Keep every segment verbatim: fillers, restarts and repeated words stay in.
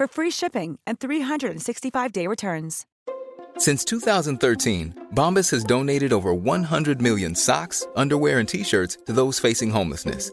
for free shipping and three sixty-five day returns. Since two thousand thirteen, Bombas has donated over one hundred million socks, underwear, and T-shirts to those facing homelessness.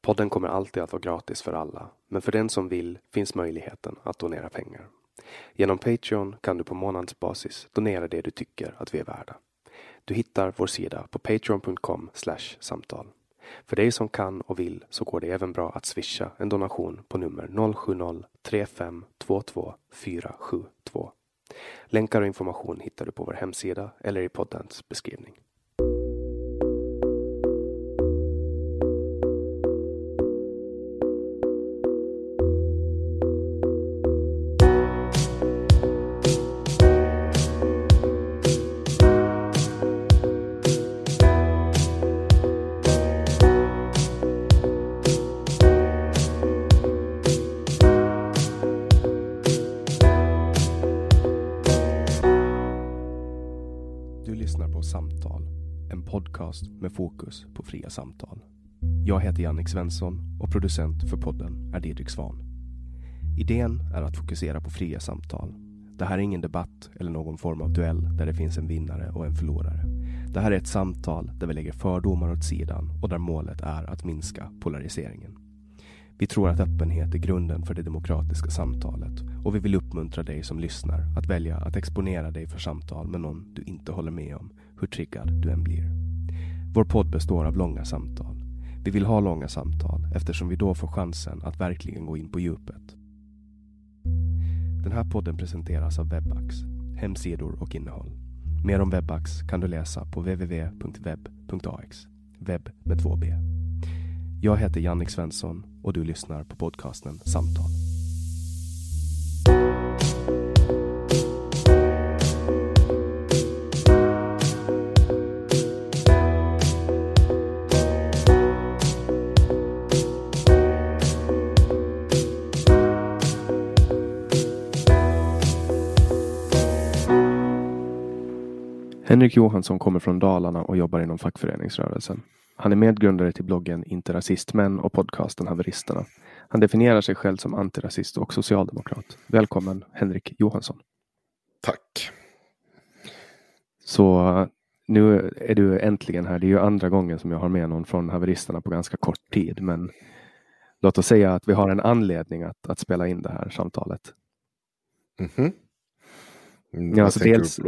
Podden kommer alltid att vara gratis för alla, men för den som vill finns möjligheten att donera pengar. Genom Patreon kan du på månadsbasis donera det du tycker att vi är värda. Du hittar vår sida på patreon dot com slash samtal. För dig som kan och vill så går det även bra att swisha en donation på nummer noll sju noll tre fem två två fyra sju två. Länkar och information hittar du på vår hemsida eller i poddens beskrivning. Med fokus på fria samtal. Jag heter Jannik Svensson och producent för podden är Didrik Svan. Idén är att fokusera på fria samtal. Det här är ingen debatt eller någon form av duell där det finns en vinnare och en förlorare. Det här är ett samtal där vi lägger fördomar åt sidan och där målet är att minska polariseringen. Vi tror att öppenhet är grunden för det demokratiska samtalet och vi vill uppmuntra dig som lyssnar att välja att exponera dig för samtal med någon du inte håller med om, hur triggad du än blir. Vår podd består av långa samtal. Vi vill ha långa samtal eftersom vi då får chansen att verkligen gå in på djupet. Den här podden presenteras av WebAx, hemsidor och innehåll. Mer om WebAx kan du läsa på w w w punkt web punkt a x, webb med två b. Jag heter Jannik Svensson och du lyssnar på podcasten Samtal. Henrik Johansson kommer från Dalarna och jobbar inom fackföreningsrörelsen. Han är medgrundare till bloggen Inte rasist men och podcasten Haveristerna. Han definierar sig själv som antirasist och socialdemokrat. Välkommen Henrik Johansson. Tack. Så nu är du äntligen här. Det är ju andra gången som jag har med någon från Haveristerna på ganska kort tid. Men låt oss säga att vi har en anledning att, att spela in det här samtalet. Mm-hmm. Mm, ja, alltså dels...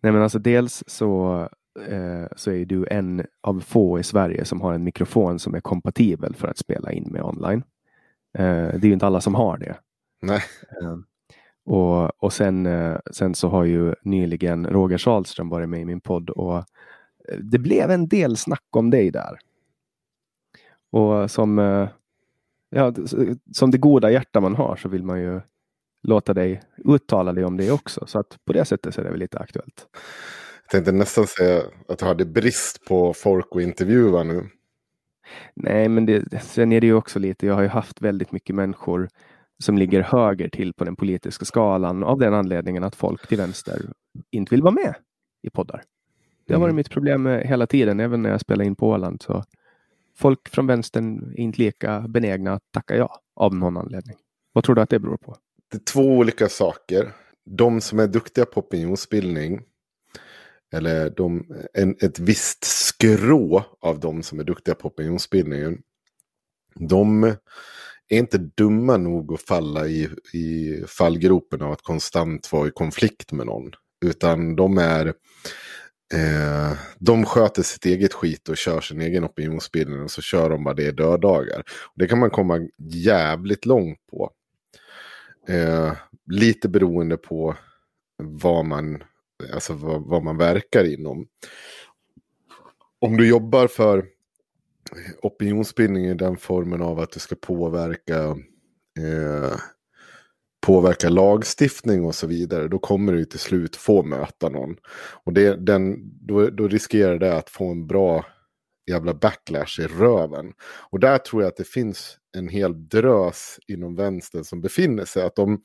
Nej, men alltså dels så, eh, så är du en av få i Sverige som har en mikrofon som är kompatibel för att spela in med online. Eh, det är ju inte alla som har det. Nej. Eh, och och sen, eh, sen så har ju nyligen Roger Sahlström varit med i min podd och det blev en del snack om dig där. Och som, eh, ja, som det goda hjärta man har så vill man ju låta dig uttala dig om det också. Så att på det sättet så är det väl lite aktuellt. Jag tänkte nästan säga att du hade brist på folk att intervjua nu. Nej, men det, sen är det ju också lite. Jag har ju haft väldigt mycket människor som ligger höger till på den politiska skalan av den anledningen att folk till vänster inte vill vara med i poddar. Det har varit mitt problem hela tiden, även när jag spelar in på Åland. Så folk från vänstern är inte lika benägna att tacka ja av någon anledning. Vad tror du att det beror på? Det är två olika saker. De som är duktiga på opinionsbildning, eller de, en, ett visst skrå av de som är duktiga på opinionsbildningen, de är inte dumma nog att falla i, i fallgropen av att konstant vara i konflikt med någon. Utan de är... Eh, de sköter sitt eget skit och kör sin egen opinionsbildning, och så kör de bara det i döddagar. Det kan man komma jävligt långt på. Eh, lite beroende på vad man, alltså vad, vad man verkar inom. Om du jobbar för opinionsbildning i den formen av att du ska påverka eh, påverka lagstiftning och så vidare, då kommer du till slut få möta någon. Och det, den, då, då riskerar det att få en bra jävla backlash i röven. Och där tror jag att det finns en hel drös inom vänstern som befinner sig. Att de,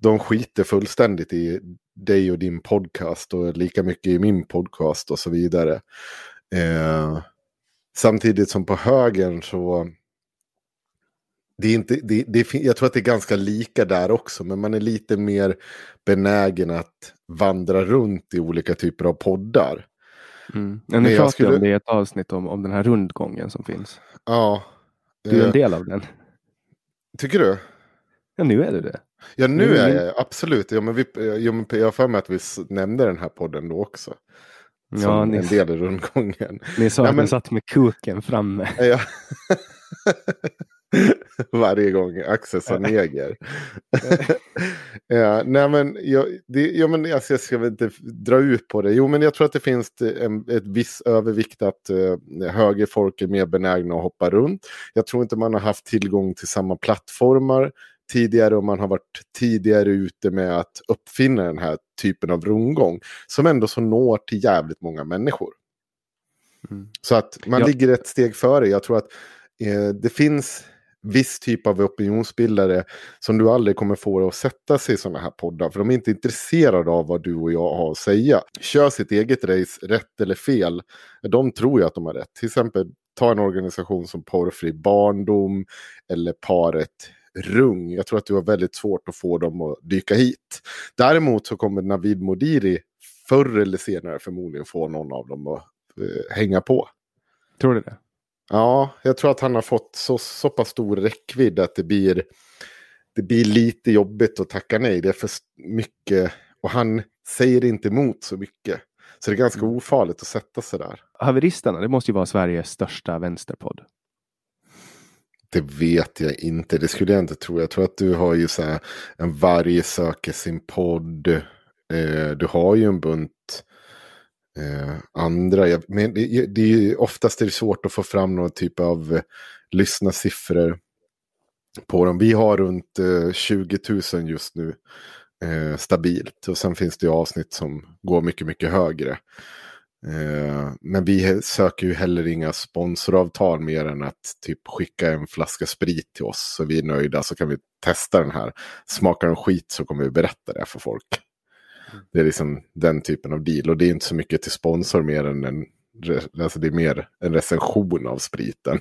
de skiter fullständigt i dig och din podcast och lika mycket i min podcast och så vidare. Eh, samtidigt som på högern så... Det är inte, det, det, jag tror att det är ganska lika där också, men man är lite mer benägen att vandra runt i olika typer av poddar. Mm. Men nu pratar skulle... om det i ett avsnitt om, om den här rundgången som finns. Ja. Du är eh... en del av den. Tycker du? Ja, nu är du det. Ja, nu, nu är jag, absolut. Ja, men vi, ja, men jag har för mig att vi nämnde den här podden då också. Som ja, ni, en del i rundgången. Ni sa ja, men... att ni satt med kuken framme. Ja. Varje gång Axel sa neger. Ja, nej men jag, det, jag, men alltså jag ska väl inte dra ut på det. Jo, men jag tror att det finns en, ett viss övervikt att eh, högerfolk är mer benägna att hoppa runt. Jag tror inte man har haft tillgång till samma plattformar tidigare, och man har varit tidigare ute med att uppfinna den här typen av rundgång som ändå så når till jävligt många människor. Mm. Så att man ja. ligger ett steg före. Jag tror att eh, det finns viss typ av opinionsbildare som du aldrig kommer få att sätta sig i sådana här poddar, för de är inte intresserade av vad du och jag har att säga. Kör sitt eget race, rätt eller fel. De tror ju att de har rätt. Till exempel ta en organisation som Porrfri barndom eller paret Rung. Jag tror att du har väldigt svårt att få dem att dyka hit. Däremot så kommer Navid Modiri förr eller senare förmodligen få någon av dem att eh, hänga på. Tror du det? Ja, jag tror att han har fått så, så pass stor räckvidd att det blir, det blir lite jobbigt att tacka nej. Det är för mycket, och han säger inte emot så mycket. Så det är ganska ofarligt att sätta sig där. Haveristerna, det måste ju vara Sveriges största vänsterpodd. Det vet jag inte, det skulle jag inte tro. Jag tror att du har ju så här, en varje söker sin podd. Eh, du har ju en bunt... Eh, andra, jag, men det, det är ju oftast är det svårt att få fram någon typ av eh, lyssnarsiffror på dem. Vi har runt eh, tjugo tusen just nu eh, stabilt, och sen finns det ju avsnitt som går mycket mycket högre, eh, men vi söker ju heller inga sponsoravtal mer än att typ skicka en flaska sprit till oss så vi är nöjda, så kan vi testa den här, smakar den skit så kommer vi berätta det för folk. Det är liksom den typen av deal, och det är inte så mycket till sponsor mer än en, alltså det är mer en recension av spriten.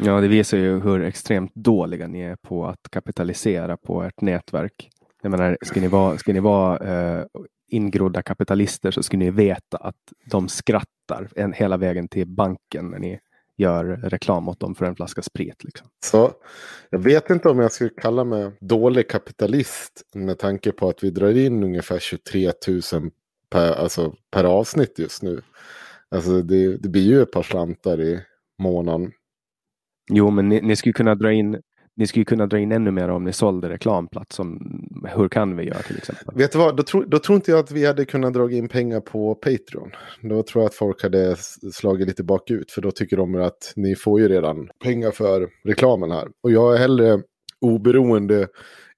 Ja, det visar ju hur extremt dåliga ni är på att kapitalisera på ert nätverk. Jag menar, ska ni vara, ska ni vara eh, ingrodda kapitalister, så ska ni veta att de skrattar en, hela vägen till banken när ni gör reklam åt dem för en flaska sprit. Liksom. Så jag vet inte om jag skulle kalla mig dålig kapitalist med tanke på att vi drar in ungefär tjugotre tusen per, alltså, per avsnitt just nu. Alltså det, det blir ju ett par slantar i månaden. Jo, men ni, ni skulle kunna dra in ni skulle kunna dra in ännu mer om ni sålde reklamplats som hur kan vi göra till exempel. Vet du vad, då, tro, då tror inte jag att vi hade kunnat dra in pengar på Patreon. Då tror jag att folk hade slagit lite bakut, för då tycker de att ni får ju redan pengar för reklamen här. Och jag är hellre oberoende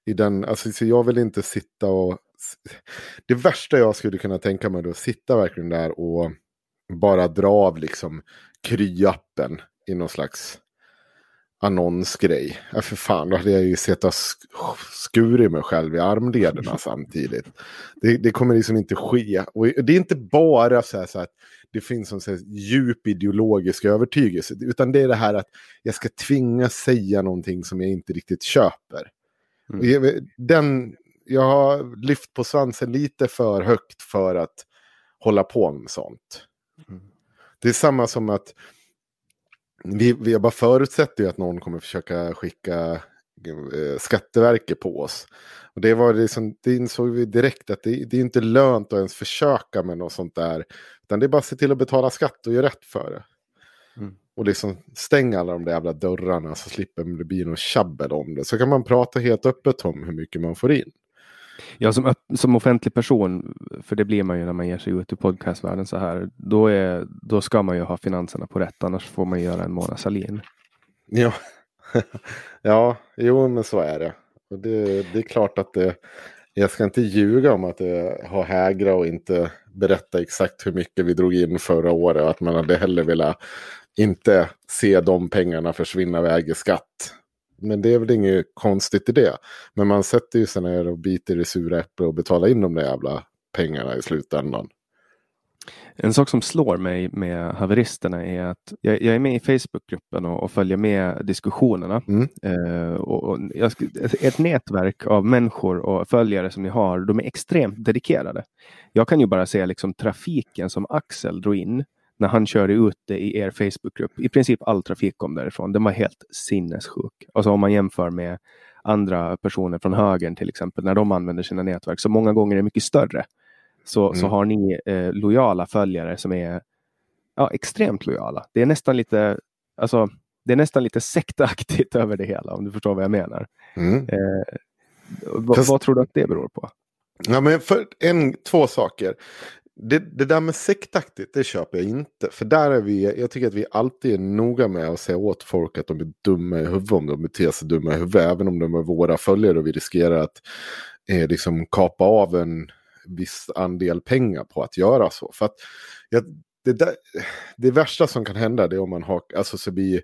i den, alltså så jag vill inte sitta och det värsta jag skulle kunna tänka mig då, sitta verkligen där och bara dra av liksom kryappen i någon slags annonsgrej. Ja, för fan, då hade jag ju sett att skura mig själv i armlederna samtidigt. Det, det kommer liksom inte ske. Och det är inte bara så här, så att det finns en så här djup ideologisk övertygelse, utan det är det här att jag ska tvinga säga någonting som jag inte riktigt köper. Mm. Jag, den, jag har lyft på svansen lite för högt för att hålla på med sånt. Mm. Det är samma som att Vi, vi bara förutsätter ju att någon kommer försöka skicka eh, Skatteverket på oss. Och det var liksom, det insåg vi direkt att det, det är inte lönt att ens försöka med något sånt där. Utan det är bara att se till att betala skatt och göra rätt för det. Mm. Och liksom stänga alla de där jävla dörrarna så slipper det bli någon tjabbel om det. Så kan man prata helt öppet om hur mycket man får in. Ja, som, som offentlig person, för det blir man ju när man ger sig ut i podcastvärlden så här, då, är, då ska man ju ha finanserna på rätt, annars får man göra en Mona Sahlin. Ja, ja, jo men så är det. Och det, det är klart att det, jag ska inte ljuga om att det har hägra och inte berätta exakt hur mycket vi drog in förra året, och att man hade hellre velat inte se de pengarna försvinna iväg i skatt. Men det är väl inget konstigt i det. Men man sätter ju sig ner och biter i sura äpplen och betalar in de där jävla pengarna i slutändan. En sak som slår mig med haveristerna är att jag, jag är med i Facebookgruppen och, och följer med diskussionerna. Mm. Eh, och, och jag, ett nätverk av människor och följare som ni har, de är extremt dedikerade. Jag kan ju bara se liksom trafiken som Axel drog in när han körde ut det i er Facebookgrupp. I princip all trafik kom därifrån. Den var helt sinnessjuk. Alltså om man jämför med andra personer från högern till exempel, när de använder sina nätverk, så många gånger är det mycket större. Så, mm. så har ni eh, lojala följare som är ja, extremt lojala. Det är nästan lite, alltså, det är nästan lite sektaktigt över det hela, om du förstår vad jag menar. Mm. Eh, v- Fast... Vad tror du att det beror på? Ja, men för en, två saker. Det, det där med sektaktigt, det köper jag inte. För där är vi, jag tycker att vi alltid är noga med att säga åt folk att de är dumma i huvudet, om de beter sig dumma i huvudet, även om de är våra följare och vi riskerar att eh, liksom kapa av en viss andel pengar på att göra så. För att ja, det, där, det värsta som kan hända, det är om man har, alltså så blir,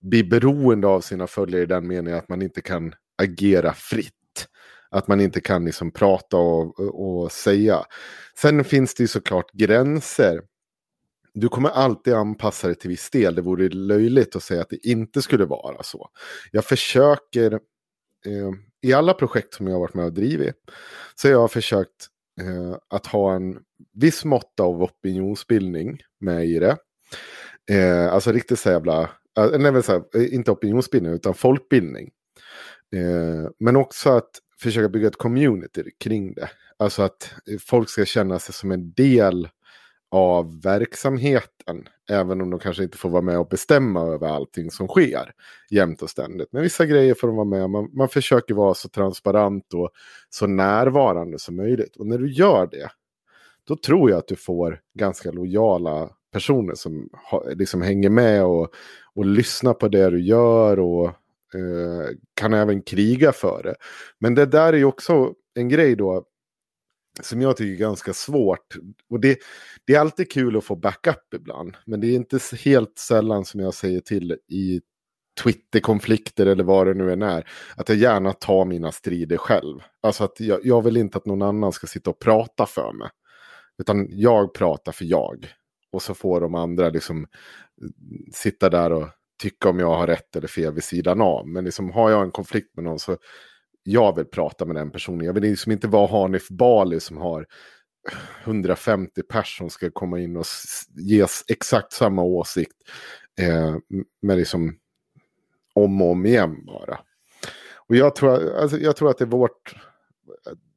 blir beroende av sina följare i den meningen att man inte kan agera fritt. Att man inte kan liksom prata och, och säga. Sen finns det ju såklart gränser. Du kommer alltid anpassa det till viss del. Det vore löjligt att säga att det inte skulle vara så. Jag försöker, eh, i alla projekt som jag har varit med och drivit, så jag har försökt eh, att ha en viss måtta av opinionsbildning med i det. Eh, alltså riktigt så jävla, äh, nej, så här, inte opinionsbildning utan folkbildning. Eh, men också att försöka bygga ett community kring det. Alltså att folk ska känna sig som en del av verksamheten. Även om de kanske inte får vara med och bestämma över allting som sker. Jämt och ständigt. Men vissa grejer får de vara med. Man, man försöker vara så transparent och så närvarande som möjligt. Och när du gör det, då tror jag att du får ganska lojala personer som ha, liksom hänger med och, och lyssnar på det du gör och kan även kriga för det. Men det där är ju också en grej då som jag tycker är ganska svårt. Och det, det är alltid kul att få backup ibland. Men det är inte helt sällan som jag säger till i Twitter-konflikter eller vad det nu än är, att jag gärna tar mina strider själv. Alltså att jag, jag vill inte att någon annan ska sitta och prata för mig. Utan jag pratar för jag. Och så får de andra liksom sitta där och tycka om jag har rätt eller fel vid sidan av. Men liksom, har jag en konflikt med någon, så jag vill prata med den personen. Jag vill liksom inte vara Hanif Bali som har hundrafemtio personer ska komma in och ges exakt samma åsikt eh, med liksom om och om igen bara. Och jag tror, alltså, jag tror att det är vårt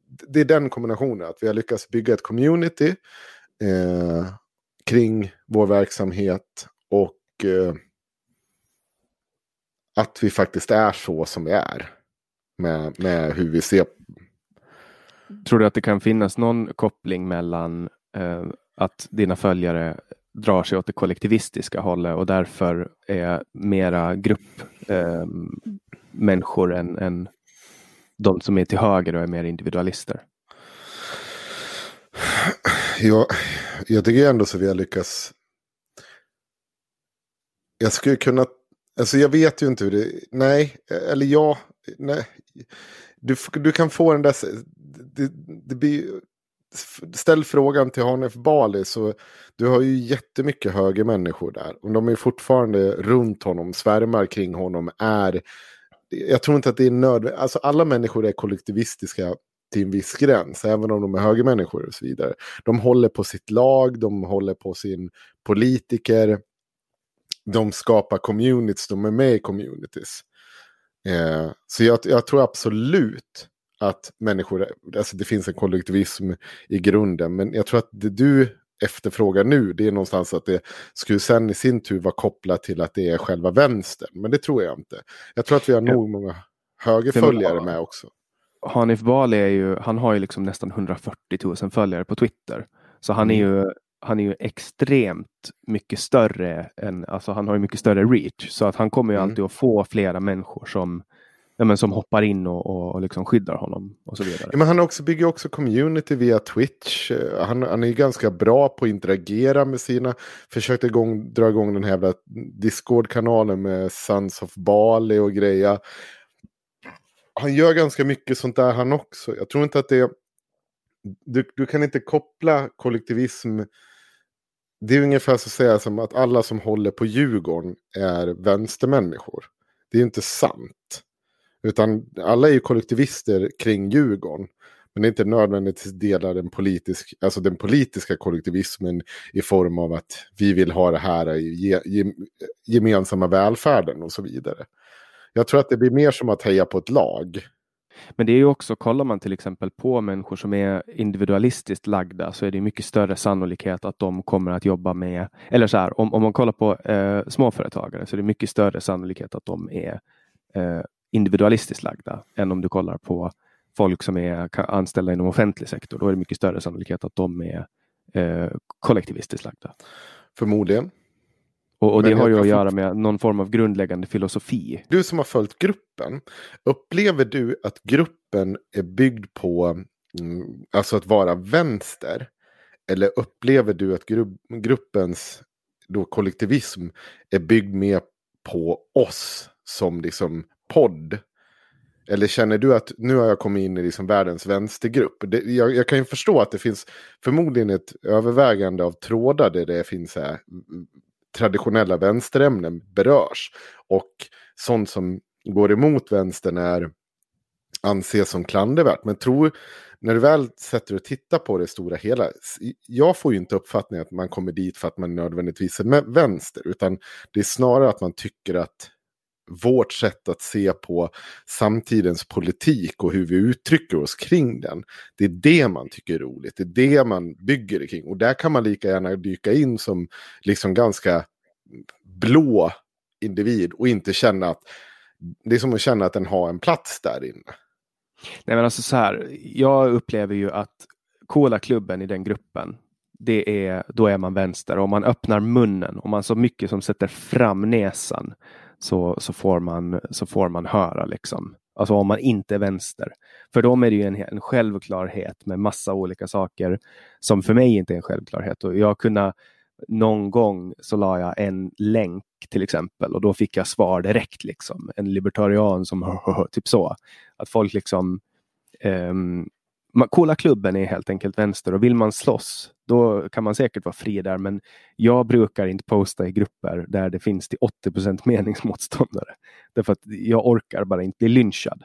det är den kombinationen att vi har lyckats bygga ett community eh, kring vår verksamhet och eh, att vi faktiskt är så som vi är. Med, med hur vi ser. Tror du att det kan finnas någon koppling mellan eh, att dina följare drar sig åt det kollektivistiska hållet och därför är mera gruppmänniskor eh, än, än de som är till höger och är mer individualister? Jag, jag tycker ändå så vi har lyckats. Jag skulle kunna Alltså jag vet ju inte hur det... Nej, eller ja... Nej. Du, du kan få den där... Det, det blir, ställ frågan till Hanif Bali, så du har ju jättemycket höger människor där. Och de är fortfarande runt honom, svärmar kring honom, är... Jag tror inte att det är nödvändigt... Alltså alla människor är kollektivistiska till en viss gräns, även om de är höger människor och så vidare. De håller på sitt lag, de håller på sin politiker... De skapar communities, de är med i communities. Eh, så jag, jag tror absolut att människor, alltså det finns en kollektivism i grunden. Men jag tror att det du efterfrågar nu, det är någonstans att det skulle sen i sin tur vara kopplat till att det är själva vänstern. Men det tror jag inte. Jag tror att vi har nog många högerföljare med också. Hanif Bali är ju, han har ju liksom nästan hundrafyrtio tusen följare på Twitter. Så han är ju... Han är ju extremt mycket större än, alltså han har ju mycket större reach, så att han kommer ju mm. alltid att få flera människor som, ja, men som hoppar in och, och, och liksom skyddar honom och så vidare. Ja, men han också, bygger också community via Twitch. Han, han är ju ganska bra på att interagera med sina, försökte igång, dra igång den här Discord-kanalen med Sons of Bali och grejer. Han gör ganska mycket sånt där han också. Jag tror inte att det du, du kan inte koppla kollektivism. Det är ungefär så att säga som att alla som håller på Djurgården är vänstermänniskor. Det är ju inte sant. Utan alla är ju kollektivister kring Djurgården. Men det är inte nödvändigtvis delar den, politisk, alltså den politiska kollektivismen i form av att vi vill ha det här i gemensamma välfärden och så vidare. Jag tror att det blir mer som att heja på ett lag. Men det är ju också, kollar man till exempel på människor som är individualistiskt lagda, så är det mycket större sannolikhet att de kommer att jobba med, eller så här, om, om man kollar på eh, småföretagare, så är det mycket större sannolikhet att de är eh, individualistiskt lagda än om du kollar på folk som är anställda inom offentlig sektor. Då är det mycket större sannolikhet att de är eh, kollektivistiskt lagda. Förmodligen. Och, och det har ju att göra med någon form av grundläggande filosofi. Du som har följt gruppen, upplever du att gruppen är byggd på alltså att vara vänster? Eller upplever du att gru- gruppens då kollektivism är byggd mer på oss som liksom podd? Eller känner du att nu har jag kommit in i liksom världens vänstergrupp? Det, jag, jag kan ju förstå att det finns förmodligen ett övervägande av trådar där det finns så här... traditionella vänsterämnen berörs, och sånt som går emot vänstern är anses som klandervärt. Men tror, när du väl sätter och tittar på det stora hela, jag får ju inte uppfattningen att man kommer dit för att man nödvändigtvis är vänster, utan det är snarare att man tycker att vårt sätt att se på samtidens politik och hur vi uttrycker oss kring den, det är det man tycker är roligt, det är det man bygger det kring. Och där kan man lika gärna dyka in som liksom ganska blå individ och inte känna att det är som att känna att den har en plats där inne. Nej, men alltså så här, jag upplever ju att Cola-klubben i den gruppen, det är, då är man vänster. Om man öppnar munnen, om man så mycket som sätter fram näsan, Så, så, får man, så får man höra liksom. Alltså om man inte är vänster. För dem är det ju en, en självklarhet med massa olika saker som för mig inte är en självklarhet. Och jag kunde någon gång så la jag en länk till exempel, och då fick jag svar direkt liksom. En libertarian som hör, hör, hör, typ så. Att folk liksom um, Cola-klubben är helt enkelt vänster, och vill man slåss, då kan man säkert vara fri där, men jag brukar inte posta i grupper där det finns till åttio procent meningsmotståndare, därför att jag orkar bara inte bli lynchad,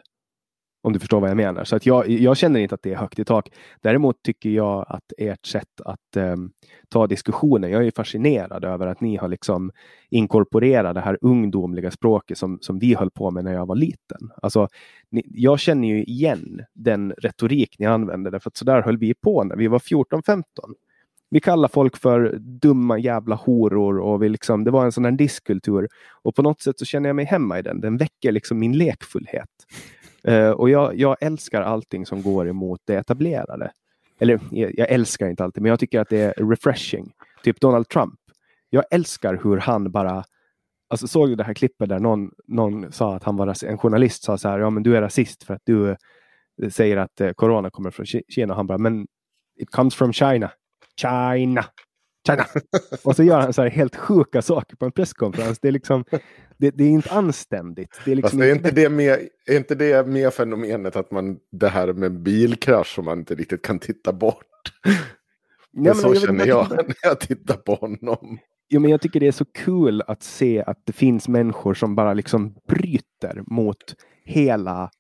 om du förstår vad jag menar. Så att jag, jag känner inte att det är högt i tak. Däremot tycker jag att ert sätt att um, ta diskussionen, jag är fascinerad över att ni har liksom inkorporerat det här ungdomliga språket som, som vi höll på med när jag var liten. Alltså, ni, jag känner ju igen den retorik ni använde, därför att så där höll vi på när vi var fjorton femton. Vi kallar folk för dumma jävla horor, och vi liksom, det var en sån här diskultur, och på något sätt så känner jag mig hemma i den. Den väcker liksom min lekfullhet. Uh, och jag, jag älskar allting som går emot det etablerade. Eller jag, jag älskar inte alltid, men jag tycker att det är refreshing. Typ Donald Trump. Jag älskar hur han bara... Alltså såg du det här klippet där någon, någon sa att han var rasist? En journalist sa så här, ja men du är rasist för att du säger att eh, corona kommer från Kina. Och han bara, men it comes from China. China. China. Och så gör han så här helt sjuka saker på en presskonferens. Det är liksom det, det är inte anständigt. Det är, liksom är, inte inte det med, är inte det med fenomenet att man det här med en bilkrasch som man inte riktigt kan titta bort. Men ja, men så jag känner jag inte. När jag tittar på honom. Jo, men jag tycker det är så kul att se att det finns människor som bara liksom bryter mot hela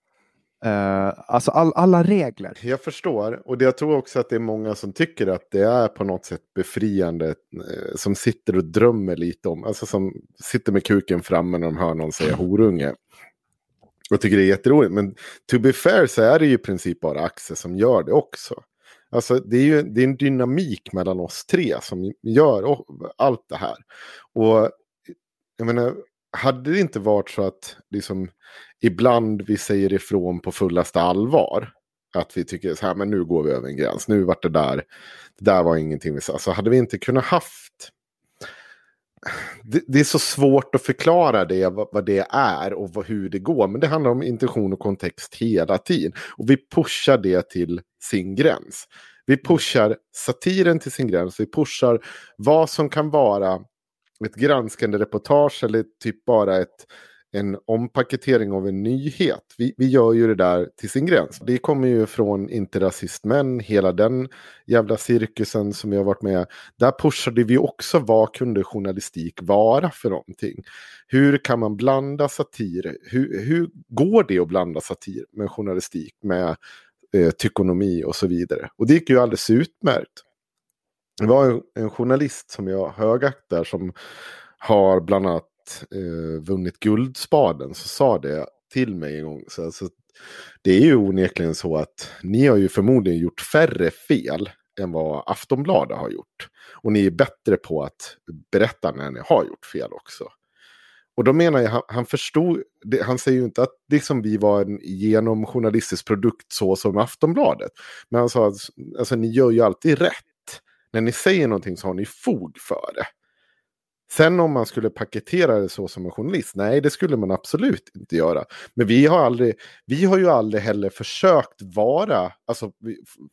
Uh, alltså all, alla regler. Jag förstår, och det, jag tror också att det är många som tycker att det är på något sätt befriande, eh, som sitter och drömmer lite om, alltså som sitter med kuken framme när de hör någon säga horunge och tycker det är jätteroligt. Men to be fair så är det ju i princip bara Axel som gör det också. Alltså det är ju det är en dynamik mellan oss tre som gör allt det här. Och jag menar, hade det inte varit så att liksom, ibland vi säger ifrån på fullaste allvar, att vi tycker så här, men nu går vi över en gräns, nu vart det där, det där var ingenting vi sa. Så hade vi inte kunnat haft, det, det är så svårt att förklara det, vad, vad det är och vad, hur det går, men det handlar om intention och kontext hela tiden. Och vi pushar det till sin gräns. Vi pushar satiren till sin gräns, vi pushar vad som kan vara ett granskande reportage eller typ bara ett, en ompaketering av en nyhet. Vi, vi gör ju det där till sin gräns. Det kommer ju från Inte rasist men, hela den jävla cirkusen som jag varit med. Där pushade vi också, vad kunde journalistik vara för någonting? Hur kan man blanda satir? Hur, hur går det att blanda satir med journalistik, med eh, tykonomi och så vidare? Och det gick ju alldeles utmärkt. Det var en journalist som jag högaktar som har bland annat eh, vunnit Guldspaden, så sa det till mig en gång. Så, alltså, det är ju onekligen så att ni har ju förmodligen gjort färre fel än vad Aftonbladet har gjort. Och ni är bättre på att berätta när ni har gjort fel också. Och då menar jag, han, han förstod, det, han säger ju inte att liksom vi var en genom journalistisk produkt så som Aftonbladet. Men han sa att alltså, ni gör ju alltid rätt. När ni säger någonting så har ni fog för det. Sen om man skulle paketera det så som en journalist, nej, det skulle man absolut inte göra. Men vi har aldrig, vi har ju aldrig heller försökt vara, alltså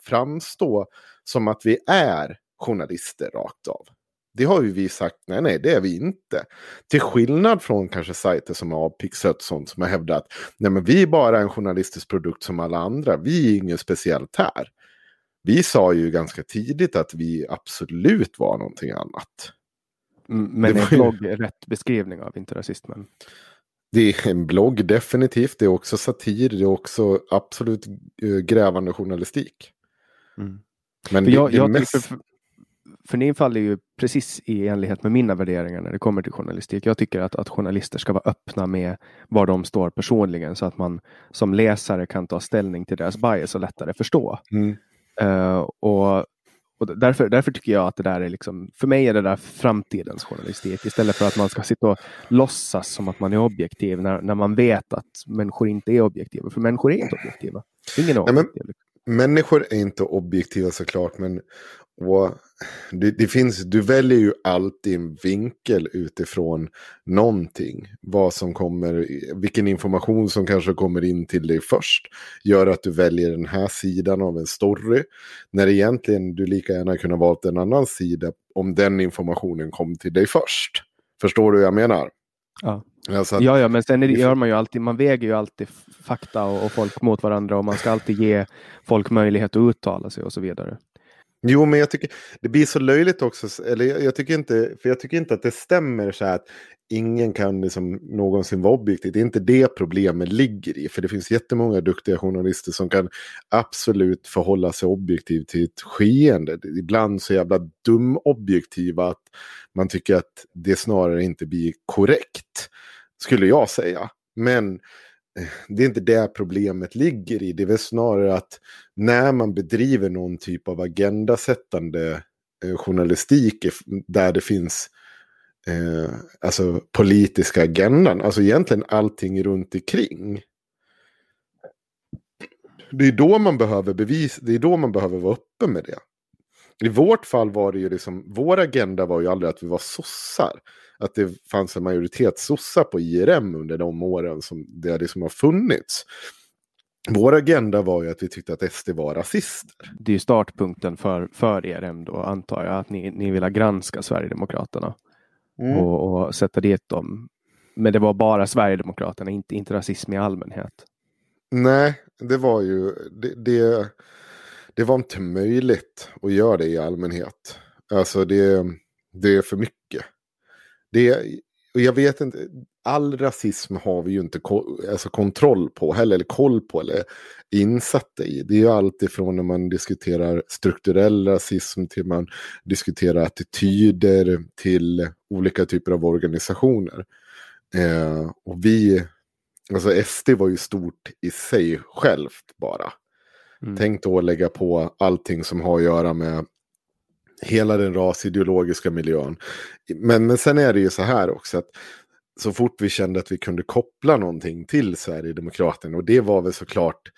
framstå som att vi är journalister rakt av. Det har ju vi sagt, nej, nej, det är vi inte. Till skillnad från kanske sajter som Avpixlat, sånt som har hävdat, nej, men vi är bara en journalistisk produkt som alla andra, vi är inget speciellt här. Vi sa ju ganska tidigt att vi absolut var någonting annat. Men det är en blogg ju... rätt beskrivning av Inte rasist men? Det är en blogg definitivt. Det är också satir. Det är också absolut grävande journalistik. Mm. Men för, det, jag, det jag mest... för, för din fall är ju precis i enlighet med mina värderingar när det kommer till journalistik. Jag tycker att, att journalister ska vara öppna med var de står personligen. Så att man som läsare kan ta ställning till deras bias och lättare förstå. Mm. Uh, och, och därför, därför tycker jag att det där är liksom, för mig är det där framtidens journalistik, istället för att man ska sitta och låtsas som att man är objektiv när, när man vet att människor inte är objektiva, för människor är inte objektiva. Ingen är objektiv. Nej, men, människor är inte objektiva såklart, men och, det, det finns, du väljer ju alltid en vinkel utifrån någonting, vad som kommer, vilken information som kanske kommer in till dig först gör att du väljer den här sidan av en story, när egentligen du lika gärna kunde ha valt en annan sida om den informationen kom till dig först. Förstår du vad jag menar? Ja. Alltså att, ja, ja, men sen är det, gör man ju alltid, man väger ju alltid fakta och, och folk mot varandra, och man ska alltid ge folk möjlighet att uttala sig och så vidare. Jo, men jag tycker det blir så löjligt också, eller jag, jag tycker inte, för jag tycker inte att det stämmer så här att ingen kan liksom någonsin vara objektiv. Det är inte det problemet ligger i, för det finns jättemånga duktiga journalister som kan absolut förhålla sig objektivt till ett skeende. Ibland så jävla dum objektiva att man tycker att det snarare inte blir korrekt, skulle jag säga. Men det är inte där problemet ligger i. Det är väl snarare att när man bedriver någon typ av agendasättande journalistik där det finns eh, alltså politiska agendan, alltså egentligen allting runt omkring. Det är då man behöver bevis, det är då man behöver vara öppen med det. I vårt fall var det ju liksom, vår agenda var ju aldrig att vi var sossar. Att det fanns en majoritet sossar på I R M under de åren som det liksom har funnits. vår agenda var ju att vi tyckte att S D var rasister. Det är ju startpunkten för, för E R M då, antar jag, att ni, ni ville granska Sverigedemokraterna mm. och, och sätta dit dem. Men det var bara Sverigedemokraterna, inte, inte rasism i allmänhet. Nej, det var ju det, det, det var inte möjligt att göra det i allmänhet. Alltså det, det är för mycket. Det, och jag vet inte, all rasism har vi ju inte ko- alltså kontroll på heller, eller koll på eller insatt i. Det är ju allt ifrån när man diskuterar strukturell rasism till man diskuterar attityder till olika typer av organisationer. Eh, och vi, alltså S D var ju stort i sig självt bara. Mm. Tänk då lägga på allting som har att göra med hela den rasideologiska miljön. Men, men sen är det ju så här också att så fort vi kände att vi kunde koppla någonting till Sverigedemokraterna, och det var väl såklart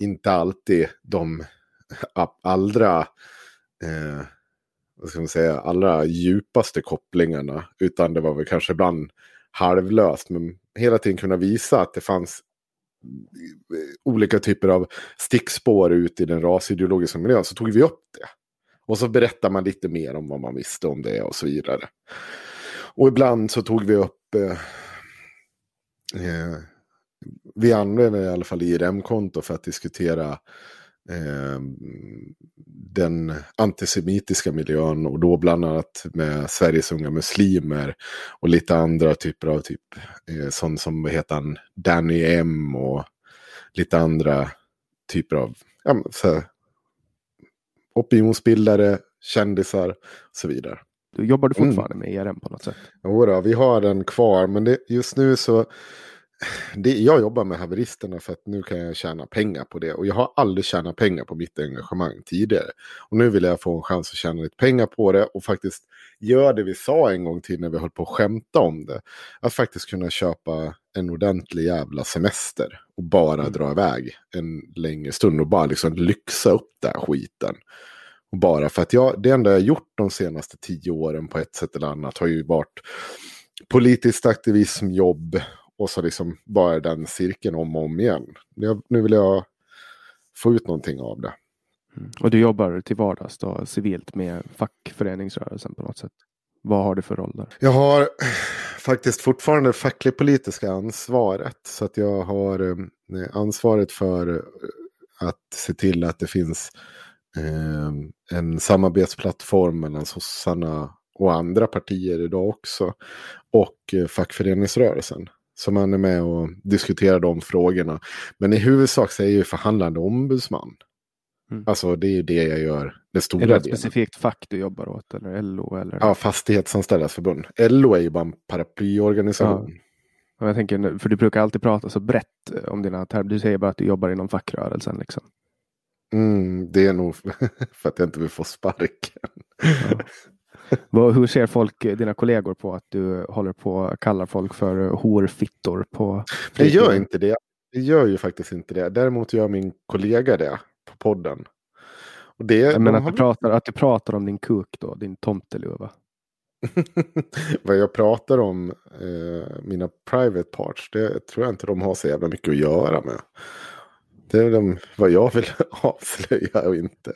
inte alltid de allra eh, vad ska man säga, allra djupaste kopplingarna, utan det var väl kanske ibland halvlöst, men hela tiden kunna visa att det fanns olika typer av stickspår ut i den rasideologiska miljön, så tog vi upp det. Och så berättar man lite mer om vad man visste om det och så vidare. Och ibland så tog vi upp, eh, eh, vi använde i alla fall I R M-konto för att diskutera eh, den antisemitiska miljön, och då bland annat med Sveriges unga muslimer och lite andra typer av typ, eh, sån som heter han Danny M och lite andra typer av, ja, så här, opinionsbildare, kändisar och så vidare. Du jobbar du fortfarande mm. med E R M på något sätt? Jo då, vi har den kvar, men det, just nu så det, jag jobbar med haveristerna för att nu kan jag tjäna pengar på det, och jag har aldrig tjänat pengar på mitt engagemang tidigare, och nu vill jag få en chans att tjäna lite pengar på det och faktiskt göra det vi sa en gång till när vi höll på att skämta om det, att faktiskt kunna köpa en ordentlig jävla semester och bara mm. dra iväg en längre stund och bara liksom lyxa upp den här skiten. Och bara för att jag, det enda jag gjort de senaste tio åren på ett sätt eller annat har ju varit politiskt aktivism, jobb, och så liksom bara den cirkeln om och om igen. Jag, nu vill jag få ut någonting av det. Mm. Och du jobbar till vardags då civilt med fackföreningsrörelsen på något sätt. Vad har du för roll där? Jag har faktiskt fortfarande fackligt politiska ansvaret. Så att jag har eh, ansvaret för att se till att det finns eh, en samarbetsplattform mellan sossarna och andra partier idag också. Och eh, fackföreningsrörelsen. Så man är med och diskuterar de frågorna. Men i huvudsak så är jag ju förhandlande ombudsman. Mm. Alltså det är ju det jag gör. Det stora är det ett delen. Specifikt fack du jobbar åt? Eller L O? Eller? Ja, Fastighetsanställdas förbund. L O är ju bara en paraplyorganisation. Ja. Jag tänker, för du brukar alltid prata så brett om dina termer. Du säger bara att du jobbar inom fackrörelsen liksom. Mm, det är nog för att jag inte vill få sparken. Ja. Hur ser folk, dina kollegor, på att du håller på kallar folk för hårfittor på fritiden? Det gör inte det. Det gör ju faktiskt inte det. Däremot gör min kollega det på podden. Och det, jag menar de att, du pratar, att du pratar om din kuk då, din tomteluva. Vad jag pratar om, eh, mina private parts, det tror jag inte de har så jävla mycket att göra med. Det är de, vad jag vill avslöja och inte.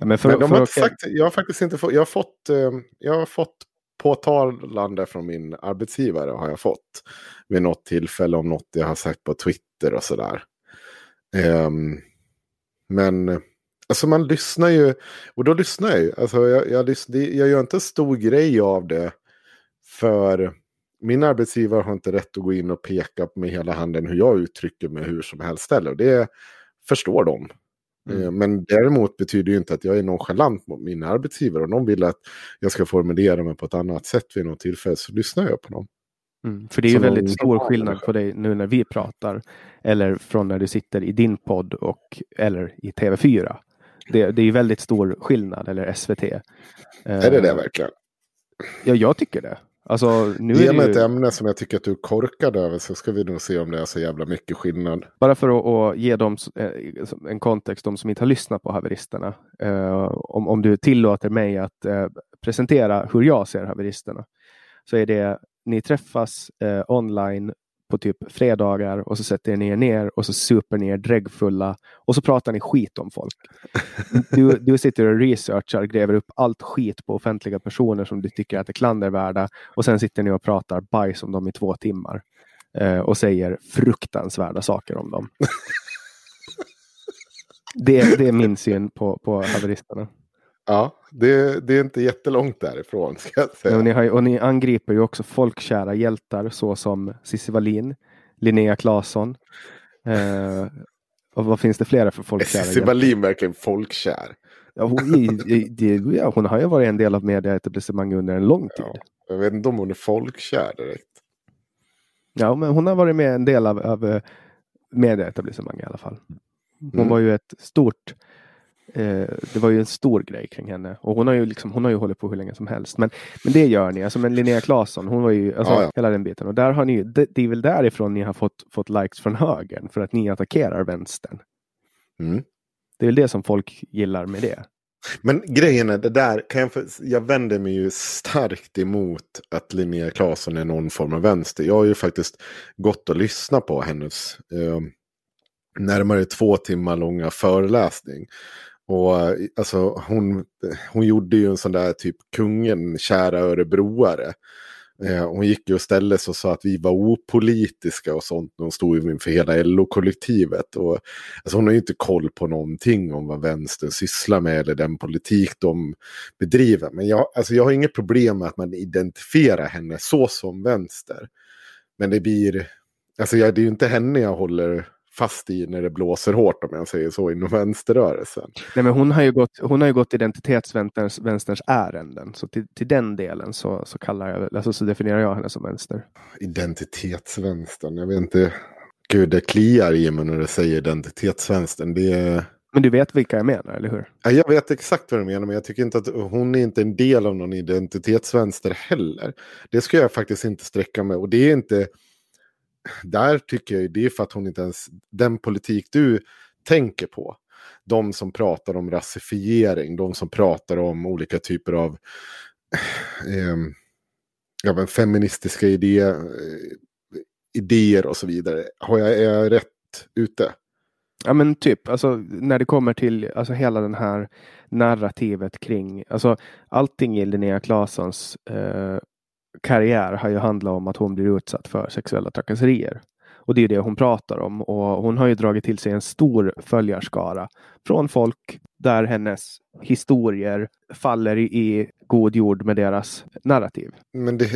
Ja, men för, men de för har inte sagt, jag har faktiskt inte fått, jag har fått, jag har fått påtalande från min arbetsgivare har jag fått vid något tillfälle om något jag har sagt på Twitter och sådär. Um, men alltså man lyssnar ju, och då lyssnar jag ju, alltså jag, jag, jag gör inte en stor grej av det, för min arbetsgivare har inte rätt att gå in och peka med hela handen hur jag uttrycker mig hur som helst, eller det förstår de. Mm. Men däremot betyder ju inte att jag är nonchalant mot mina arbetsgivare, och de vill att jag ska formulera mig på ett annat sätt vid något tillfälle, så lyssnar jag på dem. Mm, för det är ju väldigt de... stor skillnad på dig nu när vi pratar eller från när du sitter i din podd och, eller i T V fyra. Det, det är ju väldigt stor skillnad, eller S V T. Är det det verkligen? Ja, jag tycker det. Alltså, nu Ge är det mig ju... ett ämne som jag tycker att du korkar över, så ska vi nog se om det är så jävla mycket skillnad. Bara för att, att ge dem en kontext, de som inte har lyssnat på haveristerna. Eh, om, om du tillåter mig att eh, presentera hur jag ser haveristerna. Så är det, ni träffas eh, online på typ fredagar och så sätter ni er ner och så super ni er dräggfulla och så pratar ni skit om folk. Du, du sitter och researchar, gräver upp allt skit på offentliga personer som du tycker att är klandervärda och sen sitter ni och pratar bajs om dem i två timmar eh, och säger fruktansvärda saker om dem. det, det är min syn på, på haveristerna. Ja, det, det är inte jättelångt därifrån, ska jag säga. Och ni, har, och ni angriper ju också folkkära hjältar såsom Cissi Wallin, Linnéa Claeson. Eh, och vad finns det flera för folkkära hjältar? Cissi Wallin verkligen folkkär. Ja, hon, ja, hon har ju varit en del av medieetablissemanget under en lång tid. Ja, jag vet inte om hon är folkkär direkt. Ja, men hon har varit med en del av, av medieetablissemanget i alla fall. Hon mm. var ju ett stort... Eh, det var ju en stor grej kring henne och hon har ju liksom, hon har ju hållit på hur länge som helst, men, men det gör ni, alltså, men Linnea Claeson, hon var ju, alltså, ah, ja. hela den biten, och där har ni ju, det, det är väl därifrån ni har fått, fått likes från högern för att ni attackerar vänstern. Mm. Det är väl det som folk gillar med det. Men grejen är, det där kan jag, för, jag vänder mig ju starkt emot att Linnea Claeson är någon form av vänster. Jag har ju faktiskt gått och lyssnat på hennes eh, närmare två timmar långa föreläsning. Och alltså, hon, hon gjorde ju en sån där typ kungen, kära örebroare. Eh, hon gick ju och ställde sig och sa att vi var opolitiska och sånt. Hon stod ju inför hela L O-kollektivet. Och, alltså, hon har ju inte koll på någonting om vad vänstern sysslar med eller den politik de bedriver. Men jag, alltså, jag har inget problem med att man identifierar henne så som vänster. Men det blir... Alltså, jag, det är ju inte henne jag håller... fast i när det blåser hårt, om jag säger så, inom vänsterrörelsen. Nej, men hon har ju gått, hon har ju gått identitetsvänsterns vänsterns ärenden, så till, till den delen så, så kallar jag, alltså, så definierar jag henne som vänster. Identitetsvänstern, jag vet inte, gud, det kliar i mig när du säger identitetsvänstern, det är... Men du vet vilka jag menar, eller hur? Ja, jag vet exakt vad du menar, men jag tycker inte att hon är inte en del av någon identitetsvänster heller. Det ska jag faktiskt inte sträcka med, och det är inte... Där tycker jag ju det är för att hon inte ens... Den politik du tänker på, de som pratar om rasifiering, de som pratar om olika typer av eh, ja, men feministiska idé, idéer och så vidare. Har jag, är jag rätt ute? Ja, men typ, alltså, när det kommer till, alltså, hela den här narrativet kring, alltså, allting i Linnea Claesons eh, karriär har ju handlat om att hon blir utsatt för sexuella trakasserier. Och det är ju det hon pratar om. Och hon har ju dragit till sig en stor följarskara från folk där hennes historier faller i god jord med deras narrativ. Men det,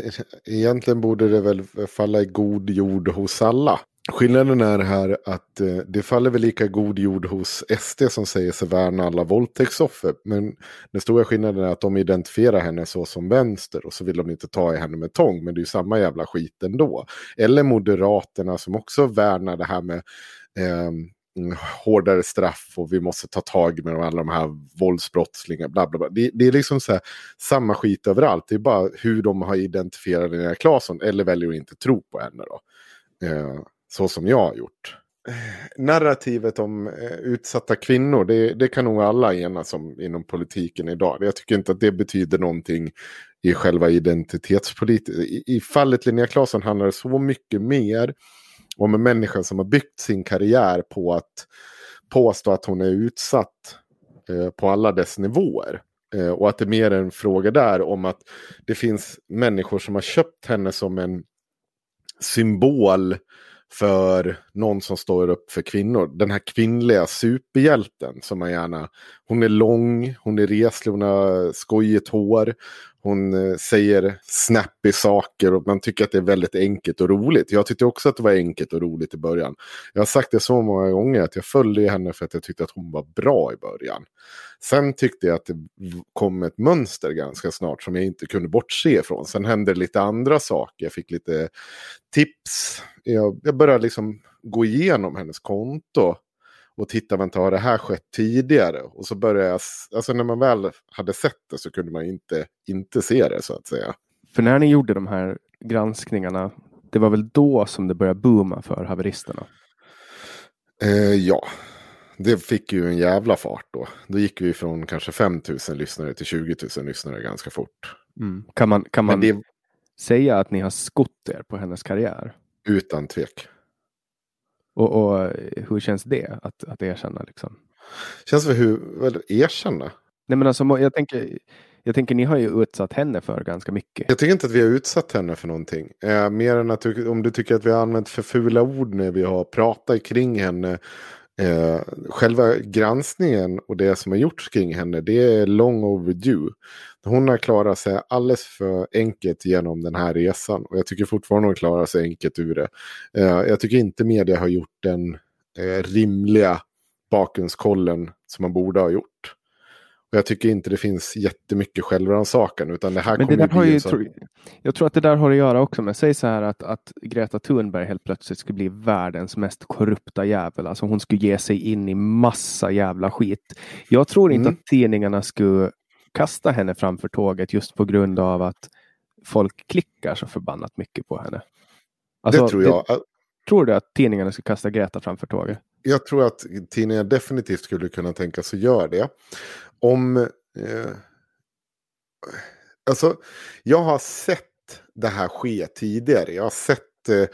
egentligen borde det väl falla i god jord hos alla. Skillnaden är här att det faller väl lika god jord hos S D som säger sig värna alla våldtäktsoffer. Men den stora skillnaden är att de identifierar henne så som vänster och så vill de inte ta i henne med tång. Men det är ju samma jävla skit ändå. Eller Moderaterna som också värnar det här med eh, hårdare straff och vi måste ta tag med alla de här våldsbrottslingar. Bla bla bla. Det, det är liksom så här, samma skit överallt. Det är bara hur de har identifierat den här Claeson eller väljer att inte tro på henne då. Eh, Så som jag har gjort. Narrativet om utsatta kvinnor. Det, det kan nog alla enas om inom politiken idag. Jag tycker inte att det betyder någonting i själva identitetspolitiken. I, i fallet Linnea Claeson handlar det så mycket mer om en människa som har byggt sin karriär på att påstå att hon är utsatt eh, på alla dess nivåer. Eh, och att det är mer en fråga där om att det finns människor som har köpt henne som en symbol för någon som står upp för kvinnor. Den här kvinnliga superhjälten som man gärna... Hon är lång, hon är reslig, hon har skojigt hår. Hon säger snappy saker och man tycker att det är väldigt enkelt och roligt. Jag tyckte också att det var enkelt och roligt i början. Jag har sagt det så många gånger att jag följde henne för att jag tyckte att hon var bra i början. Sen tyckte jag att det kom ett mönster ganska snart som jag inte kunde bortse ifrån. Sen hände lite andra saker. Jag fick lite tips. Jag, jag började liksom gå igenom hennes konto och titta, vänta, har det här skett tidigare? Och så började jag, alltså när man väl hade sett det så kunde man inte, inte se det, så att säga. För när ni gjorde de här granskningarna, det var väl då som det började booma för haveristerna? Eh, ja, det fick ju en jävla fart då. Då gick vi från kanske fem tusen lyssnare till tjugo tusen lyssnare ganska fort. Mm. Kan man, kan man det... säga att ni har skott er på hennes karriär? Utan tvek. Och, och hur känns det att, att erkänna liksom? Känns det hur, väl erkänna? Nej men alltså jag tänker, jag tänker ni har ju utsatt henne för ganska mycket. Jag tycker inte att vi har utsatt henne för någonting. Eh, mer än att om du tycker att vi har använt för fula ord när vi har pratat kring henne. Eh, själva granskningen och det som har gjorts kring henne, det är long overdue. Hon har klarat sig alldeles för enkelt genom den här resan och jag tycker fortfarande hon klarar sig enkelt ur det. Eh, jag tycker inte media har gjort den eh, rimliga bakgrundskollen som man borde ha gjort. Och jag tycker inte det finns jättemycket självrannsakan utan det här men kommer det där har ju, så... Jag tror att det där har att göra också med sig så här att, att Greta Thunberg helt plötsligt skulle bli världens mest korrupta jävel. Alltså hon skulle ge sig in i massa jävla skit. Jag tror inte mm. att tidningarna skulle kasta henne framför tåget just på grund av att folk klickar så förbannat mycket på henne. Alltså, det tror jag. Det, tror du att tidningarna skulle kasta Greta framför tåget? Jag tror att tidningar definitivt skulle kunna tänka sig gör det. Om, eh, alltså, jag har sett det här ske tidigare. Jag har sett eh,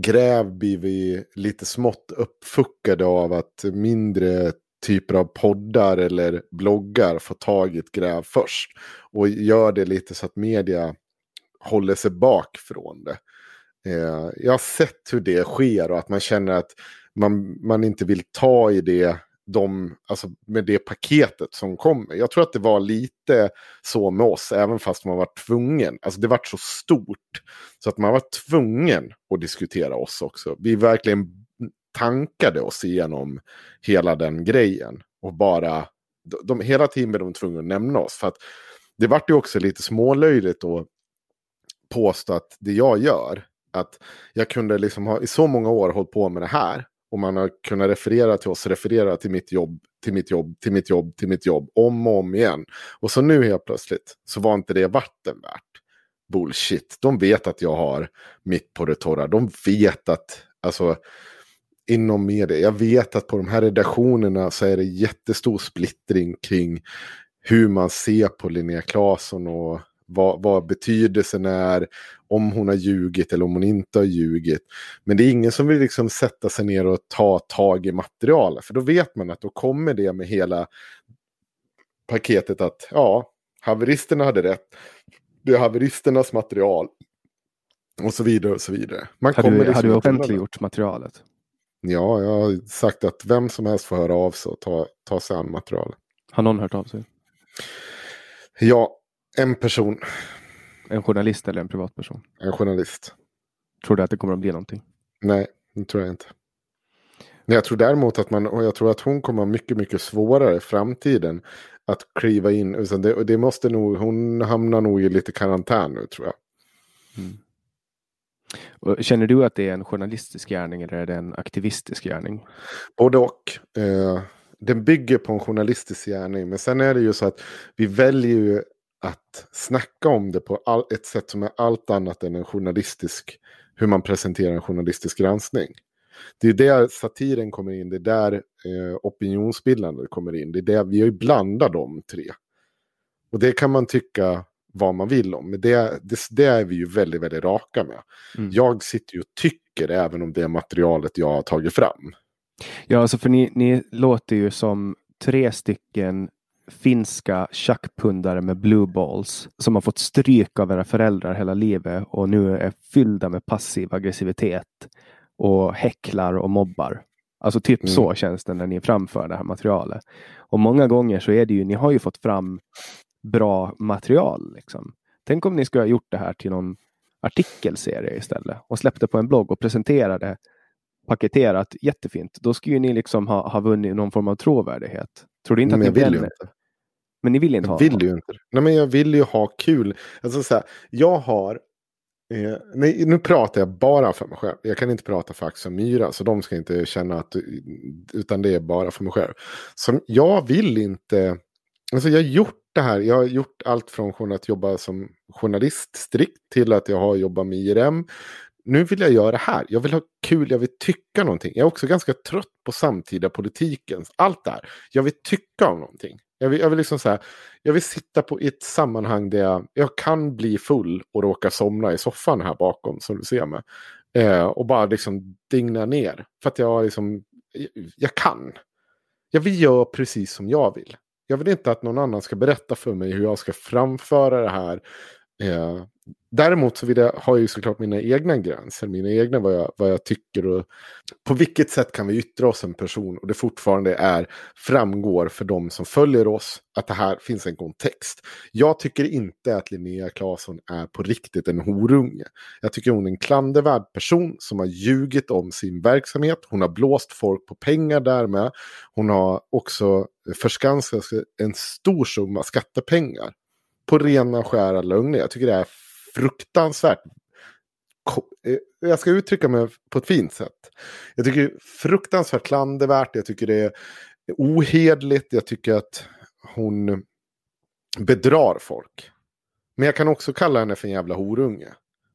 gräv blivit lite smått uppfuckade av att mindre typer av poddar eller bloggar får tag i ett gräv först. Och gör det lite så att media håller sig bak från det. Eh, jag har sett hur det sker och att man känner att man, man inte vill ta i det. De, alltså med det paketet som kommer. Jag tror att det var lite så med oss, även fast man var tvungen. Alltså det var så stort så att man var tvungen att diskutera oss också. Vi verkligen tankade oss igenom hela den grejen och bara de, hela tiden blev de tvungna att nämna oss för att det var ju också lite smålöjligt att påstå att det jag gör, att jag kunde liksom ha i så många år hållit på med det här. Och man har kunnat referera till oss, referera till mitt jobb, till mitt jobb, till mitt jobb, till mitt jobb, om och om igen. Och så nu helt plötsligt så var inte det vatten värt. Bullshit. De vet att jag har mitt på det torra. De vet att, alltså, inom media, jag vet att på de här redaktionerna så är det jättestor splittring kring hur man ser på Linnéa Claeson och vad, vad betydelsen är, om hon har ljugit eller om hon inte har ljugit. Men det är ingen som vill liksom sätta sig ner och ta tag i materialet. För då vet man att då kommer det med hela paketet att ja, haveristerna hade rätt. Det är haveristernas material. Och så vidare och så vidare. Man har, kommer du, liksom har du offentliggjort materialet? Ja, jag har sagt att vem som helst får höra av sig och ta, ta sig an materialet. Har någon hört av sig? Ja. En person. En journalist eller en privatperson? En journalist. Tror du att det kommer att bli någonting? Nej, det tror jag inte. Men jag tror däremot att man, och jag tror att hon kommer att ha mycket, mycket svårare i framtiden att kliva in. Och det, det måste nog, hon hamnar nog i lite karantän nu, tror jag. Mm. Och känner du att det är en journalistisk gärning eller är det en aktivistisk gärning? Både och. Eh, den bygger på en journalistisk gärning. Men sen är det ju så att vi väljer ju att snacka om det på all, ett sätt som är allt annat än en journalistisk, hur man presenterar en journalistisk granskning. Det är där satiren kommer in, det är där eh, opinionsbildandet kommer in. Det är där vi har ju blandat de tre. Och det kan man tycka vad man vill om. Men det, det, det är vi ju väldigt, väldigt raka med. Mm. Jag sitter ju och tycker även om det materialet jag har tagit fram. Ja, alltså för ni, ni låter ju som tre stycken finska tjackpundare med blue balls som har fått stryk av era föräldrar hela livet och nu är fyllda med passiv aggressivitet och häcklar och mobbar. Alltså typ mm. så känns det när ni framför det här materialet. Och många gånger så är det ju, ni har ju fått fram bra material liksom. Tänk om ni skulle ha gjort det här till någon artikelserie istället och släppte på en blogg och presenterade paketerat jättefint. Då skulle ju ni liksom ha, ha vunnit någon form av trovärdighet. Tror du inte men att ni vill inte. Men ni vill inte jag ha vill det. Ju inte. Nej, men jag vill ju ha kul. Alltså så här, jag har eh, nej, nu pratar jag bara för mig själv. Jag kan inte prata för Axel Myra så de ska inte känna att utan det är bara för mig själv. Så jag vill inte alltså jag har gjort det här. Jag har gjort allt från från att jobba som journalist strikt till att jag har jobbat med I R M. Nu vill jag göra det här. Jag vill ha kul, jag vill tycka någonting. Jag är också ganska trött på samtida politiken. Allt där. Jag vill tycka om någonting. Jag vill, jag vill liksom så här, jag vill sitta på ett sammanhang där jag, jag kan bli full och råka somna i soffan här bakom som du ser mig. eh, och bara liksom digna ner. För att jag liksom, jag, jag kan. Jag vill göra precis som jag vill. Jag vill inte att någon annan ska berätta för mig hur jag ska framföra det här. Eh, däremot så vill jag, har jag ju såklart mina egna gränser, mina egna vad jag, vad jag tycker och på vilket sätt kan vi yttra oss en person och det fortfarande är framgår för de som följer oss att det här finns en kontext. Jag tycker inte att Linnéa Claeson är på riktigt en horunge. Jag tycker hon är en klandervärd person som har ljugit om sin verksamhet. Hon har blåst folk på pengar därmed. Hon har också förskansat en stor summa skattepengar på rena skära lögner. Jag tycker det är fruktansvärt. Jag ska uttrycka mig på ett fint sätt. Jag tycker det är fruktansvärt klandervärt. Jag tycker det är ohederligt. Jag tycker att hon bedrar folk. Men jag kan också kalla henne för en jävla horunge.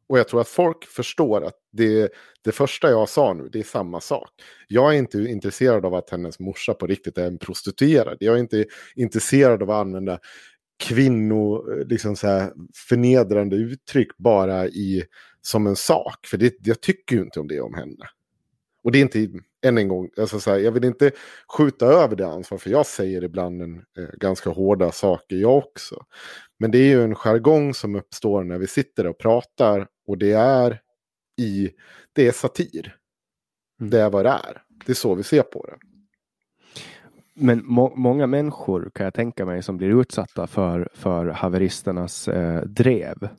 Och jag tror att folk förstår att det, det första jag sa nu, det är samma sak. Jag är inte intresserad av att hennes morsa på riktigt är en prostituerad. Jag är inte intresserad av att använda kvinnor, liksom så här förnedrande uttryck bara i som en sak, för det, jag tycker ju inte om det om henne. Och det är inte än en gång, alltså så här, jag vill inte skjuta över det ansvar, för jag säger ibland en, eh, ganska hårda saker jag också. Men det är ju en jargong som uppstår när vi sitter och pratar, och det är i det är satir. Mm. Det är vad det är. Det är så vi ser på det. Men må- många människor kan jag tänka mig som blir utsatta för, för haveristernas eh, drev.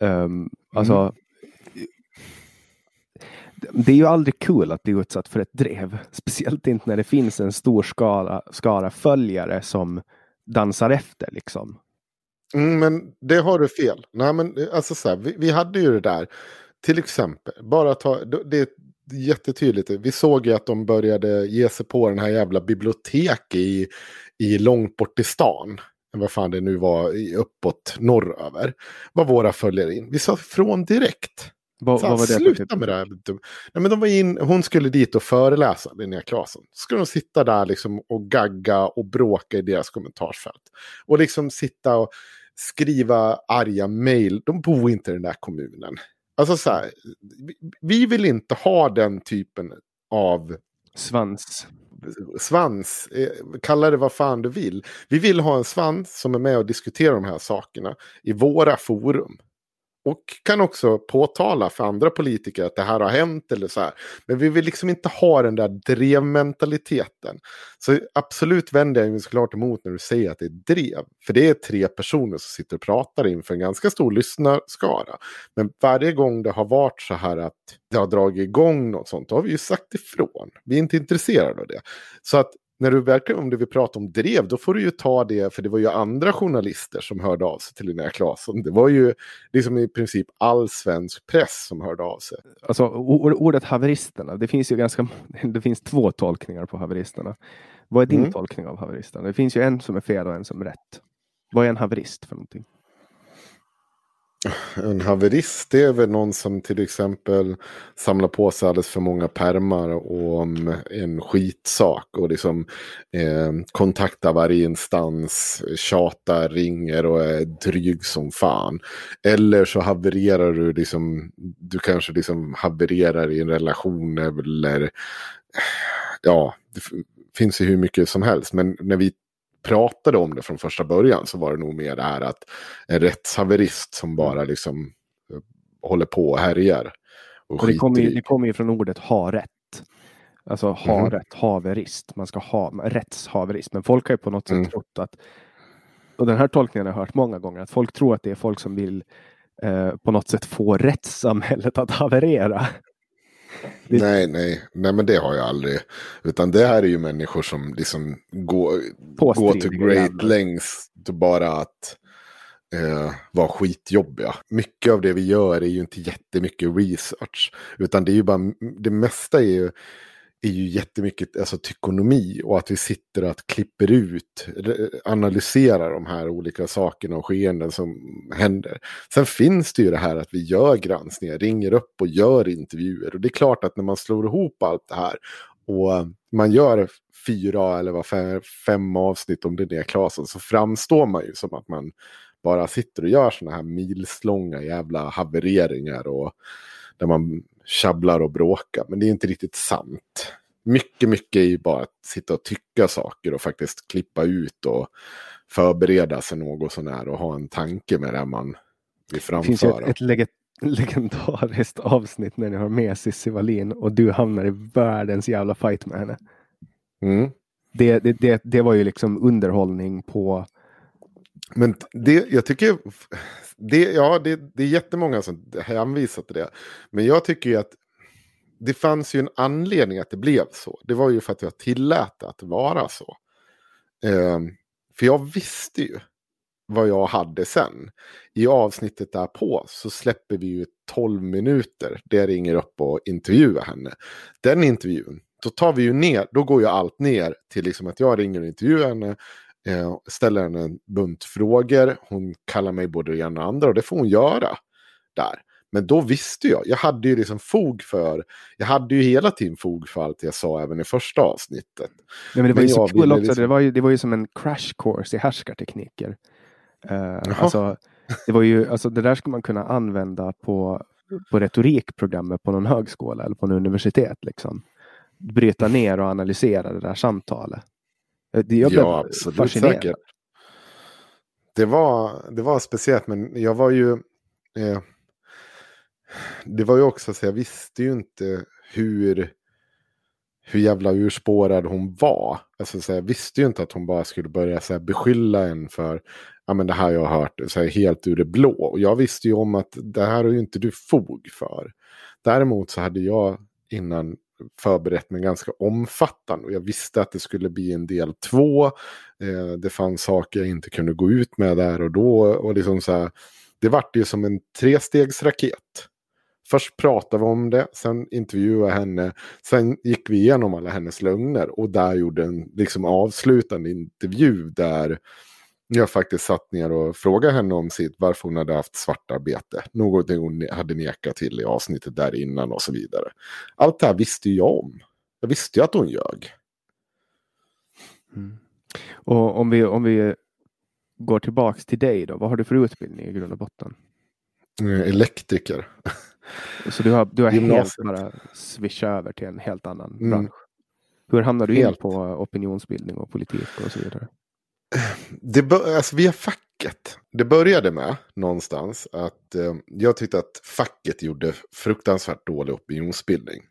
Um, alltså, mm. Det är ju aldrig kul att bli utsatt för ett drev. Speciellt inte när det finns en stor skala, skala följare som dansar efter liksom. Mm, men det har du fel. Nej, men, alltså, så här, vi, vi hade ju det där. Till exempel, bara ta... Det, jättetydligt. Vi såg ju att de började ge sig på den här jävla biblioteket i, i långt bort i stan. Vad fan det nu var uppåt norröver. Vad våra följare in. Vi sa från direkt. Va, fan, vad var det sluta typ? Med det här. Nej, men de var in, hon skulle dit och föreläsa Linnéa Claeson. Så skulle de sitta där liksom och gagga och bråka i deras kommentarsfält. Och liksom sitta och skriva arga mejl. De bor inte i den där kommunen. Alltså så här, vi vill inte ha den typen av svans. Svans, kalla det vad fan du vill. Vi vill ha en svans som är med och diskuterar de här sakerna i våra forum. Och kan också påtala för andra politiker att det här har hänt eller så här. Men vi vill liksom inte ha den där drevmentaliteten. Så absolut vänder jag mig såklart emot när du säger att det är drev. För det är tre personer som sitter och pratar inför en ganska stor lyssnarskara. Men varje gång det har varit så här att det har dragit igång något sånt, då har vi ju sagt ifrån. Vi är inte intresserade av det. Så att när du verkar om det vi pratar om drev, då får du ju ta det, för det var ju andra journalister som hörde av sig till Linnéa Claeson. Det var ju liksom i princip all svensk press som hörde av sig. Alltså ordet haveristerna, det finns ju ganska, det finns två tolkningar på haveristerna. Vad är din mm. tolkning av haveristerna? Det finns ju en som är fel och en som är rätt. Vad är en haverist för någonting? En haverist, det är väl någon som till exempel samlar på sig alldeles för många pärmar om en skitsak och liksom eh, kontaktar varje instans, tjatar, ringer och är dryg som fan. Eller så havererar du liksom, du kanske liksom havererar i en relation eller ja, det finns ju hur mycket som helst, men när vi pratade om det från första början så var det nog mer det här att en rättshaverist som bara liksom håller på och härjar. Och och det kommer ju, kom ju från ordet ha rätt. Alltså ha mm. rätt, haverist. Man ska ha rättshaverist. Men folk har ju på något sätt mm. trott att, och den här tolkningen har jag hört många gånger, att folk tror att det är folk som vill eh, på något sätt få rättssamhället att haverera. Det... Nej, nej. Nej, men det har jag aldrig. Utan det här är ju människor som liksom går, går till great lengths bara att eh, vara skitjobbiga. Mycket av det vi gör är ju inte jättemycket research. Utan det är ju bara, det mesta är ju, är ju jättemycket alltså, tykonomi och att vi sitter och att klipper ut, analyserar de här olika sakerna och skeenden som händer. Sen finns det ju det här att vi gör granskningar, ringer upp och gör intervjuer, och det är klart att när man slår ihop allt det här och man gör fyra eller vad, fem, fem avsnitt om Linnéa Claeson, så framstår man ju som att man bara sitter och gör såna här milslånga jävla havereringar och där man tjabblar och bråkar, men det är inte riktigt sant. Mycket, mycket är bara att sitta och tycka saker och faktiskt klippa ut och förbereda sig något sån här och ha en tanke med det man vill framföra. Det finns ett, ett leg- legendariskt avsnitt när ni har med Cissi Wallin och du hamnar i världens jävla fight med henne. Mm. Det, det, det, det var ju liksom underhållning på... Men det, jag tycker... Det, ja, det, det är jättemånga som hänvisar till det. Men jag tycker ju att det fanns ju en anledning att det blev så. Det var ju för att jag tillät att vara så. Eh, för jag visste ju vad jag hade sen. I avsnittet därpå så släpper vi ju tolv minuter där jag ringer upp och intervjuar henne. Den intervjun, då tar vi ju ner, då går ju allt ner till liksom att jag ringer och intervjuar henne, eh, ställer henne en bunt frågor. Hon kallar mig både det ena och andra och det får hon göra där. Men då visste jag, jag hade ju liksom fog för, jag hade ju hela tiden fog för allt jag sa även i första avsnittet. Nej, men det var men ju så kul också, liksom... det, var ju, det var ju som en crash course i härskartekniker. Uh, alltså, det var ju, alltså det där ska man kunna använda på, på retorikprogrammet på någon högskola eller på en universitet liksom. Bryta ner och analysera det där samtalet. Det, jag blev ja, absolut, fascinerad. Säkert. Det var, det var speciellt, men jag var ju... Eh... Det var ju också så jag visste ju inte hur hur jävla urspårad hon var. Alltså så jag visste ju inte att hon bara skulle börja så här beskylla en för ja men det här jag har hört så här helt ur det blå, och jag visste ju om att det här har ju inte du fog för. Däremot så hade jag innan förberett mig ganska omfattande och jag visste att det skulle bli en del två. Eh, det fanns saker jag inte kunde gå ut med där och då och liksom så här, det vart ju som en trestegsraket. Först pratade vi om det, sen intervjuade henne, sen gick vi igenom alla hennes lögner och där gjorde en liksom avslutande intervju där jag faktiskt satt ner och frågade henne om sitt, varför hon hade haft svartarbete, något hon hade nekat till i avsnittet där innan och så vidare. Allt det här visste jag om. Jag visste ju att hon ljög. Mm. Och om vi... Om vi... går tillbaks till dig då. Vad har du för utbildning i grund och botten? Elektriker. Så du har, du har helt bara swishat över till en helt annan mm. bransch. Hur hamnar du helt in på opinionsbildning och politik och så vidare? Det bör, alltså via facket. Det började med någonstans att eh, jag tyckte att facket gjorde fruktansvärt dålig opinionsbildning.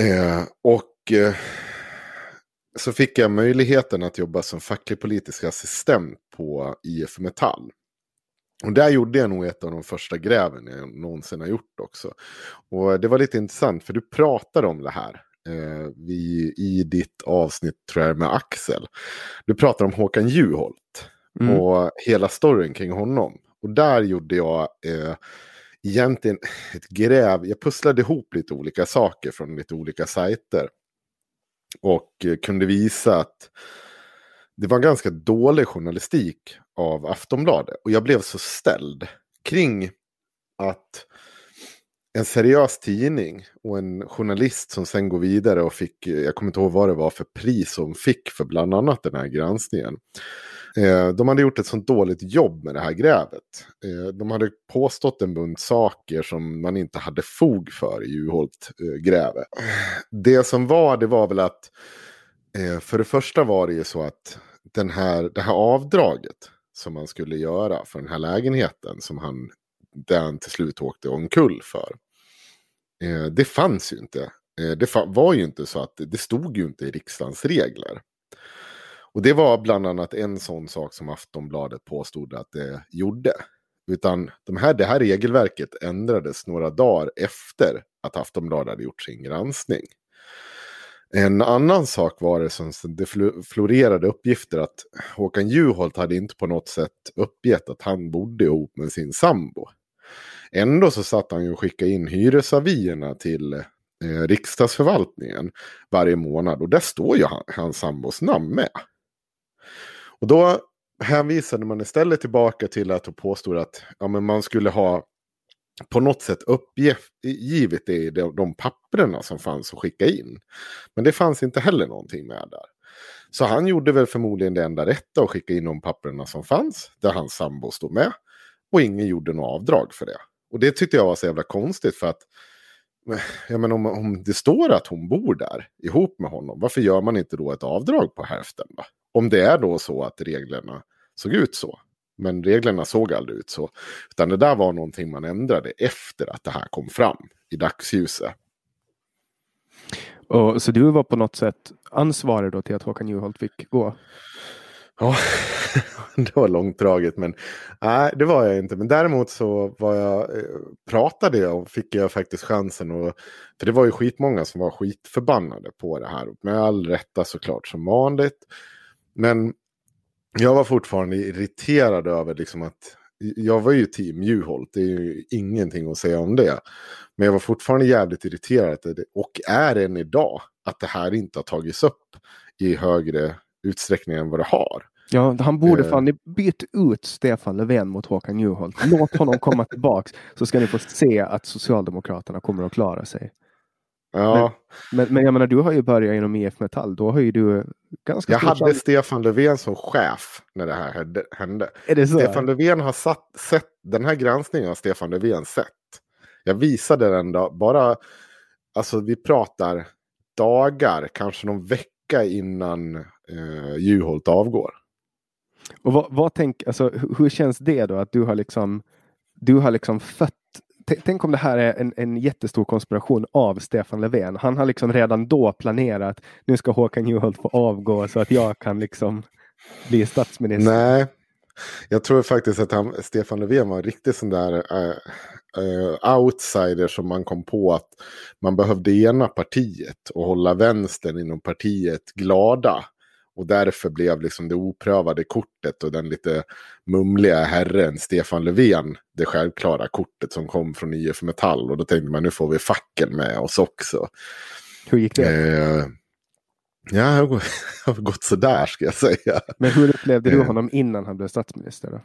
Eh, och... Eh, Så fick jag möjligheten att jobba som facklig politisk assistent på I F Metall. Och där gjorde jag nog ett av de första gräven jag någonsin har gjort också. Och det var lite intressant för du pratade om det här. Eh, vi, I ditt avsnitt tror jag med Axel. Du pratade om Håkan Juholt. Mm. Och hela storyn kring honom. Och där gjorde jag... Eh, egentligen ett gräv. Jag pusslade ihop lite olika saker från lite olika sajter. Och kunde visa att det var ganska dålig journalistik av Aftonbladet. Och jag blev så ställd kring att en seriös tidning och en journalist som sen går vidare och fick, jag kommer inte ihåg vad det var för pris som fick för bland annat den här granskningen. De hade gjort ett sånt dåligt jobb med det här grävet. De hade påstått en bunt saker som man inte hade fog för i Juholt-grävet. Det som var, det var väl att för det första var det ju så att den här, det här avdraget som man skulle göra för den här lägenheten som han, den till slut åkte omkull för. Det fanns ju inte. Det var ju inte så att det stod ju inte i riksdagens regler. Och det var bland annat en sån sak som Aftonbladet påstod att det gjorde. Utan de här, det här regelverket ändrades några dagar efter att Aftonbladet hade gjort sin granskning. En annan sak var det som det florerade uppgifter att Håkan Juholt hade inte på något sätt uppgett att han bodde ihop med sin sambo. Ändå så satt han ju och skickade in hyresavierna till... riksdagsförvaltningen varje månad och där står ju hans han sambos namn med. Och då hänvisade man istället tillbaka till att och påstod att ja, men man skulle ha på något sätt uppgivit det i de, de papperna som fanns att skicka in. Men det fanns inte heller någonting med där. Så han gjorde väl förmodligen det enda rätta att skicka in de papperna som fanns där hans sambo stod med och ingen gjorde något avdrag för det. Och det tyckte jag var så jävla konstigt för att ja, men om, om det står att hon bor där ihop med honom, varför gör man inte då ett avdrag på hälften då? Om det är då så att reglerna såg ut så. Men reglerna såg aldrig ut så. Utan det där var någonting man ändrade efter att det här kom fram i dagsljuset. Och, så du var på något sätt ansvarig då till att Håkan Juholt fick gå? Ja, det var långdraget, men nej, det var jag inte. Men däremot så var jag, pratade jag och fick jag faktiskt chansen. Och, för det var ju skitmånga som var skitförbannade på det här. Med all rätta såklart som vanligt. Men jag var fortfarande irriterad över liksom att jag var ju team Juholt, det är ju ingenting att säga om det. Men jag var fortfarande jävligt irriterad och är än idag att det här inte har tagits upp i högre utsträckning än vad det har. Ja, han borde fan byta ut Stefan Löfven mot Håkan Juholt. Låt honom komma tillbaks så ska ni få se att Socialdemokraterna kommer att klara sig. Ja. Men, men, men jag menar, du har ju börjat inom I F Metall. Då har ju du ganska... Jag hade chans. Stefan Löfven som chef när det här hände. Är det så? Stefan Löfven har satt, sett... Den här granskningen har Stefan Löfven sett. Jag visade den då. Bara... Alltså vi pratar dagar, kanske någon vecka innan eh, Juholt avgår. Och vad, vad tänk... Alltså hur känns det då? Att du har liksom... Du har liksom fött... Tänk om det här är en, en jättestor konspiration av Stefan Löfven. Han har liksom redan då planerat, nu ska Håkan Juholt få avgå så att jag kan liksom bli statsminister. Nej, jag tror faktiskt att han, Stefan Löfven var en riktig sån där äh, äh, outsider som man kom på att man behövde ena partiet och hålla vänstern inom partiet glada. Och därför blev liksom det oprövade kortet och den lite mumliga herren Stefan Löfven det självklara kortet som kom från I F Metall. Och då tänkte man, nu får vi facken med oss också. Hur gick det? Eh, ja, jag har gått sådär ska jag säga. Men hur upplevde du honom eh, innan han blev statsminister då?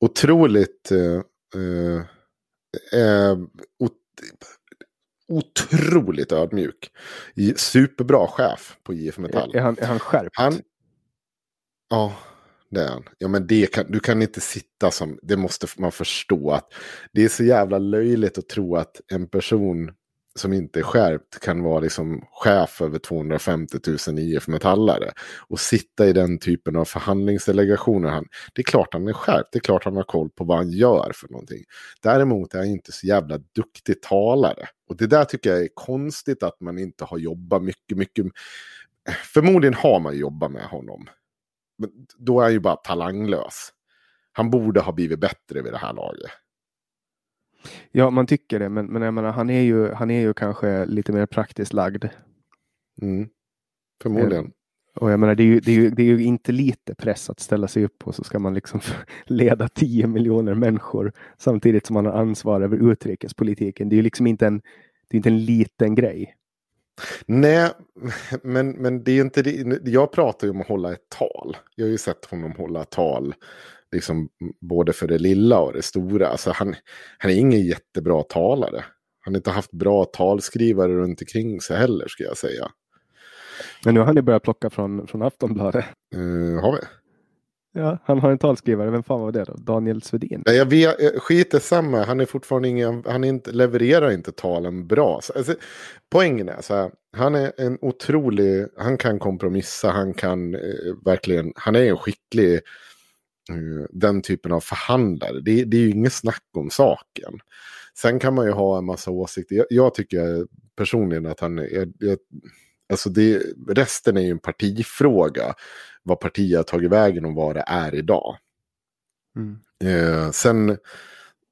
Otroligt... Eh, eh, ot- otroligt ödmjuk. Superbra chef på I F Metall. Är han, är han skärpt? Han, ja, det är han. Ja, men det kan, du kan inte sitta som... Det måste man förstå. Att det är så jävla löjligt att tro att en person som inte är skärpt kan vara liksom chef över tvåhundrafemtio tusen I F Metallare. Och sitta i den typen av förhandlingsdelegationer. Han, det är klart han är skärpt. Det är klart han har koll på vad han gör för någonting. Däremot är han inte så jävla duktig talare. Och det där tycker jag är konstigt att man inte har jobbat mycket, mycket. Förmodligen har man jobbat med honom. Men då är han ju bara talanglös. Han borde ha blivit bättre vid det här laget. Ja, man tycker det. Men, men jag menar, han är ju, han är ju kanske lite mer praktiskt lagd. Mm, förmodligen. Och jag menar, det är ju, det är ju, det är ju inte lite press att ställa sig upp på. Så ska man liksom leda tio miljoner människor samtidigt som man har ansvar över utrikespolitiken. Det är ju liksom inte en, det är inte en liten grej. Nej, men, men det är ju inte det. Jag pratar ju om att hålla ett tal. Jag har ju sett honom hålla tal. Liksom både för det lilla och det stora. Alltså han, han är ingen jättebra talare. Han har inte haft bra talskrivare runt omkring sig heller ska jag säga. Men nu har han ju börjat plocka från, från Aftonbladet. Uh, har vi? Ja, han har en talskrivare. Vem fan var det då? Daniel Svedin? Ja, jag vet, skit är samma. Han är fortfarande ingen, han inte, levererar inte talen bra. Alltså, poängen är så här. Han är en otrolig, han kan kompromissa. Han kan eh, verkligen, han är en skicklig den typen av förhandlare. Det, det är ju inget snack om saken. Sen kan man ju ha en massa åsikter. Jag, jag tycker personligen att han är, jag, alltså det, resten är ju en partifråga. Vad partiet har tagit vägen och vad det är idag. Mm. Eh, sen,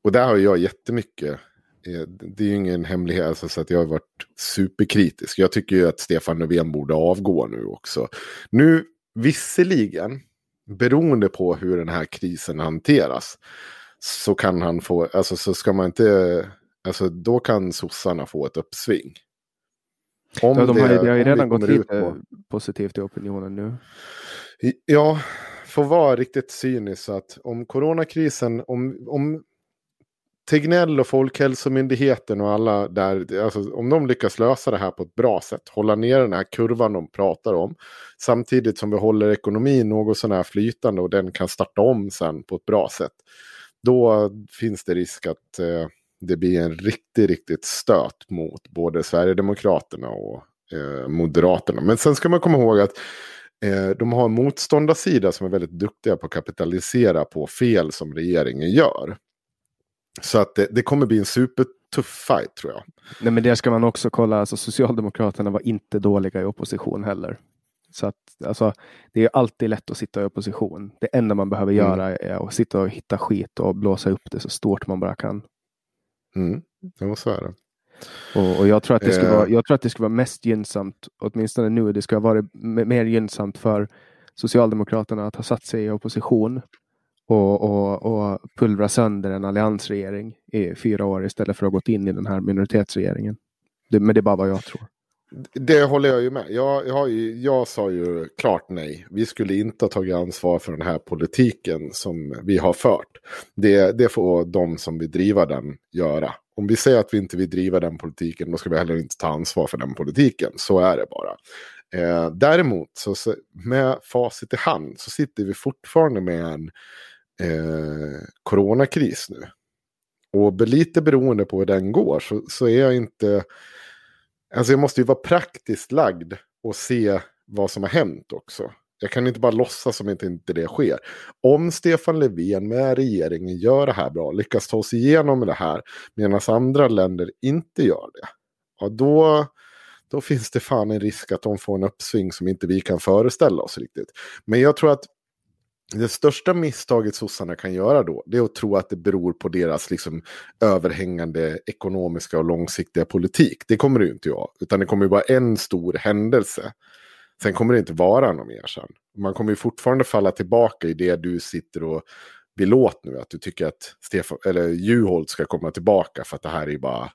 och där har jag jättemycket. Eh, det är ju ingen hemlighet alltså, så att jag har varit superkritisk. Jag tycker ju att Stefan Löfven borde avgå nu också. Nu visserligen beroende på hur den här krisen hanteras så kan han få, alltså så ska man inte, alltså då kan sossarna få ett uppsving. Om ja, de har, det, det har ju redan gått ut på positivt i opinionen nu. Ja, får vara riktigt cynisk så att om coronakrisen, om, om Tegnell och Folkhälsomyndigheten och alla där, alltså om de lyckas lösa det här på ett bra sätt, hålla ner den här kurvan de pratar om, samtidigt som vi håller ekonomin något sån här flytande och den kan starta om sen på ett bra sätt, då finns det risk att eh, det blir en riktigt, riktigt stöt mot både Sverigedemokraterna och eh, Moderaterna. Men sen ska man komma ihåg att eh, de har en motståndarsida som är väldigt duktiga på att kapitalisera på fel som regeringen gör. Så att det, det kommer bli en supertuff fight, tror jag. Nej, men där ska man också kolla, alltså Socialdemokraterna var inte dåliga i opposition heller. Så att, alltså, det är alltid lätt att sitta i opposition. Det enda man behöver mm. göra är att sitta och hitta skit och blåsa upp det så stort man bara kan. Mm, det måste vara. Och, och jag tror att det skulle vara, jag tror att det skulle vara mest gynnsamt, åtminstone nu, det skulle vara mer gynnsamt för Socialdemokraterna att ha satt sig i opposition och, och, och pulvra sönder en alliansregering i fyra år istället för att ha gått in i den här minoritetsregeringen. Det, men det är bara vad jag tror. Det håller jag ju med. Jag, jag, jag sa ju klart nej. Vi skulle inte ha tagit ansvar för den här politiken som vi har fört. Det, det får de som vill driva den göra. Om vi säger att vi inte vill driva den politiken, då ska vi heller inte ta ansvar för den politiken. Så är det bara. Eh, däremot, så, så, med facit i hand, så sitter vi fortfarande med en eh, coronakris nu. Och lite beroende på hur den går så, så är jag inte... Alltså jag måste ju vara praktiskt lagd och se vad som har hänt också. Jag kan inte bara låtsas som inte, inte det sker. Om Stefan Löfven med regeringen gör det här bra, lyckas ta sig igenom det här medan andra länder inte gör det. Ja, då, då finns det fan en risk att de får en uppsving som inte vi kan föreställa oss riktigt. Men jag tror att det största misstaget sossarna kan göra då, det är att tro att det beror på deras liksom överhängande ekonomiska och långsiktiga politik. Det kommer det ju inte göra, utan det kommer ju vara en stor händelse. Sen kommer det inte vara någon mer sen. Man kommer ju fortfarande falla tillbaka i det du sitter och vill åt nu, att du tycker att Stefan, eller Juholt ska komma tillbaka för att det här är bara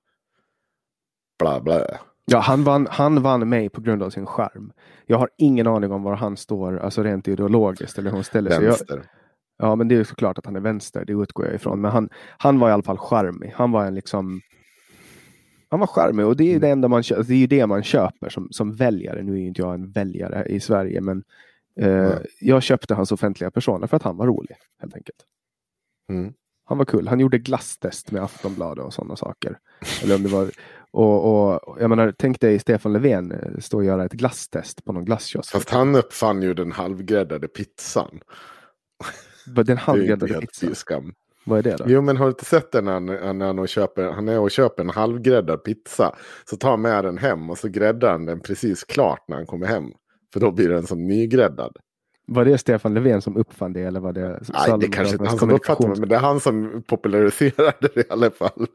bla bla. Ja, han vann, han vann mig på grund av sin charm. Jag har ingen aning om var han står, alltså rent ideologiskt eller hur han ställer sig. Vänster. Ja, men det är ju såklart att han är vänster, det utgår jag ifrån. Men han, han var i alla fall charmig. Han var en liksom... Han var charmig, och det är ju mm. det enda man köper. Det är ju det man köper som, som väljare. Nu är ju inte jag en väljare i Sverige, men eh, mm. jag köpte hans offentliga personer för att han var rolig, helt enkelt. Mm. Han var kul. Han gjorde glasstest med Aftonbladet och sådana saker. Eller om det var... Och, och jag menar, tänk dig Stefan Löfven stå och göra ett glasstest på någon glasskiosk. Fast han uppfann ju den halvgräddade pizzan. Den halvgräddade pizzan? Vad är det då? Jo, men har du inte sett den när han, när han, köper, han är och köper en halvgräddad pizza? Så tar han med den hem och så gräddar han den precis klart när han kommer hem. För då blir den som nygräddad. Var det Stefan Löfven som uppfann det? Eller var det... Nej, det kanske inte han som uppfattade, men det är han som populariserade det i alla fall.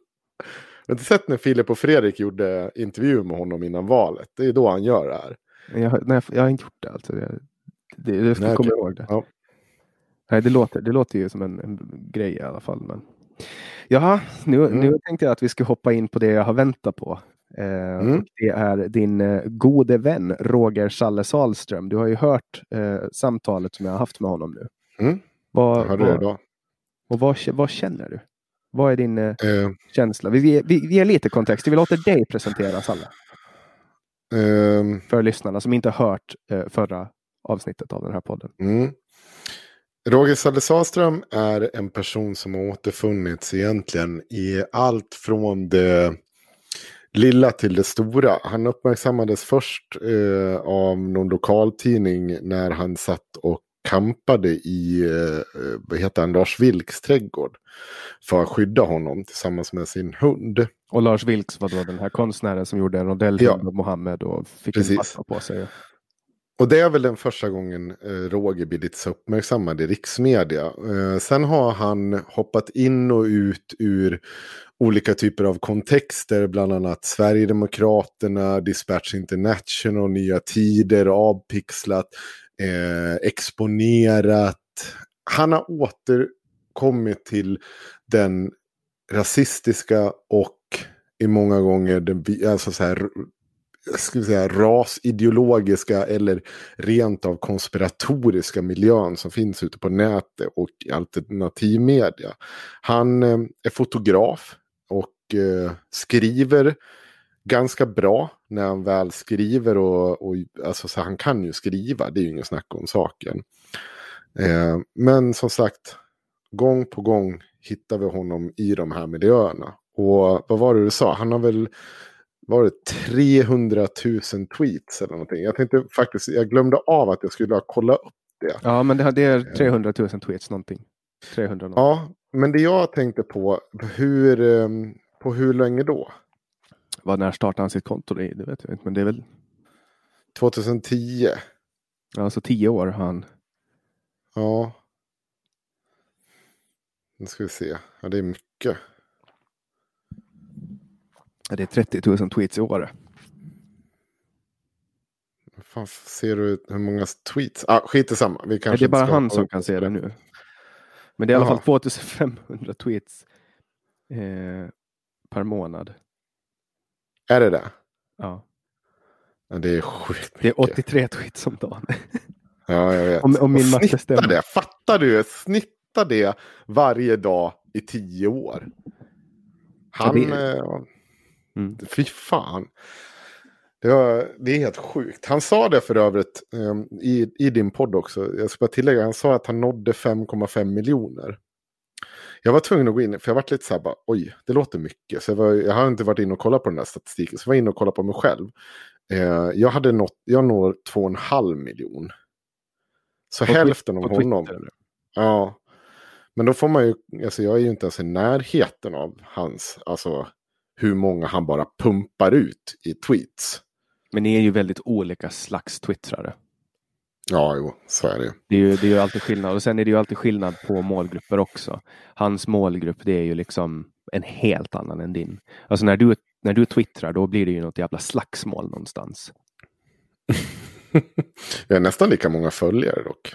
Jag har inte sett när Filip och Fredrik gjorde intervju med honom innan valet. Det är då han gör det här. Jag, nej, jag har inte gjort det. Alltså. Det, det, det, jag kommer ihåg det. Ja. Nej, det, låter, det låter ju som en, en grej i alla fall. Men... Jaha, nu, mm. nu tänkte jag att vi ska hoppa in på det jag har väntat på. Eh, mm. Det är din eh, gode vän Roger Salle Sahlström. Du har ju hört eh, samtalet som jag har haft med honom nu. Mm. Vad, jag hörde vad, det då. Och vad, vad känner du? Vad är din eh, eh, känsla? Vi ger, vi ger lite kontext. Vi låter dig presentera Salle. Eh, För lyssnarna som inte har hört eh, förra avsnittet av den här podden. Mm. Roger Salle Sahlström är en person som har återfunnits egentligen i allt från det lilla till det stora. Han uppmärksammades först eh, av någon lokaltidning när han satt och kampade i eh, vad heter han, Lars Wilks trädgård för att skydda honom tillsammans med sin hund. Och Lars Wilks var då den här konstnären som gjorde en rondellhund ja. av Mohammed och fick Precis. en massa på sig. Och det är väl den första gången eh, Roger blir lite så uppmärksammad i riksmedia. Eh, sen har han hoppat in och ut ur olika typer av kontexter, bland annat Sverigedemokraterna, Dispatch International, Nya Tider, avpixlat, eh, exponerat. Han har återkommit till den rasistiska och i många gånger den, alltså så här, jag skulle säga rasideologiska eller rent av konspiratoriska miljön som finns ute på nätet och i alternativmedia. Han eh, är fotograf och eh, skriver ganska bra när han väl skriver och, och alltså, så han kan ju skriva, det är ju ingen snack om saken. Eh, men som sagt, gång på gång hittar vi honom i de här miljöerna. Och vad var det du sa? Han har väl varit trehundratusen tweets eller någonting. Jag tänkte faktiskt, jag glömde av att jag skulle kolla upp det. Ja, men det, det är trehundratusen tweets någonting. trehundra någonting. Ja, men det jag tänkte på, hur, på hur länge då? Vad, när startade han sitt konto? Det vet jag inte, men det är väl... tjugohundratio. Ja, så tio år han... Ja. Nu ska vi se. Ja, det är mycket. Ja, det är trettiotusen tweets i år. Fan, ser du hur många tweets? Ah, skit i samma. Vi kanske, ja, det är bara han som kan se det nu. Men det är i alla fall tjugofemhundra tweets eh, per månad. Är det det? Ja. Ja, det är sjukt mycket. Det är åttiotre tweets om dagen. Ja, jag vet. Om, om min matte stämmer. Det, fattar du? Snitta det varje dag i tio år. Han... Ja, det... eh, Mm. Fy fan. Det, var, det är helt sjukt. Han sa det för övrigt um, i, i din podd också. Jag ska bara tillägga, han sa att han nådde fem komma fem miljoner. Jag var tvungen att gå in, för jag var lite såhär bara, oj, det låter mycket. Så jag, var, jag har inte varit inne och kollat på den där statistiken. Så jag var inne och kollade på mig själv. Eh, jag hade nått, jag når två komma fem miljon. Så på hälften av på honom. Twitter. Ja. Men då får man ju, alltså jag är ju inte ens i närheten av hans, alltså hur många han bara pumpar ut i tweets. Men ni är ju väldigt olika slags twittrare. Ja, jo, så är det. Det är ju, det är ju alltid skillnad. Och sen är det ju alltid skillnad på målgrupper också. Hans målgrupp, det är ju liksom en helt annan än din. Alltså när du, när du twittrar, då blir det ju något jävla slagsmål någonstans. Jag är nästan lika många följare dock.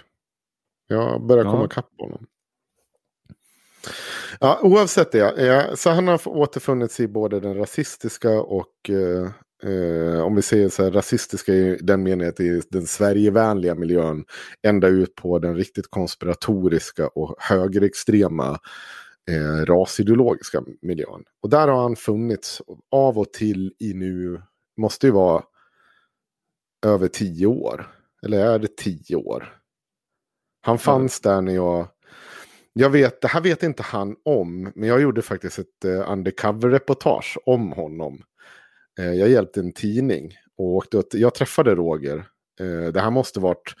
Jag börjar komma kapp på honom. Ja, oavsett det. Så han har återfunnits i både den rasistiska och, eh, om vi säger så här, rasistiska i den meningen att det är den Sverigevänliga miljön, ända ut på den riktigt konspiratoriska och högerextrema eh, rasideologiska miljön. Och där har han funnits av och till i nu, måste ju vara över tio år. Eller är det tio år? Han fanns där när jag... Jag vet, det här vet inte han om, men jag gjorde faktiskt ett eh, undercover-reportage om honom. Eh, jag hjälpte en tidning och jag träffade Roger. Eh, det här måste varit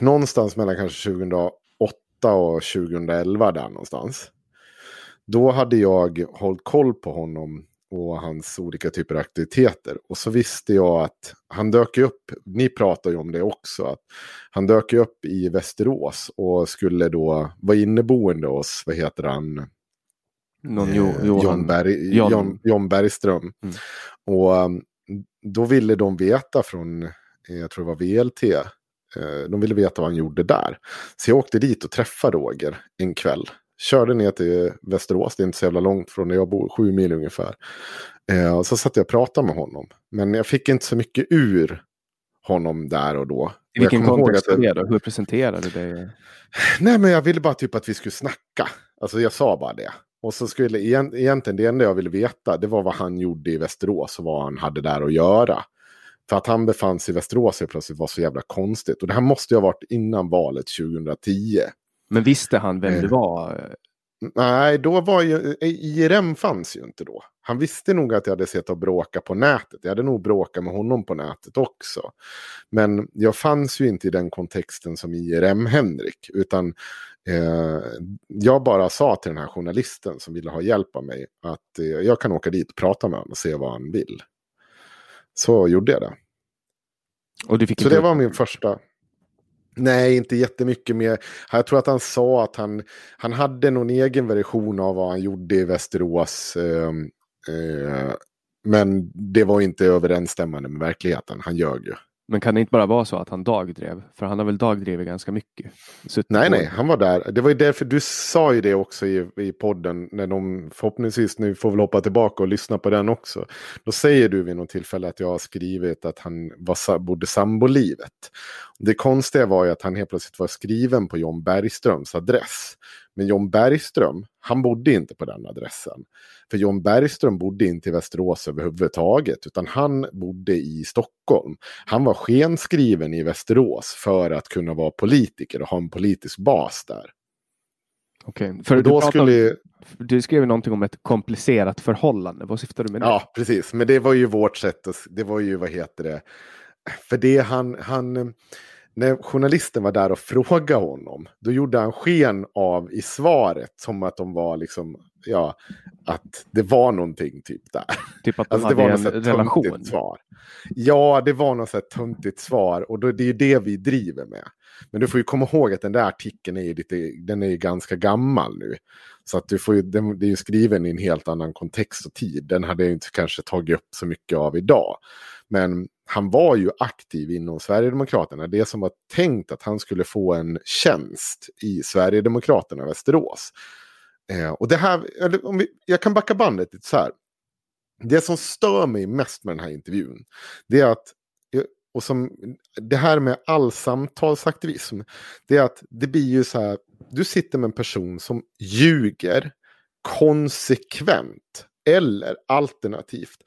någonstans mellan kanske tjugohundraåtta och tjugohundraelva där någonstans. Då hade jag hållit koll på honom och hans olika typer av aktiviteter. Och så visste jag att han dök upp, ni pratar ju om det också, att han dök upp i Västerås och skulle då vara inneboende hos, vad heter han? Någon jo, Johan, John, Berg, John. John, John Bergström. Mm. Och då ville de veta från, jag tror det var V L T, de ville veta vad han gjorde där. Så jag åkte dit och träffade Roger en kväll. Körde ner till Västerås, det är inte så jävla långt från där jag bor, sju mil ungefär. Eh, så satt jag och pratade med honom. Men jag fick inte så mycket ur honom där och då. I vilken kontext är det då? Hur presenterade du dig? Nej, men jag ville bara typ att vi skulle snacka. Alltså jag sa bara det. Och så skulle egentligen det enda jag ville veta, det var vad han gjorde i Västerås och vad han hade där att göra. För att han befann sig i Västerås och plötsligt var så jävla konstigt. Och det här måste ju ha varit innan valet tjugohundratio. Men visste han vem det var? Nej, då var ju... I R M fanns ju inte då. Han visste nog att jag hade sett att bråka på nätet. Jag hade nog bråkat med honom på nätet också. Men jag fanns ju inte i den kontexten som I R M-Henrik. Utan eh, jag bara sa till den här journalisten som ville ha hjälp av mig att eh, jag kan åka dit och prata med honom och se vad han vill. Så gjorde jag det. Och du fick Så det var min första... Nej, inte jättemycket mer. Jag tror att han sa att han, han hade någon egen version av vad han gjorde i Västerås. Eh, eh, men det var inte överensstämmande med verkligheten. Han ljög ju. Men kan det inte bara vara så att han dagdrev? För han har väl dagdrivit ganska mycket? Suttit nej, nej. Han var där. Det var ju därför du sa ju det också i, i podden. När de förhoppningsvis nu får väl hoppa tillbaka och lyssna på den också. Då säger du vid något tillfälle att jag har skrivit att han var, bodde sambolivet. Det konstiga var ju att han helt plötsligt var skriven på John Bergströms adress. Men John Bergström, han bodde inte på den adressen. För John Bergström bodde inte i Västerås överhuvudtaget, utan han bodde i Stockholm. Han var skenskriven i Västerås för att kunna vara politiker och ha en politisk bas där. Okej, okay. För då du, skulle... om, du skrev någonting om ett komplicerat förhållande. Vad syftar du med det? Ja, precis. Men det var ju vårt sätt. Att, det var ju, vad heter det? För det han... han när journalisten var där och frågade honom, då gjorde han sken av i svaret som att de var liksom, ja, att det var någonting typ där. Typ att de alltså, det hade var en relation. Svar. Ja, det var något så här tuntigt svar, och då, det är ju det vi driver med. Men du får ju komma ihåg att den där artikeln är ju, lite, den är ju ganska gammal nu. Så att du får ju, den, det är ju skriven i en helt annan kontext och tid. Den hade jag inte kanske tagit upp så mycket av idag. Men han var ju aktiv inom Sverigedemokraterna. Det som var tänkt att han skulle få en tjänst i Sverigedemokraterna i Västerås. Eh, och det här, eller om vi, jag kan backa bandet lite så här. Det som stör mig mest med den här intervjun, det är att, och som det här med all samtalsaktivism, det är att det blir ju så här, du sitter med en person som ljuger konsekvent eller alternativt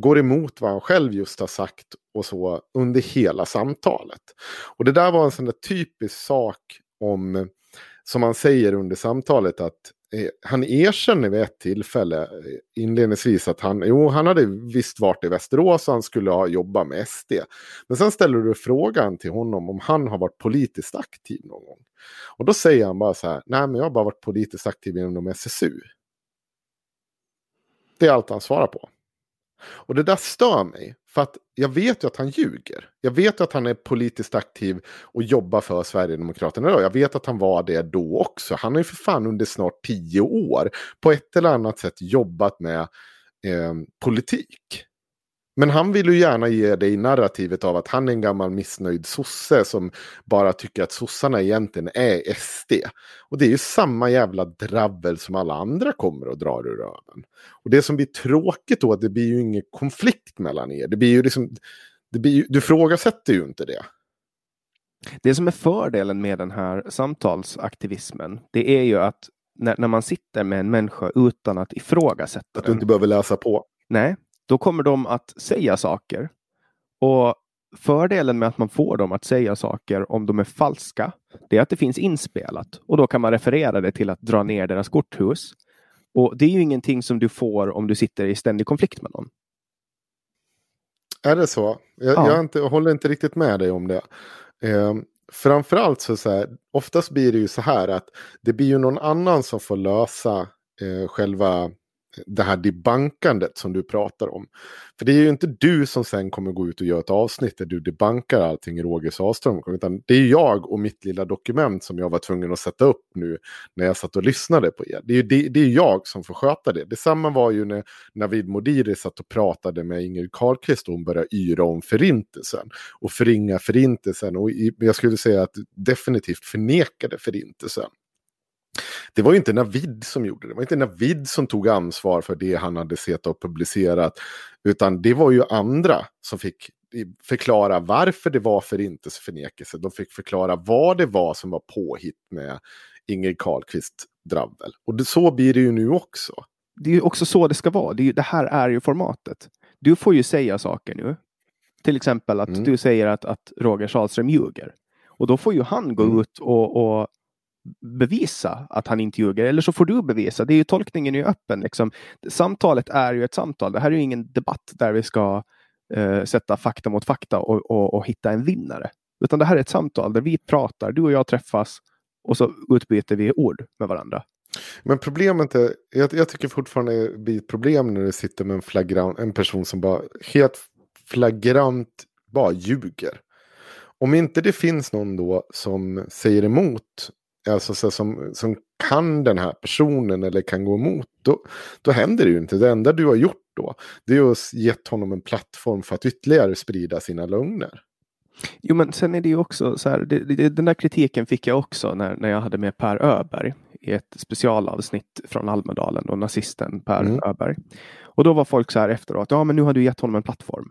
går emot vad han själv just har sagt och så under hela samtalet. Och det där var en sån där typisk sak om, som han säger under samtalet, att eh, han erkänner vid ett tillfälle inledningsvis att han, jo, han hade visst varit i Västerås och han skulle ha jobbat med S D. Men sen ställer du frågan till honom om han har varit politiskt aktiv någon gång. Och då säger han bara så här, nej men jag har bara varit politiskt aktiv inom S S U. Det är allt han svarar på. Och det där stör mig, för att jag vet ju att han ljuger. Jag vet ju att han är politiskt aktiv och jobbar för Sverigedemokraterna. Jag vet att han var det då också. Han har ju för fan under snart tio år på ett eller annat sätt jobbat med eh, politik. Men han vill ju gärna ge dig narrativet av att han är en gammal missnöjd sosse som bara tycker att sossarna egentligen är S D. Och det är ju samma jävla drabbel som alla andra kommer och drar ur röven. Och det som blir tråkigt då, att det blir ju ingen konflikt mellan er. Det blir ju liksom, det blir ju, du frågasätter ju inte det. Det som är fördelen med den här samtalsaktivismen, det är ju att när, när man sitter med en människa utan att ifrågasätta den. Att du inte behöver läsa på. Nej. Då kommer de att säga saker. Och fördelen med att man får dem att säga saker, om de är falska, det är att det finns inspelat. Och då kan man referera det till att dra ner deras korthus. Och det är ju ingenting som du får om du sitter i ständig konflikt med någon. Är det så? Jag, ja. jag, inte, jag håller inte riktigt med dig om det. Ehm, framförallt så, så här, oftast blir det ju så här att det blir ju någon annan som får lösa eh, själva... det här debankandet som du pratar om. För det är ju inte du som sen kommer gå ut och göra ett avsnitt där du debankar allting i Roger Sahlström, utan det är jag och mitt lilla dokument som jag var tvungen att sätta upp nu när jag satt och lyssnade på er. Det är ju det, det är jag som får sköta det. Detsamma var ju när Navid Modiri satt och pratade med Ingrid Carlqvist och hon började yra om förintelsen och förringa förintelsen, och jag skulle säga att definitivt förnekade förintelsen. Det var ju inte Navid som gjorde det. Det var inte Navid som tog ansvar för det han hade sett och publicerat. Utan det var ju andra som fick förklara varför det var förintelseförnekelse. De fick förklara vad det var som var påhitt med Ingrid Carlqvist drabbel. Och det, så blir det ju nu också. Det är ju också så det ska vara. Det, är ju, det här är ju formatet. Du får ju säga saker nu. Till exempel att mm. du säger att, att Roger Sahlström ljuger. Och då får ju han gå mm. ut och... och bevisa att han inte ljuger, eller så får du bevisa. Det är ju, tolkningen är ju öppen liksom. Samtalet är ju ett samtal. Det här är ju ingen debatt där vi ska eh, sätta fakta mot fakta och, och, och hitta en vinnare, utan det här är ett samtal där vi pratar, du och jag träffas och så utbyter vi ord med varandra. Men problemet är, jag, jag tycker fortfarande det blir ett problem när du sitter med en, flagrant, en person som bara helt flagrant bara ljuger. Om inte det finns någon då som säger emot, alltså så som, som kan den här personen eller kan gå emot, då, då händer det ju inte. Det enda du har gjort då, det är att gett honom en plattform för att ytterligare sprida sina lögner. Jo, men sen är det ju också så här, det, det, den där kritiken fick jag också när, när jag hade med Per Öberg i ett specialavsnitt från Almedalen, och nazisten Per mm. Öberg. Och då var folk så här efteråt, ja men nu har du gett honom en plattform.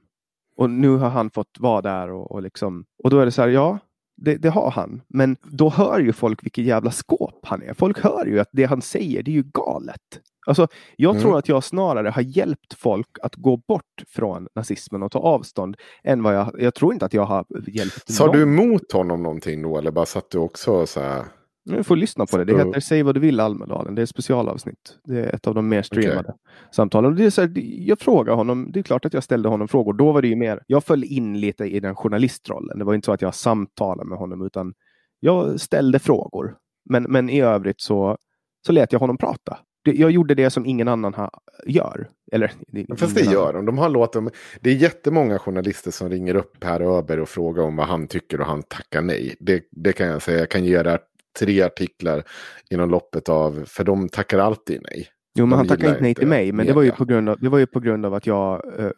Och nu har han fått vara där och, och liksom, och då är det så här, ja. Det, det har han. Men då hör ju folk vilket jävla skåp han är. Folk hör ju att det han säger, det är ju galet. Alltså, jag mm. tror att jag snarare har hjälpt folk att gå bort från nazismen och ta avstånd än vad jag... Jag tror inte att jag har hjälpt... Sa någon. Du emot honom någonting då? Eller bara satt du också så här... Nu får lyssna på det. Det heter Säg vad du vill Almedalen. Det är ett specialavsnitt. Det är ett av de mer streamade okay. samtalen. Det är så här, jag frågar honom. Det är klart att jag ställde honom frågor. Då var det ju mer. Jag föll in lite i den journalistrollen. Det var inte så att jag samtalade med honom. Utan jag ställde frågor. Men, men i övrigt så, så lät jag honom prata. Jag gjorde det som ingen annan ha, gör. Eller, det, fast det gör de. De har låtit dem. Det är jättemånga journalister som ringer upp Per Öberg och frågar om vad han tycker och han tackar nej. Det, det kan jag säga. Jag kan ge det tre artiklar inom loppet av, för de tackar alltid nej. Jo, men han tackar inte nej till mig, men det var ju på grund av, det var ju på grund av att jag eh,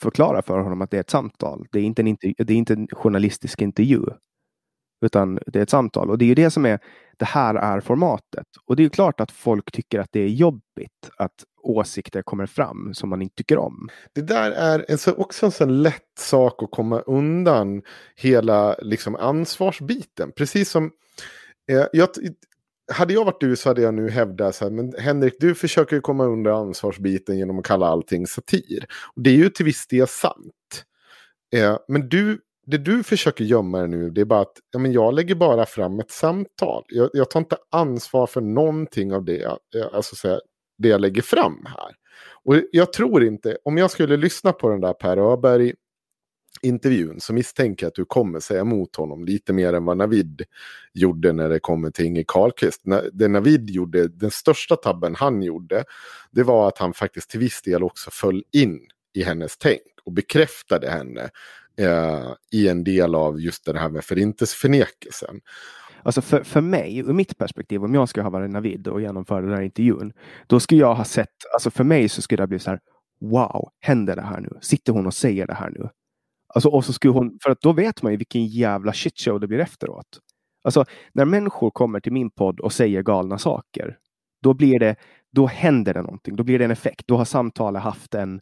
förklarar för honom att det är ett samtal. Det är inte en intervju, det är inte en journalistisk intervju, utan det är ett samtal. Och det är ju det som är, det här är formatet. Och det är ju klart att folk tycker att det är jobbigt att åsikter kommer fram som man inte tycker om. Det där är alltså också en sån lätt sak att komma undan hela liksom ansvarsbiten. Precis som Jag, hade jag varit du så hade jag nu hävdat så här, men Henrik, du försöker ju komma under ansvarsbiten genom att kalla allting satir. Och det är ju till viss del sant. Eh, men du, det du försöker gömma dig nu, det är bara att ja, men jag lägger bara fram ett samtal. Jag, jag tar inte ansvar för någonting av det jag, alltså så här, det jag lägger fram här. Och jag tror inte, om jag skulle lyssna på den där Per Öberg intervjun, så misstänker jag att du kommer säga emot honom lite mer än vad Navid gjorde när det kommer till Inge Carlqvist. Det Navid gjorde, den största tabben han gjorde, det var att han faktiskt till viss del också föll in i hennes tänk och bekräftade henne eh, i en del av just det här med förintelseförnekelsen. Alltså för, för mig, ur mitt perspektiv, om jag skulle ha varit Navid och genomföra den här intervjun, då skulle jag ha sett, alltså för mig så skulle det bli så här, wow, händer det här nu? Sitter hon och säger det här nu? Alltså, och så skulle hon, för att då vet man ju vilken jävla shitshow det blir efteråt. Alltså, när människor kommer till min podd och säger galna saker, då blir det, då händer det någonting. Då blir det en effekt. Då har samtalet haft en,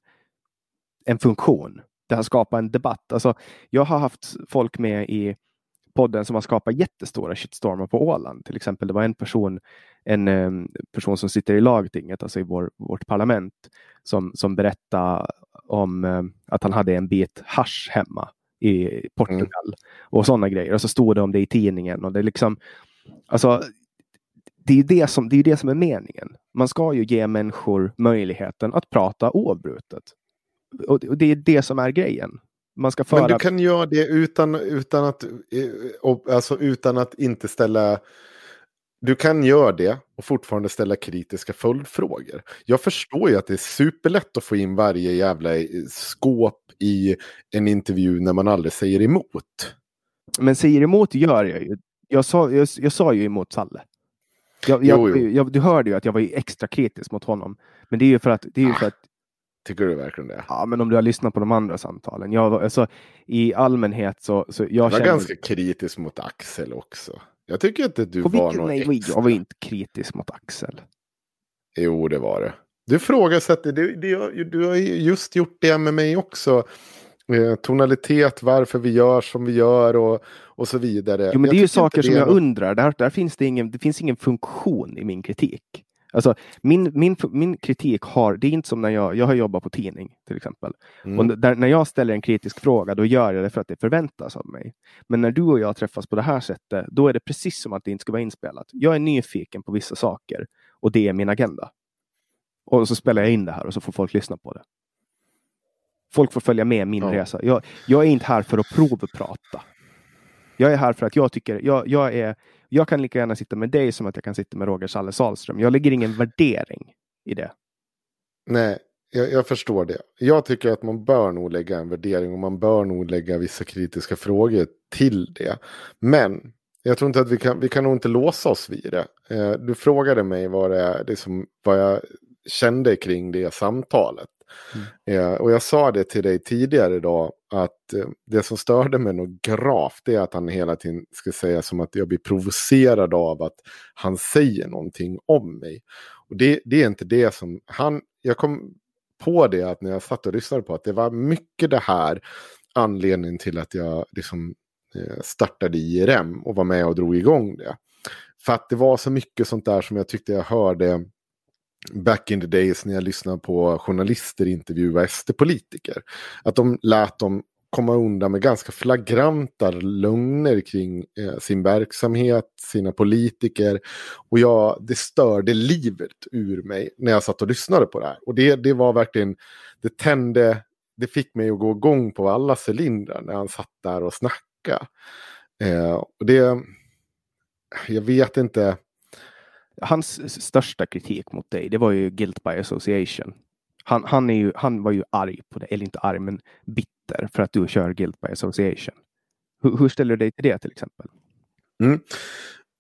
en funktion. Det har skapat en debatt. Alltså, jag har haft folk med i podden som har skapat jättestora shitstormar på Åland. Till exempel, det var en person, en um, person som sitter i lagtinget, alltså i vår, vårt parlament, som, som berättade om um, att han hade en bit hasch hemma i Portugal mm. och sådana grejer. Och så stod det om det i tidningen. Och det är liksom, alltså, det är det som, det är det som är meningen. Man ska ju ge människor möjligheten att prata oavbrutet. Och, och det är det som är grejen. Man ska föra... Men du kan göra det utan, utan att alltså utan att inte ställa, du kan göra det och fortfarande ställa kritiska följdfrågor. Jag förstår ju att det är superlätt att få in varje jävla skåp i en intervju när man aldrig säger emot. Men säger emot gör jag ju. Jag sa, jag, jag sa ju emot Salle. Jag, jag, jo, jo. Jag, du hörde ju att jag var extra kritisk mot honom. Men det är ju för att, det är ju för att tycker du verkligen det? Ja, men om du har lyssnat på de andra samtalen. Jag, alltså, i allmänhet så... så jag jag var känner... ganska kritisk mot Axel också. Jag tycker inte att du på var någon nej, extra. Jag var inte kritisk mot Axel. Jo, det var det. Du frågar så att du, du, du har just gjort det med mig också. Eh, tonalitet, varför vi gör som vi gör och, och så vidare. Jo, men jag det är ju saker som jag något... undrar. Där, där finns det, ingen, det finns ingen funktion i min kritik. Alltså, min, min, min kritik har, det är inte som när jag, jag har jobbat på tidning till exempel. Mm. Och där, när jag ställer en kritisk fråga, då gör jag det för att det förväntas av mig. Men när du och jag träffas på det här sättet, då är det precis som att det inte ska vara inspelat. Jag är nyfiken på vissa saker och det är min agenda. Och så spelar jag in det här och så får folk lyssna på det. Folk får följa med min ja. resa. Jag, jag är inte här för att provprata. Jag är här för att jag tycker, jag, jag är... Jag kan lika gärna sitta med dig som att jag kan sitta med Roger Sahlström. Jag lägger ingen värdering i det. Nej, jag, jag förstår det. Jag tycker att man bör nog lägga en värdering och man bör nog lägga vissa kritiska frågor till det. Men jag tror inte att vi kan, vi kan nog inte låsa oss vid det. Eh, du frågade mig vad, det, det som, vad jag kände kring det samtalet. Mm. Eh, och jag sa det till dig tidigare idag att eh, det som störde mig nog gravt, det är att han hela tiden ska säga som att jag blir provocerad av att han säger någonting om mig. Och det, det är inte det som han, jag kom på det att när jag satt och lyssnade på att det var mycket det här anledningen till att jag liksom eh, startade I R M och var med och drog igång det. För att det var så mycket sånt där som jag tyckte jag hörde back in the days när jag lyssnade på journalister intervjua S D-politiker. Att de lät dem komma undan med ganska flagranta lögner kring eh, sin verksamhet, sina politiker. Och jag, det störde livet ur mig när jag satt och lyssnade på det här. Och det, det var verkligen, det tände, det fick mig att gå igång på alla cylindrar när han satt där och snackade. Eh, och det, jag vet inte. Hans största kritik mot dig, det var ju guilt by association. Han, han, är ju, han var ju arg på det, eller inte arg men bitter för att du kör guilt by association. Hur, hur ställer du dig till det till exempel? Mm.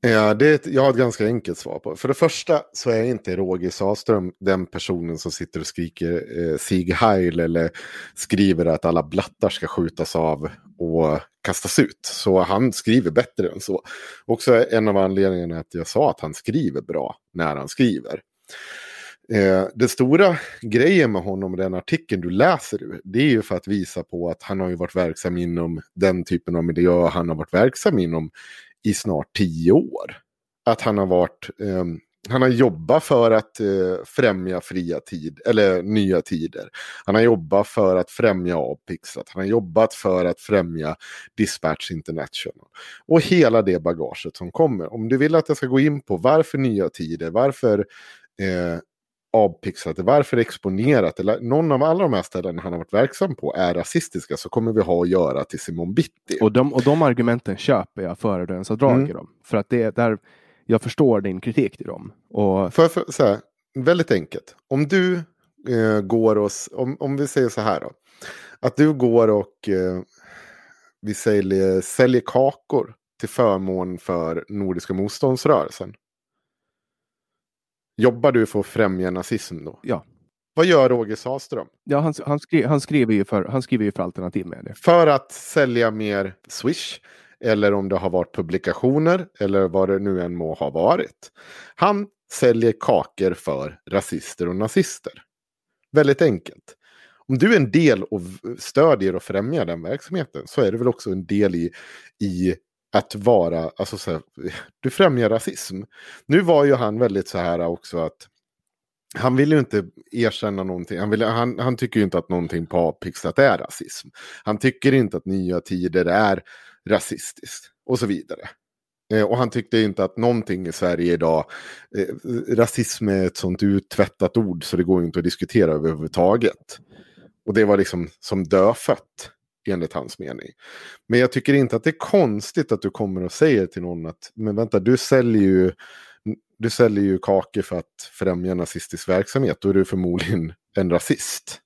Ja, det är ett, jag har ett ganska enkelt svar på. För det första så är inte Roger Sahlström den personen som sitter och skriker eh, Sieg Heil eller skriver att alla blattar ska skjutas av och kastas ut. Så han skriver bättre än så. Också en av anledningarna att jag sa att han skriver bra när han skriver. Eh, det stora grejen med honom och den artikeln du läser ur, det är ju för att visa på att han har ju varit verksam inom den typen av miljö han har varit verksam inom i snart tio år. Att han har varit eh, han har jobbat för att eh, främja fria tid eller nya tider. Han har jobbat för att främja avpixlat. Han har jobbat för att främja Dispatch International. Och hela det bagaget som kommer. Om du vill att jag ska gå in på varför nya tider, varför eh, avpixlat, varför exponerat eller någon av alla de här ställen han har varit verksam på är rasistiska, så kommer vi ha att göra till Simon Bitti. Och de, och de argumenten köper jag före du ens har dragit mm. dem. För att det är där jag förstår din kritik till dem. Och... För, för, så här, väldigt enkelt. Om du eh, går och, om, om vi säger så här då. Att du går och eh, vi säljer, säljer kakor till förmån för Nordiska motståndsrörelsen. Jobbar du för att främja nazism då? Ja. Vad gör Roger Sahlström? Ja, han, han, skri, han, skriver ju för, han skriver ju för alternativ med det. För att sälja mer Swish. Eller om det har varit publikationer. Eller vad det nu än må ha varit. Han säljer kakor för rasister och nazister. Väldigt enkelt. Om du är en del och stödjer och främjar den verksamheten. Så är det väl också en del i... i att vara, alltså så här, du främjar rasism. Nu var ju han väldigt så här också att han vill ju inte erkänna någonting. Han, vill, han, han tycker ju inte att någonting på Avpixlat är rasism. Han tycker inte att Nya Tider är rasistiskt och så vidare. Eh, och han tyckte inte att någonting i Sverige idag, eh, rasism är ett sånt uttvättat ord så det går inte att diskutera överhuvudtaget. Och det var liksom som dödfött. Enligt hans mening. Men jag tycker inte att det är konstigt att du kommer och säger till någon att men vänta, du säljer ju du säljer ju kakor för att främja nazistisk verksamhet. Då är du förmodligen en rasist.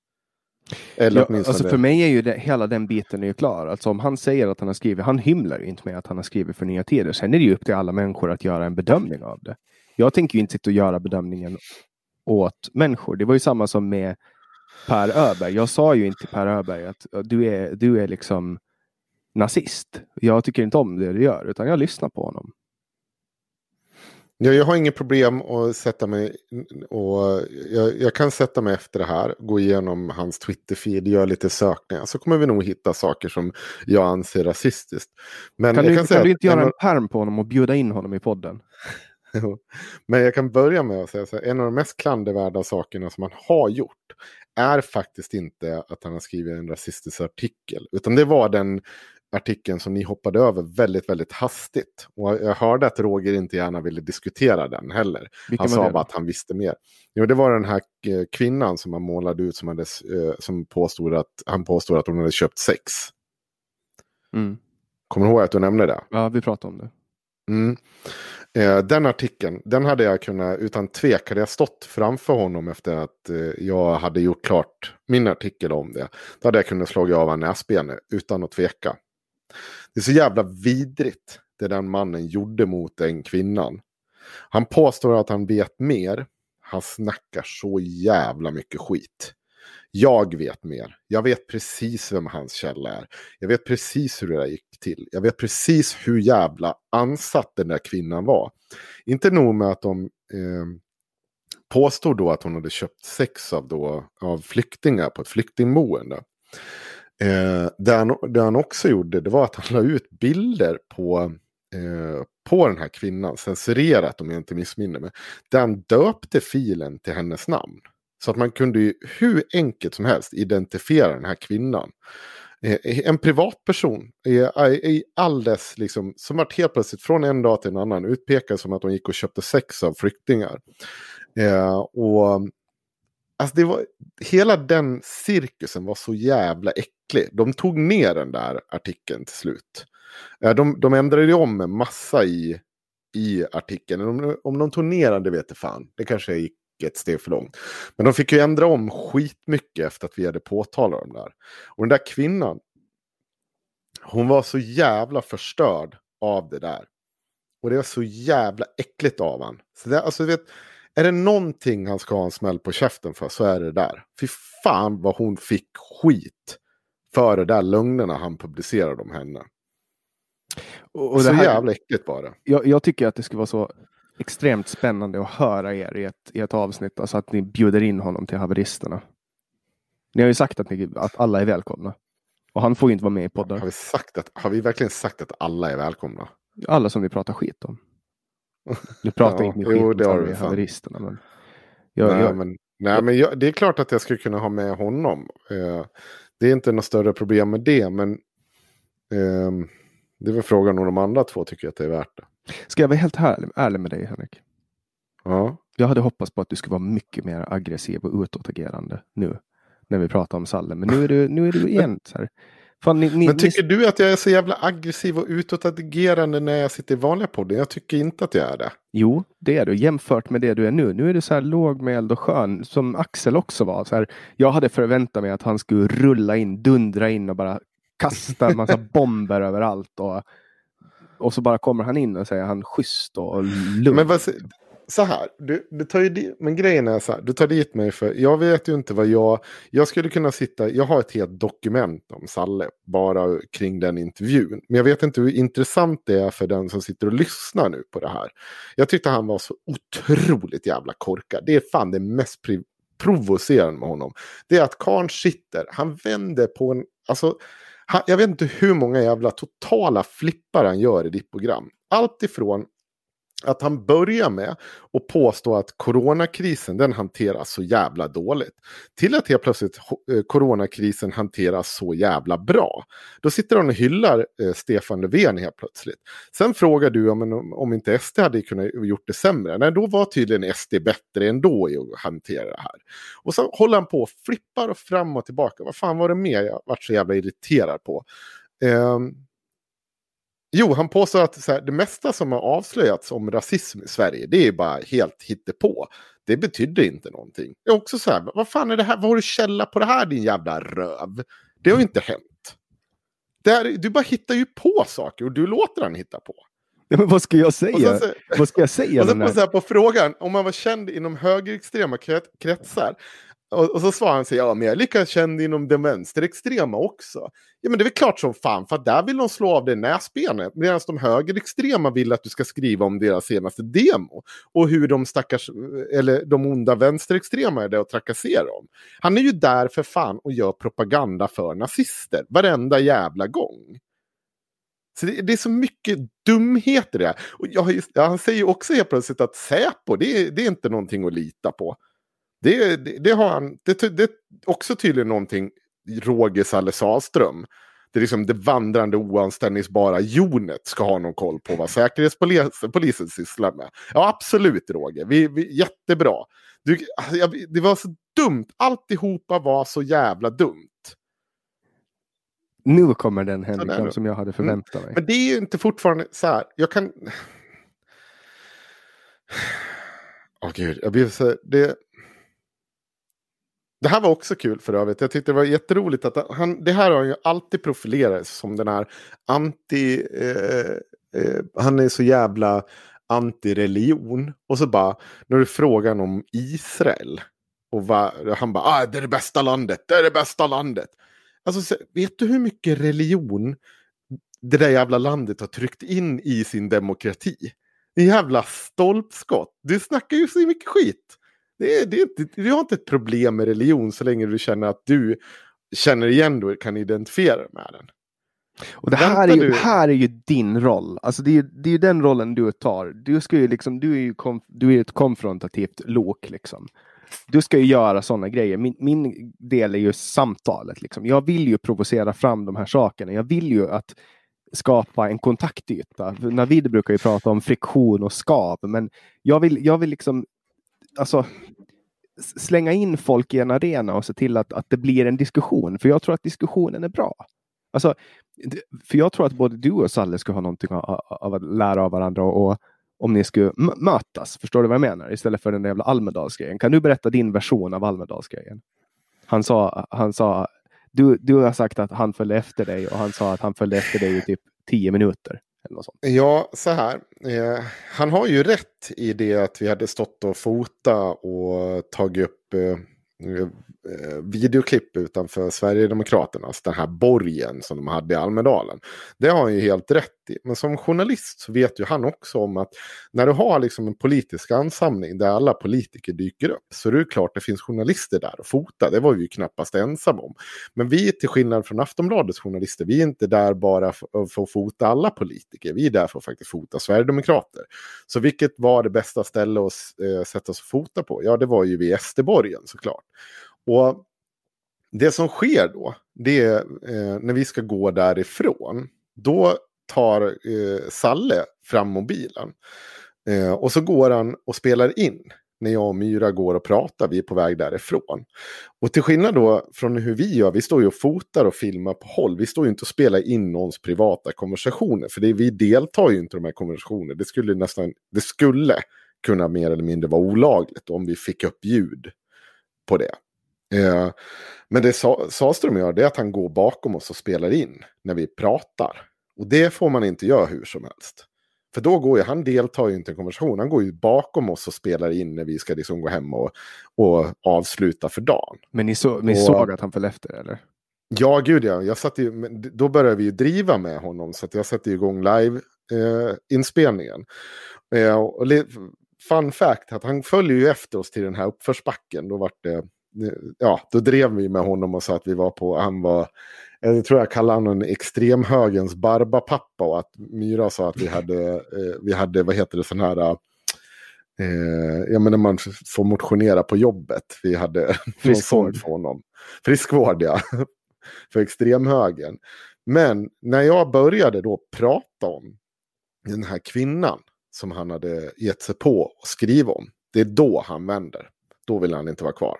Eller ja, åtminstone... Alltså för mig är ju det, hela den biten är ju klar. Alltså om han säger att han har skrivit, han hymlar ju inte med att han har skrivit för Nya Tider. Sen är det ju upp till alla människor att göra en bedömning av det. Jag tänker ju inte sitta och göra bedömningen åt människor. Det var ju samma som med Per Öberg. Jag sa ju inte till Per Öberg att du är, du är liksom nazist. Jag tycker inte om det du gör, utan jag lyssnar på honom. Ja, jag har inget problem att sätta mig och jag, jag kan sätta mig efter det här, gå igenom hans Twitter-feed, göra lite sökningar, så kommer vi nog hitta saker som jag anser rasistiskt. Men kan jag du, kan, kan säga du inte att, göra en perm på honom och bjuda in honom i podden? Men jag kan börja med att säga så här, en av de mest klandervärda sakerna som han har gjort är faktiskt inte att han har skrivit en rasistisk artikel, utan det var den artikeln som ni hoppade över väldigt, väldigt hastigt. Och jag hörde att Roger inte gärna ville diskutera den heller. Vilken han sa bara att han visste mer. Jo, det var den här kvinnan som han målade ut som, hade, som påstod att han påstod att hon hade köpt sex. Mm. Kommer du ihåg att du nämnde det? Ja, vi pratade om det. Mm. Den artikeln, den hade jag kunnat, utan tvekan jag stått framför honom efter att jag hade gjort klart min artikel om det. Då hade jag kunnat slå av en näsben utan att tveka. Det är så jävla vidrigt det den mannen gjorde mot den kvinnan. Han påstår att han vet mer. Han snackar så jävla mycket skit. Jag vet mer. Jag vet precis vem hans källa är. Jag vet precis hur det där gick till. Jag vet precis hur jävla ansatt den där kvinnan var. Inte nog med att de eh, påstod då att hon hade köpt sex av, då, av flyktingar på ett flyktingboende. Eh, det, han, det han också gjorde, det var att han la ut bilder på... Eh, på den här kvinnan, censurerat om jag inte missminner mig. Där han döpte filen till hennes namn. Så att man kunde ju hur enkelt som helst identifiera den här kvinnan. en privatperson i all dess, liksom, som varit helt plötsligt från en dag till en annan utpekad som att de gick och köpte sex av flyktingar. Eh, och alltså det var, hela den cirkusen var så jävla äcklig. De tog ner den där artikeln till slut. Eh, de, de ändrade ju om en massa i, i artikeln. Om, om de tog ner den, det vet jag fan. Det kanske gick ett steg för långt. Men de fick ju ändra om skitmycket efter att vi hade påtalat dem där. Och den där kvinnan, hon var så jävla förstörd av det där. Och det var så jävla äckligt av han. Så det, alltså, vet, är det någonting han ska ha en smäll på käften för, så är det där. Fy fan vad hon fick skit för det där lögnerna han publicerade om henne. Och, och så det här, jävla äckligt var det. Jag, jag tycker att det skulle vara så extremt spännande att höra er i ett, i ett avsnitt. Alltså att ni bjuder in honom till haveristerna. Ni har ju sagt att, ni, att alla är välkomna. Och han får ju inte vara med i podden. Har vi, sagt att, har vi verkligen sagt att alla är välkomna? Alla som vi pratar skit om. Du pratar ja, inte med jo, skit om haveristerna. Men jag, nej, jag, men, nej, men jag, det är klart att jag skulle kunna ha med honom. Eh, det är inte något större problem med det. Men eh, det är väl frågan om de andra två tycker att det är värt det. Ska jag vara helt härlig, ärlig med dig, Henrik? Ja. Jag hade hoppats på att du skulle vara mycket mer aggressiv och utåtagerande nu. När vi pratar om Sallen. Men nu är du, nu är du igen så här. Fan, ni, ni, men tycker ni... du att jag är så jävla aggressiv och utåtagerande när jag sitter i vanliga podden? Jag tycker inte att jag är det. Jo, det är du. Jämfört med det du är nu. Nu är du så här lågmäld och skön. Som Axel också var. Så här, jag hade förväntat mig att han skulle rulla in, dundra in och bara kasta en massa bomber överallt. Och... Och så bara kommer han in och säger han schysst och lugn. Men vad, så här, du, du tar ju di- men grejen är så här, du tar dit mig för jag vet ju inte vad jag, jag skulle kunna sitta, jag har ett helt dokument om Salle, bara kring den intervjun. Men jag vet inte hur intressant det är för den som sitter och lyssnar nu på det här. Jag tyckte han var så otroligt jävla korkad. Det är fan det mest pri- provocerande med honom. Det är att Karn sitter, han vänder på en, alltså... Jag vet inte hur många jävla totala flippar han gör i ditt program. Allt ifrån att han börjar med att påstå att coronakrisen den hanteras så jävla dåligt. Till att helt plötsligt coronakrisen hanteras så jävla bra. Då sitter han och hyllar eh, Stefan Löfven helt plötsligt. Sen frågar du om, om inte S D hade kunnat gjort det sämre. Nej, då var tydligen S D bättre ändå i att hantera det här. Och så håller han på och flippar och fram och tillbaka. Vad fan var det mer jag varit så jävla irriterad på? Ehm... Jo, han påstår att så här, det mesta som har avslöjats om rasism i Sverige, det är bara helt hittepå. Det betyder inte någonting. Jag är också så här, vad fan är det här? Vad har du källa på det här, din jävla röv? Det har ju inte hänt. Det här, du bara hittar ju på saker och du låter han hitta på. Ja, men vad ska jag säga? Så, vad ska jag säga? Och så, så här, på frågan, om man var känd inom högerextrema kretsar. Och, och så svarar han sig, ja men jag är lika känd inom den vänsterextrema också. Ja men det är väl klart som fan, för där vill de slå av det näsbenet. Medan de högerextrema vill att du ska skriva om deras senaste demo. Och hur de stackars, eller de onda vänsterextrema är det och trakassera dem. Han är ju där för fan och gör propaganda för nazister. Varenda jävla gång. Så det, det är så mycket dumheter där. Och jag, ja, han säger ju också helt plötsligt att Säpo, det, det är inte någonting att lita på. Det, det, det har han, det, det också tydligen någonting Roger Sahlström. Det är liksom det vandrande oanställningsbara Jonet ska ha någon koll på vad säkerhetspolisen sysslar med. Ja absolut Roger, vi, vi, jättebra. Du, det var så dumt, alltihopa var så jävla dumt. Nu kommer den Henrik som jag hade förväntat mig. Men det är ju inte fortfarande så här, jag kan... Åh oh, gud, jag blir så... Det... Det här var också kul för övrigt. Jag tyckte det var jätteroligt att han, det här har ju alltid profilerats som den här anti, eh, eh, han är så jävla antireligion. Och så bara, när du frågar om Israel. Och va, han bara, ah, det är det bästa landet, det är det bästa landet. Alltså, så, vet du hur mycket religion det där jävla landet har tryckt in i sin demokrati? Det jävla stolpskott. Du snackar ju så mycket skit. Det, det, det, du har inte ett problem med religion så länge du känner att du känner igen och kan identifiera med den. Och det här är, ju, här är ju din roll. Alltså det är, det är ju den rollen du tar. Du ska ju liksom, du är ju konf, du är ett konfrontativt lok liksom. du ska ju göra sådana grejer. Min, min del är ju samtalet. Liksom. Jag vill ju provocera fram de här sakerna. Jag vill ju att skapa en kontaktyta. Navid brukar ju prata om friktion och skav. Men jag vill, jag vill liksom... Alltså, slänga in folk i en arena och se till att, att det blir en diskussion. För jag tror att diskussionen är bra. Alltså, för jag tror att både du och Salle skulle ha någonting av, av att lära av varandra. Och om ni skulle m- mötas. Förstår du vad jag menar? Istället för den där jävla Almedalsgrejen. Kan du berätta din version av Almedalsgrejen? Han sa... Han sa du, du har sagt att han följde efter dig. Och han sa att han följde efter dig i typ tio minuter. Eller något sånt. Ja, så här. Eh, han har ju rätt i det att vi hade stått och fota och tagit upp... Eh, videoklipp utanför Sverigedemokraternas, den här borgen som de hade i Almedalen. Det har han ju helt rätt i. Men som journalist så vet ju han också om att när du har liksom en politisk ansamling där alla politiker dyker upp, så är det ju klart det finns journalister där och fota. Det var vi ju knappast ensam om. Men vi, till skillnad från Aftonbladets journalister, vi är inte där bara för, för att fota alla politiker. Vi är där för att faktiskt fota Sverigedemokrater. Så vilket var det bästa ställe att eh, sätta sig och fota på? Ja, det var ju vid S D-borgen såklart. Och det som sker då, det är eh, när vi ska gå därifrån, då tar eh, Salle fram mobilen eh, och så går han och spelar in när jag och Myra går och pratar, vi är på väg därifrån. Och till skillnad då från hur vi gör, vi står ju och fotar och filmar på håll, vi står ju inte och spelar in någons privata konversationer, för det, vi deltar ju inte i de här konversationerna, det skulle nästan, det skulle kunna mer eller mindre vara olagligt då, om vi fick upp ljud på det. Eh, men det Sahlström gör, det är att han går bakom oss och spelar in när vi pratar. Och det får man inte göra hur som helst. För då går ju, han deltar ju inte i en konversation, han går ju bakom oss och spelar in när vi ska liksom gå hem och, och avsluta för dagen. Men ni, så, ni och, såg att han föll efter, eller? Ja, gud ja. Jag satt ju, då började vi ju driva med honom, så att jag satte igång live-inspelningen. Eh, eh, och fun fact, att han följer ju efter oss till den här uppförsbacken, då vart det... Ja, då drev vi med honom och sa att vi var på, han var, jag tror jag kallar honom extremhögens barbapappa, och att Myra sa att vi hade, eh, vi hade, vad heter det, sån här, eh, jag menar man får motionera på jobbet, vi hade friskvård för honom. Friskvård, ja, för extremhögen. Men när jag började då prata om den här kvinnan som han hade gett sig på och skriva om, det är då han vänder, då vill han inte vara kvar.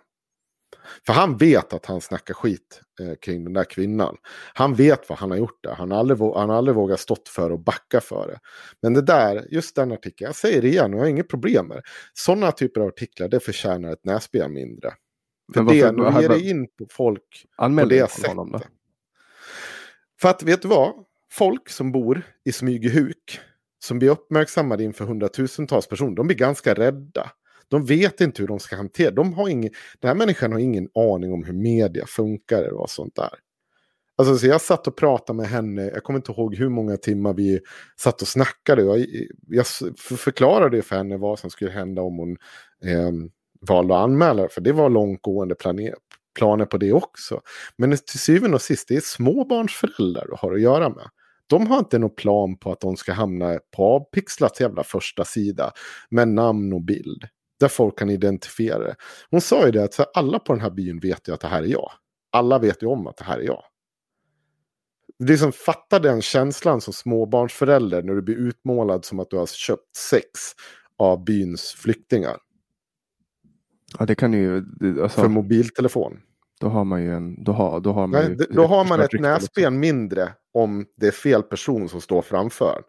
För han vet att han snackar skit eh, kring den där kvinnan. Han vet vad han har gjort där. Han har aldrig, vå- han har aldrig vågat stått för och backa för det. Men det där, just den artikeln, jag säger det igen, jag har inga problem med det. Sådana typer av artiklar, det förtjänar ett näsben mindre. För varför, det, nu ger det in på folk på det sättet. För att, vet du vad? Folk som bor i smygehuk, som blir uppmärksammade inför hundratusentals personer, de blir ganska rädda. De vet inte hur de ska hantera. De har ingen, den här människan har ingen aning om hur media funkar och sånt där. Alltså, så jag satt och pratade med henne. Jag kommer inte ihåg hur många timmar vi satt och snackade. Jag, jag förklarade för henne vad som skulle hända om hon eh, valde att anmäla. För det var långtgående planer, planer på det också. Men till syvende och sist, det är småbarnsföräldrar du har att göra med. De har inte någon plan på att de ska hamna på Pixlats jävla första sida med namn och bild. Där folk kan identifiera det. Hon sa ju det att alla på den här byn vet ju att det här är jag. Alla vet ju om att det här är jag. Det är som, fatta den känslan som småbarnsförälder när du blir utmålad som att du har köpt sex av byns flyktingar. Ja, det kan ju... Alltså, för mobiltelefon. Då har man ju en... Då har, då har man, Nej, ju, då har man ett näsben mindre om det är fel person som står framför.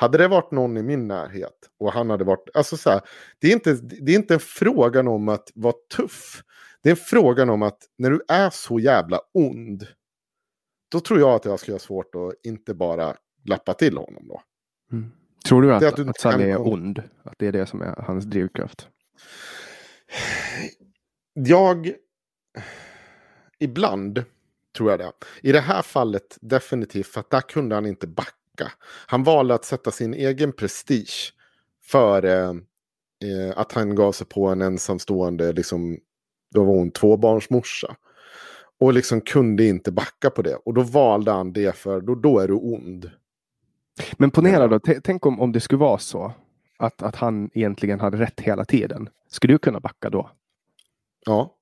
Hade det varit någon i min närhet och han hade varit... Alltså så här, det är inte, det är inte frågan om att vara tuff. Det är frågan om att när du är så jävla ond, då tror jag att jag skulle ha svårt att inte bara lappa till honom då. Mm. Tror du att, att, att, att Salle är ond? Att det är det som är hans drivkraft? Jag... Ibland tror jag det. I det här fallet definitivt, för att där kunde han inte backa. Han valde att sätta sin egen prestige för eh, eh, att han gav sig på en ensamstående, liksom, då var hon tvåbarnsmorsa. Och liksom kunde inte backa på det. Och då valde han det, för då, då är du ond. Men ponera då, t- tänk om, om det skulle vara så att, att han egentligen hade rätt hela tiden. Skulle du kunna backa då? Ja.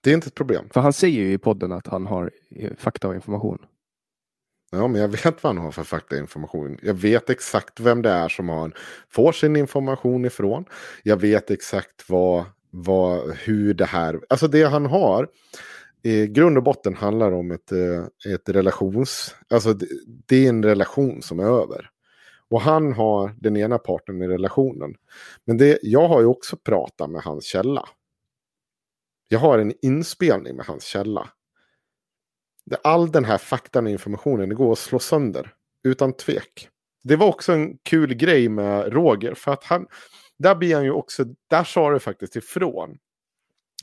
Det är inte ett problem. För han säger ju i podden att han har fakta och information. Ja, men jag vet vad han har för faktainformation. Jag vet exakt vem det är som han får sin information ifrån. Jag vet exakt vad, vad, hur det här... Alltså det han har i grund och botten handlar om ett, ett relations... Alltså det, det är en relation som är över. Och han har den ena parten i relationen. Men det, jag har ju också pratat med hans källa. Jag har en inspelning med hans källa. All den här faktan och informationen, det går att slå sönder. Utan tvek. Det var också en kul grej med Roger. För att han, där blir han ju också, där sa det faktiskt ifrån.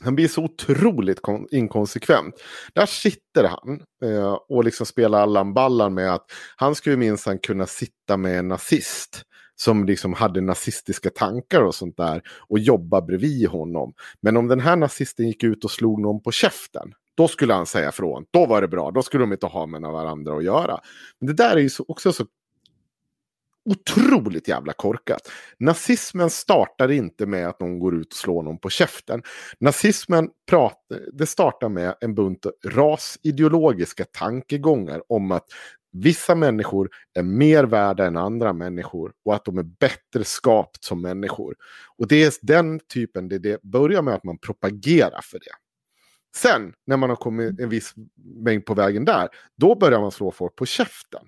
Han blir så otroligt kon- inkonsekvent. Där sitter han eh, och liksom spelar allan ballan med att han skulle minsann kunna sitta med en nazist. Som liksom hade nazistiska tankar och sånt där. Och jobba bredvid honom. Men om den här nazisten gick ut och slog någon på käften. Då skulle han säga från. Då var det bra. Då skulle de inte ha med varandra att göra. Men det där är ju så, också så otroligt jävla korkat. Nazismen startar inte med att någon går ut och slår någon på käften. Nazismen pratar, det startar med en bunt rasideologiska tankegångar om att vissa människor är mer värda än andra människor och att de är bättre skapt som människor. Och det är den typen, det, det börjar med att man propagerar för det. Sen, när man har kommit en viss mängd på vägen där, då börjar man slå folk på käften.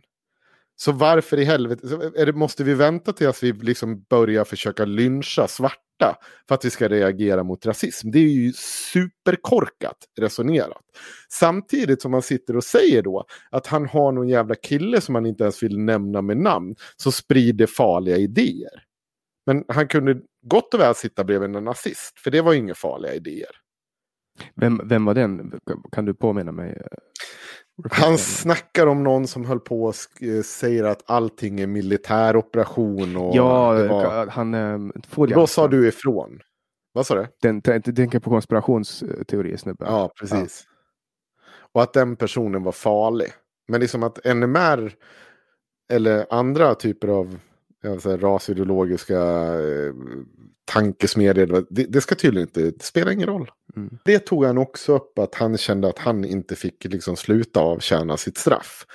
Så varför i helvete, är det, måste vi vänta tills vi liksom börjar försöka lyncha svarta för att vi ska reagera mot rasism? Det är ju superkorkat resonerat. Samtidigt som man sitter och säger då att han har någon jävla kille som han inte ens vill nämna med namn som sprider farliga idéer. Men han kunde gott och väl sitta bredvid en nazist, för det var ju inga farliga idéer. Vem, vem var den? Kan du påminna mig? Han snackar om någon som höll på och sk- säger att allting är militär operation. Och ja, var... han... Äh, då sa du ifrån. Vad sa du? Den tänker på konspirationsteori snubben. Ja, precis. Ja. Och att den personen var farlig. Men liksom att N M R eller andra typer av alltså, rasideologiska eh, tankesmedier, det, det ska tydligen inte, det spelar ingen roll. Mm. Det tog han också upp, att han kände att han inte fick liksom sluta avtjäna sitt straff.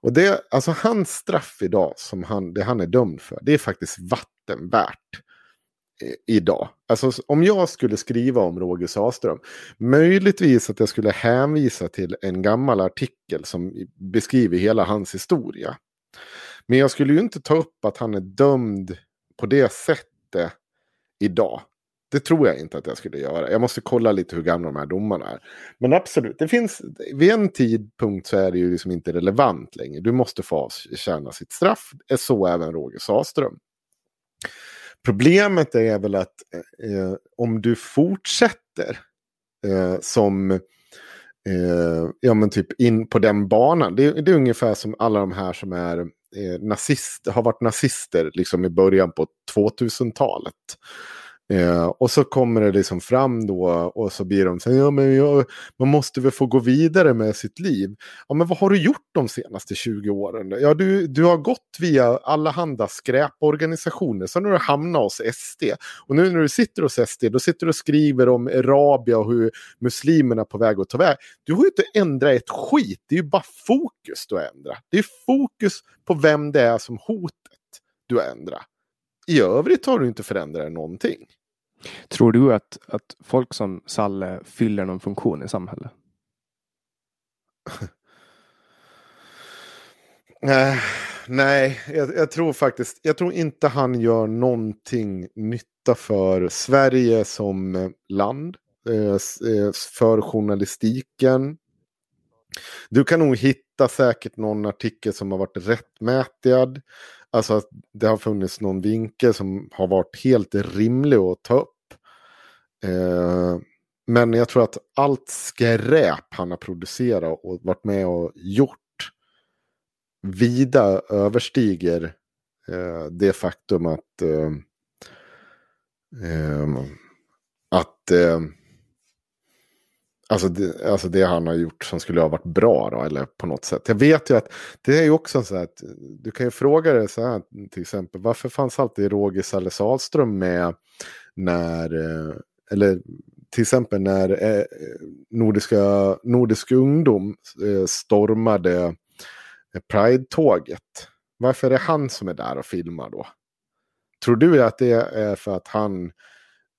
Och det, alltså hans straff idag, som han, det han är dömd för, det är faktiskt vattenvärt i, idag. Alltså om jag skulle skriva om Roger Sahlström, möjligtvis att jag skulle hänvisa till en gammal artikel som beskriver hela hans historia. Men jag skulle ju inte ta upp att han är dömd på det sättet idag. Det tror jag inte att jag skulle göra. Jag måste kolla lite hur gamla de här domarna är. Men absolut, det finns, vid en tidpunkt så är det ju liksom inte relevant längre. Du måste få avtjäna sitt straff. Så även Roger Sahlström. Problemet är väl att eh, om du fortsätter eh, som... Eh, ja men typ in på den banan, det, det är ungefär som alla de här som är eh, nazist, har varit nazister liksom i början på tjugohundratalet eh, och så kommer det liksom fram då och så blir de så, ja men jag, man måste väl få gå vidare med sitt liv. Ja men vad har du gjort de senaste tjugo åren? Ja du, du har gått via alla handa skräporganisationer, sen har du hamnat hos S D, och nu när du sitter hos S D då sitter du och skriver om Arabia och hur muslimerna är på väg att ta väg. Du har ju inte ändrat ett skit, det är ju bara fokus du ändrar. Det är fokus på vem det är som hotet du ändrar. I övrigt har du inte förändrat någonting. Tror du att, att folk som Salle fyller någon funktion i samhället? Nej, nej jag, jag tror faktiskt, jag tror inte han gör någonting nytta för Sverige som land, för journalistiken. Du kan nog hitta säkert någon artikel som har varit rättmätigad. Alltså att det har funnits någon vinkel som har varit helt rimlig att ta upp. Eh, men jag tror att allt skräp han har producerat och varit med och gjort vida överstiger eh, det faktum att eh, eh, att eh, Alltså det, alltså det han har gjort som skulle ha varit bra då, eller på något sätt. Jag vet ju att det är ju också så att du kan ju fråga dig så här till exempel, varför fanns alltid Roger Sahlström med när, eller till exempel när eh, nordiska, nordisk ungdom eh, stormade eh, Pride-tåget. Varför är det han som är där och filmar då? Tror du att det är för att han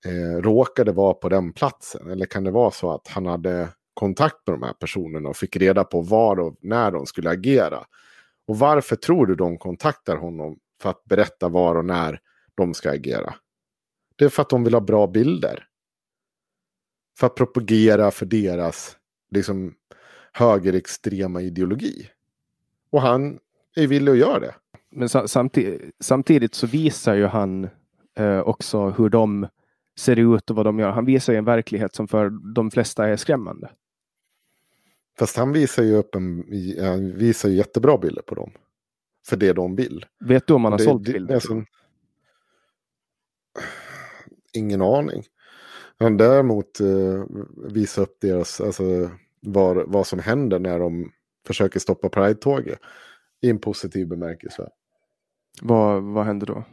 eh, råkade vara på den platsen? Eller kan det vara så att han hade kontakt med de här personerna och fick reda på var och när de skulle agera? Och varför tror du de kontaktar honom för att berätta var och när de ska agera? Det är för att de vill ha bra bilder. För att propagera för deras liksom, högerextrema ideologi. Och han är villig att göra det. Men samtidigt, samtidigt så visar ju han eh, också hur de ser ut och vad de gör. Han visar ju en verklighet som för de flesta är skrämmande. Fast han visar ju upp en, han visar ju jättebra bilder på dem. För det de vill. Vet du om han har det, sålt det, bilder? Alltså, ingen aning. Han däremot eh, visar upp deras, alltså, var, vad som händer när de försöker stoppa Pride-tåget. I en positiv bemärkelse. Vad, vad hände då?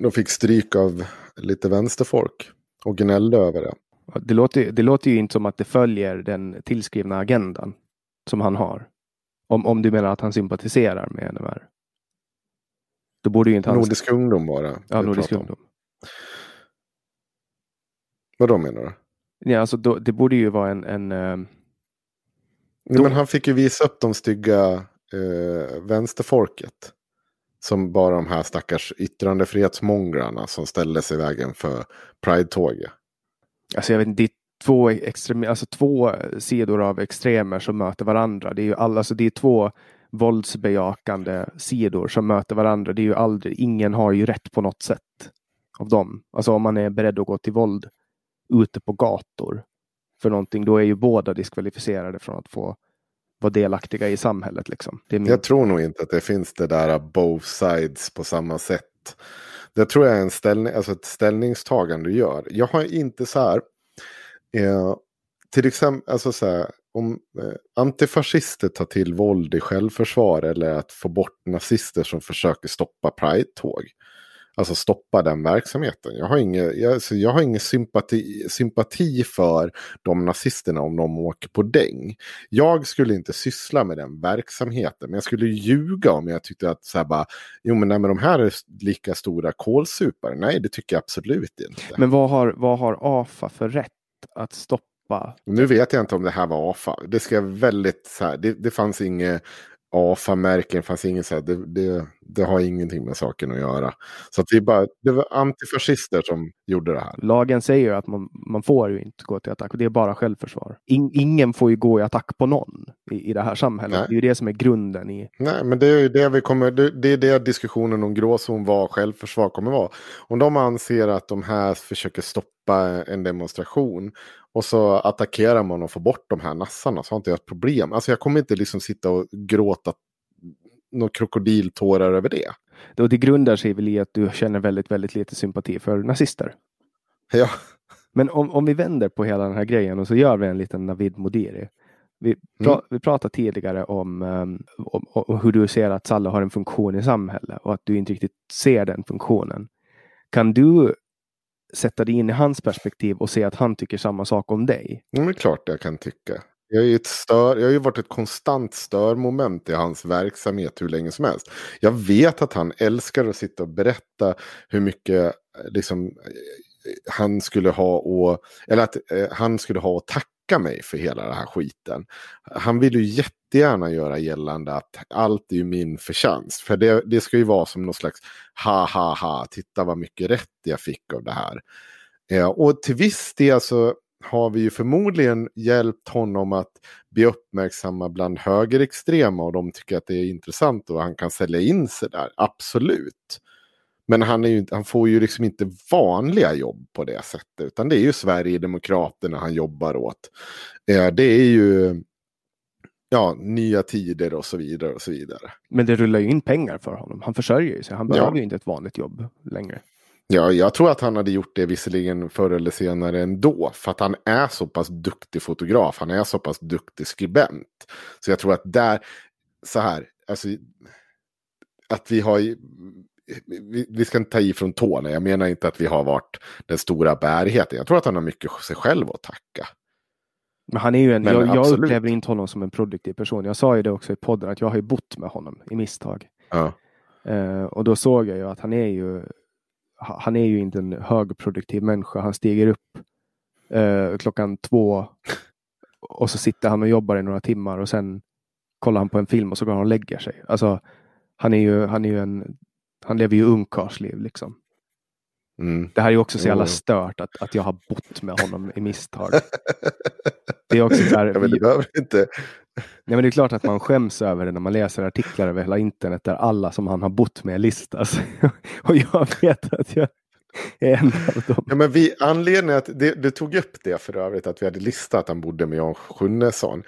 De fick stryk av lite vänsterfolk. Och gnällde över det. Det låter, det låter ju inte som att det följer den tillskrivna agendan. Som han har. Om, om du menar att han sympatiserar med de här. Då borde ju inte han... Nordisk ungdom bara. Ja, nordisk ungdom. Vad de menar du? Ja, alltså då, det borde ju vara en... en uh, Nej, då... men han fick ju visa upp de stygga... Uh, vänsterfolket som bara de här stackars yttrandefrihetsmongrarna som ställde sig i vägen för Pride-tåget. Alltså jag vet inte, det är två, extrem, alltså två sidor av extremer som möter varandra. Det är ju alla, alltså det är två våldsbejakande sidor som möter varandra. Det är ju aldrig, ingen har ju rätt på något sätt av dem. Alltså om man är beredd att gå till våld ute på gator för någonting, då är ju båda diskvalificerade från att få vara delaktiga i samhället liksom. Det är min... Jag tror nog inte att det finns det där both sides på samma sätt. Det tror jag är en ställning, alltså ett ställningstagande du gör. Jag har inte så här eh, till exempel alltså så här, om eh, antifascister tar till våld i självförsvar eller att få bort nazister som försöker stoppa Pride-tåg. Alltså stoppa den verksamheten. Jag har ingen, jag, alltså jag har ingen sympati, sympati för de nazisterna om de åker på däng. Jag skulle inte syssla med den verksamheten. Men jag skulle ljuga om jag tyckte att så här bara, jo men, nej, men de här är lika stora kolsupare. Nej, det tycker jag absolut inte. Men vad har, vad har A F A för rätt att stoppa? Nu vet jag inte om det här var A F A. Det ska väldigt så här, det, det fanns inget... A F A-märken fanns ingen så här, det, det, det har ingenting med saken att göra. Så att vi bara, det var antifascister som gjorde det här. Lagen säger ju att man, man får ju inte gå till attack. Det är bara självförsvar. In, ingen får ju gå i attack på någon i, i det här samhället. Nej. Det är ju det som är grunden i... Nej, men det är ju det vi kommer... Det, det är det diskussionen om gråzon var självförsvar kommer vara. Om de anser att de här försöker stoppa en demonstration... Och så attackerar man och får bort de här nassarna så har inte jag ett problem. Alltså jag kommer inte liksom sitta och gråta några krokodiltårar över det. Och det grundar sig väl i att du känner väldigt, väldigt lite sympati för nazister. Ja. Men om, om vi vänder på hela den här grejen och så gör vi en liten Navid Modiri. Vi, pra, mm. vi pratade tidigare om, om, om hur du ser att alla har en funktion i samhället och att du inte riktigt ser den funktionen. Kan du... sätta dig in i hans perspektiv och se att han tycker samma sak om dig? Ja, men det är klart jag kan tycka. Jag, är ju ett stör, jag har ju varit ett konstant störmoment i hans verksamhet hur länge som helst. Jag vet att han älskar att sitta och berätta hur mycket liksom, han skulle ha och, eller att eh, han skulle ha att tacka mig för hela den här skiten. Han vill ju jättegärna göra gällande att allt är ju min förtjänst. För det, det ska ju vara som någon slags ha ha ha, titta vad mycket rätt jag fick av det här. Eh, och till viss del så har vi ju förmodligen hjälpt honom att bli uppmärksamma bland högerextrema och de tycker att det är intressant och han kan sälja in sig där, absolut. Men han, är ju, han får ju liksom inte vanliga jobb på det sättet. Utan det är ju Sverigedemokraterna han jobbar åt. Eh, det är ju ja, Nya Tider och så vidare och så vidare. Men det rullar ju in pengar för honom. Han försörjer ju sig. Han behöver ja. ju inte ett vanligt jobb längre. Ja, jag tror att han hade gjort det visserligen förr eller senare ändå. För att han är så pass duktig fotograf. Han är så pass duktig skribent. Så jag tror att där, så här, alltså... Att vi har vi, vi ska inte ta i från tårna. Jag menar inte att vi har varit den stora bärigheten. Jag tror att han har mycket sig själv att tacka. Men han är ju en, men, jag, jag upplever inte honom som en produktiv person. Jag sa ju det också i podden att jag har ju bott med honom i misstag. Ja. Uh, och då såg jag ju att han är ju han är ju inte en högproduktiv människa. Han stiger upp uh, klockan två och så sitter han och jobbar i några timmar och sen kollar han på en film och så går han och lägger sig. Alltså han är ju han är ju en han lever ju ungkarlsliv liksom. Mm. Det här är ju också så jävla stört att, att jag har bott med honom i misstag. Det är också så här, ja, men det behöver inte. Nej, men det är klart att man skäms över det när man läser artiklar över hela internet där alla som han har bott med listas. Och jag vet att jag är en av dem. Ja, men vi, anledningen att det, det tog upp det för övrigt att vi hade listat att han bodde med Jan Sjunnesson.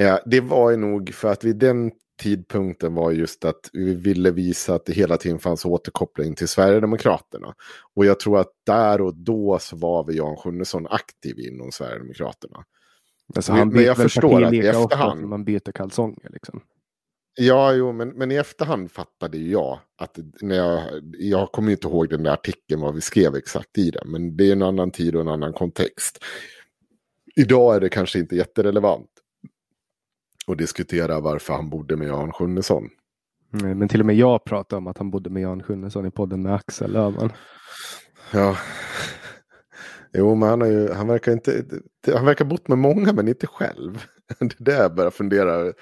Eh, det var ju nog för att vid den tidpunkten var just att vi ville visa att det hela tiden fanns återkoppling till Sverigedemokraterna. Och jag tror att där och då så var vi Jan Sjunnesson aktiv inom Sverigedemokraterna. Alltså han byter, men jag förstår att i efterhand... Man byter kalsonger liksom. Ja, jo, men, men i efterhand fattade ju jag att när jag, jag kommer inte ihåg den där artikeln vad vi skrev exakt i den, men det är en annan tid och en annan kontext. Idag är det kanske inte jätterelevant att diskutera varför han bodde med Jan Sjunnesson. Nej, men till och med jag pratade om att han bodde med Jan Sjunnesson i podden med Axel Öhman. Ja... Jo, men han, har ju, han verkar inte han verkar bott med många men inte själv. Det där jag börjar fundera.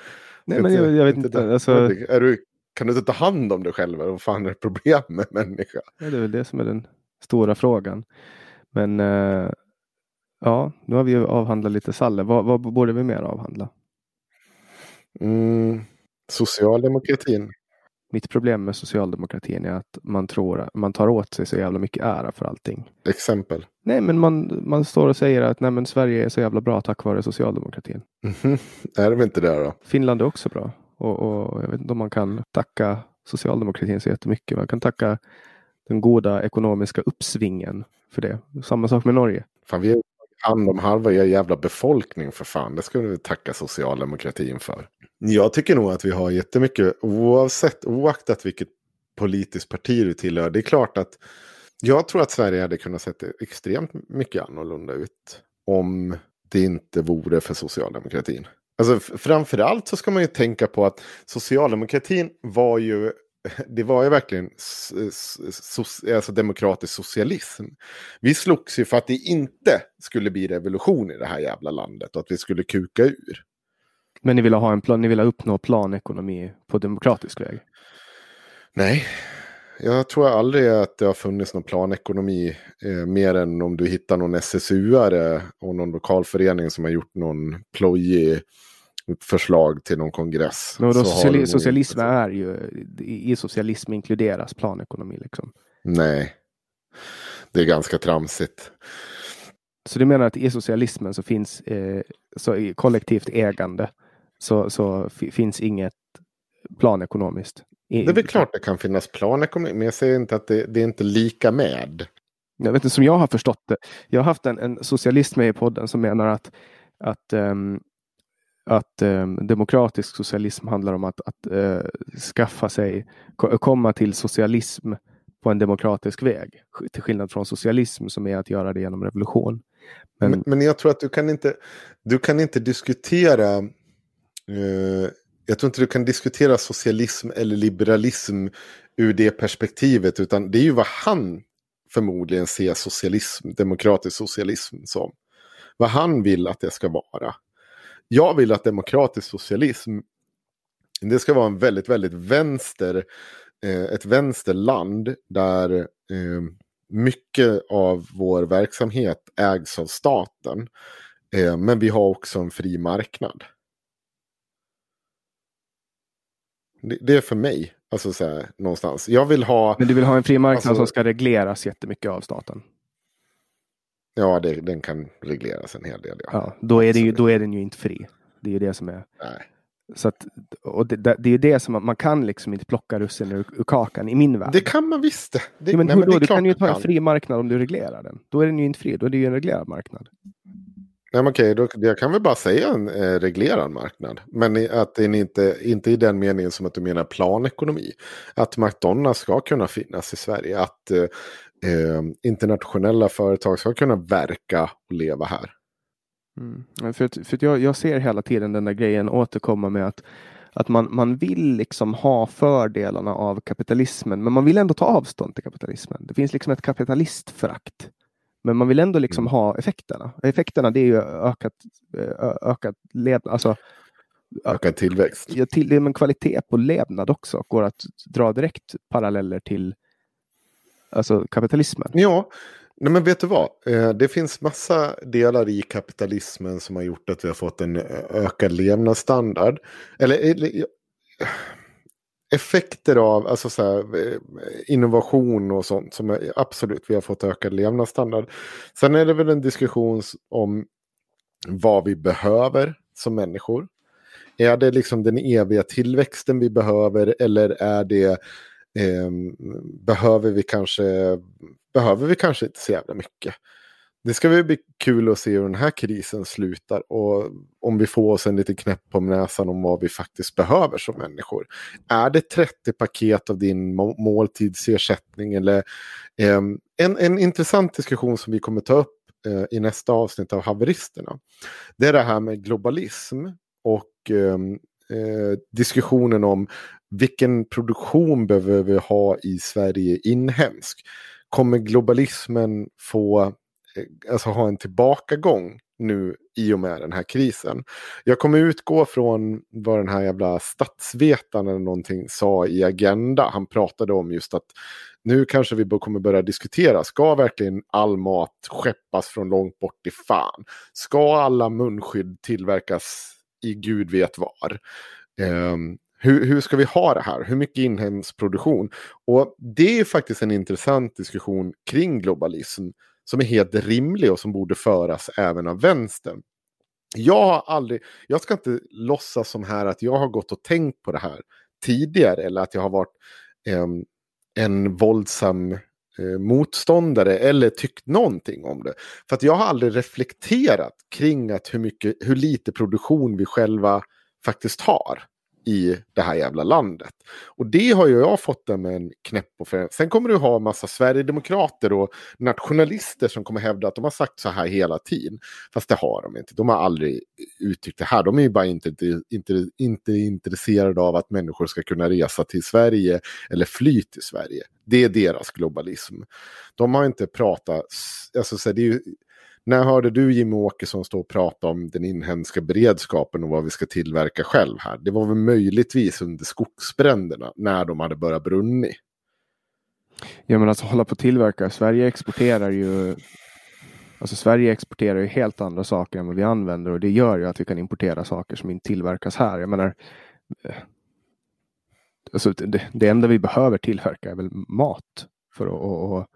Nej, men jag, jag vet inte. inte alltså... är du, kan du inte ta hand om dig själv? Vad fan är det problem med människa? Ja, det är väl det som är den stora frågan. Men eh, ja, nu har vi ju avhandlat lite salle. Vad, vad borde vi mer avhandla? Mm, socialdemokratin. Mitt problem med socialdemokratin är att man tror man tar åt sig så jävla mycket ära för allting. Exempel? Nej, men man, man står och säger att nej, men Sverige är så jävla bra tack vare socialdemokratin. Mm-hmm. Är det inte där då? Finland är också bra. Och, och jag vet inte om man kan tacka socialdemokratin så jättemycket. Man kan tacka den goda ekonomiska uppsvingen för det. Samma sak med Norge. Fan, vi är hand om halva er jävla befolkning för fan. Det skulle vi tacka socialdemokratin för. Jag tycker nog att vi har jättemycket, oavsett, oaktat vilket politiskt parti du tillhör. Det är klart att jag tror att Sverige hade kunnat se extremt mycket annorlunda ut om det inte vore för socialdemokratin. Alltså framförallt så ska man ju tänka på att socialdemokratin var ju, det var ju verkligen so, alltså demokratisk socialism. Vi slogs ju för att det inte skulle bli revolution i det här jävla landet och att vi skulle kuka ur. Men ni vill ha en plan, ni vill uppnå planekonomi på demokratisk väg? Nej, jag tror aldrig att det har funnits någon planekonomi eh, mer än om du hittar någon S S U-are och någon lokalförening som har gjort någon plojig förslag till någon kongress. Men då, sociali- socialism är ju, i socialism inkluderas planekonomi liksom. Nej, det är ganska tramsigt. Så du menar att i socialismen så finns eh, så i kollektivt ägande så, så f- finns inget planekonomiskt? I, det är väl klart det kan finnas planekonomi, men jag säger inte att det, det är inte lika med. Jag vet inte, som jag har förstått det. Jag har haft en, en socialist med i podden som menar att, att, um, att um, demokratisk socialism handlar om att, att uh, skaffa sig, k- komma till socialism på en demokratisk väg. Till skillnad från socialism som är att göra det genom revolution. Men, men, men jag tror att du kan inte, du kan inte diskutera eh, jag tror inte du kan diskutera socialism eller liberalism ur det perspektivet, utan det är ju vad han förmodligen ser socialism, demokratisk socialism som. Vad han vill att det ska vara. Jag vill att demokratisk socialism det ska vara en väldigt, väldigt vänster ett vänsterland där eh, mycket av vår verksamhet ägs av staten, eh, men vi har också en fri marknad. Det, det är för mig, alltså så här, någonstans. Jag vill ha. Men du vill ha en fri marknad alltså, som ska regleras jättemycket av staten. Ja, det, den kan regleras en hel del. Ja, ja då är det ju, då är den ju inte fri. Det är ju det som är. Nej. Så att, och det, det är det som man, man kan liksom inte plocka russen ur, ur kakan i min värld. Det kan man visst. Det, ja, men nej, men det du kan ju ta en fri marknad om du reglerar den. Då är den ju inte fri, då är det ju en reglerad marknad. Nej, men okej, då, jag kan väl bara säga en eh, reglerad marknad. Men att det inte, inte i den meningen som att du menar planekonomi. Att McDonalds ska kunna finnas i Sverige. Att eh, internationella företag ska kunna verka och leva här. Mm. För, att, för att jag, jag ser hela tiden den där grejen återkomma med att, att man, man vill liksom ha fördelarna av kapitalismen. Men man vill ändå ta avstånd till kapitalismen. Det finns liksom ett kapitalistförakt. Men man vill ändå liksom ha effekterna. Effekterna, det är ju ökat, ökat levnad. Alltså, ökad tillväxt. Ja, till, men kvalitet på levnad också. Går att dra direkt paralleller till alltså, kapitalismen. Ja, nej, men vet du vad? Det finns massa delar i kapitalismen som har gjort att vi har fått en ökad levnadsstandard. Eller... eller effekter av alltså så här, innovation och sånt som är, absolut vi har fått ökad levnadsstandard. Sen är det väl en diskussion om vad vi behöver som människor. Är det liksom den eviga tillväxten vi behöver, eller är det eh, behöver vi kanske behöver vi kanske inte så jävla mycket. Det ska väl bli kul att se hur den här krisen slutar och om vi får oss en liten knäpp på näsan om vad vi faktiskt behöver som människor. Är det trettio paket av din måltidsersättning? Eller, eh, en, en intressant diskussion som vi kommer ta upp eh, i nästa avsnitt av Haveristerna. Det är det här med globalism och eh, eh, diskussionen om vilken produktion behöver vi ha i Sverige inhemsk. Kommer globalismen få... alltså ha en tillbakagång nu i och med den här krisen. Jag kommer utgå från vad den här jävla statsvetaren eller någonting sa i Agenda. Han pratade om just att nu kanske vi kommer börja diskutera, ska verkligen all mat skeppas från långt bort i fan? Ska alla munskydd tillverkas i gud vet var? Um, Hur, hur ska vi ha det här? Hur mycket inhemsk produktion? Och det är faktiskt en intressant diskussion kring globalism som är helt rimlig och som borde föras även av vänstern. Jag har aldrig, jag ska inte låtsas som här att jag har gått och tänkt på det här tidigare eller att jag har varit en, en våldsam eh, motståndare eller tyckt någonting om det. För att jag har aldrig reflekterat kring att hur mycket, hur lite produktion vi själva faktiskt har i det här jävla landet. Och det har ju jag fått med en knäpp på. Sen kommer du ha en massa Sverigedemokrater och nationalister som kommer hävda att de har sagt så här hela tiden. Fast det har de inte. De har aldrig uttryckt det här. De är ju bara inte, inte, inte intresserade av att människor ska kunna resa till Sverige eller fly till Sverige. Det är deras globalism. De har inte pratat... Alltså, så det är ju... När hörde du Jimmy Åkesson stå och prata om den inhemska beredskapen och vad vi ska tillverka själv här? Det var väl möjligtvis under skogsbränderna när de hade börjat brunni. Ja, men alltså hålla på att tillverka. Sverige exporterar ju alltså Sverige exporterar ju helt andra saker än vad vi använder, och det gör ju att vi kan importera saker som inte tillverkas här. Jag menar alltså det, det enda vi behöver tillverka är väl mat för att och, och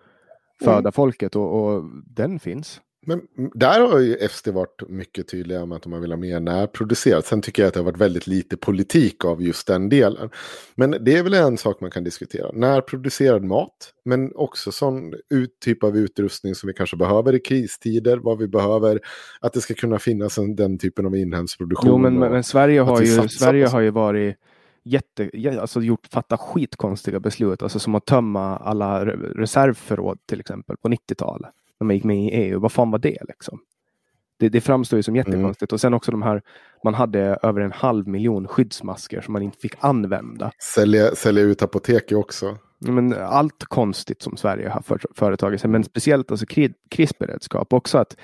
föda mm. folket och, och den finns. Men där har ju F D varit mycket tydliga med att man vill ha mer närproducerat. Sen tycker jag att det har varit väldigt lite politik av just den delen. Men det är väl en sak man kan diskutera. Närproducerad mat, men också sån ut, typ av utrustning som vi kanske behöver i kristider. Vad vi behöver, att det ska kunna finnas en, den typen av inhemsk produktion. Jo, men, men Sverige, har ju, Sverige har ju varit... jätte, alltså gjort fatta skitkonstiga beslut, alltså som att tömma alla reservförråd till exempel på nittiotalet när man gick med i E U. Vad fan var det liksom? Det, det framstår ju som jättekonstigt. Mm. Och sen också de här, man hade över en halv miljon skyddsmasker som man inte fick använda. Sälja, sälja ut apoteket också. Men allt konstigt som Sverige har för, företagit sig, men speciellt alltså kri, krisberedskap också att.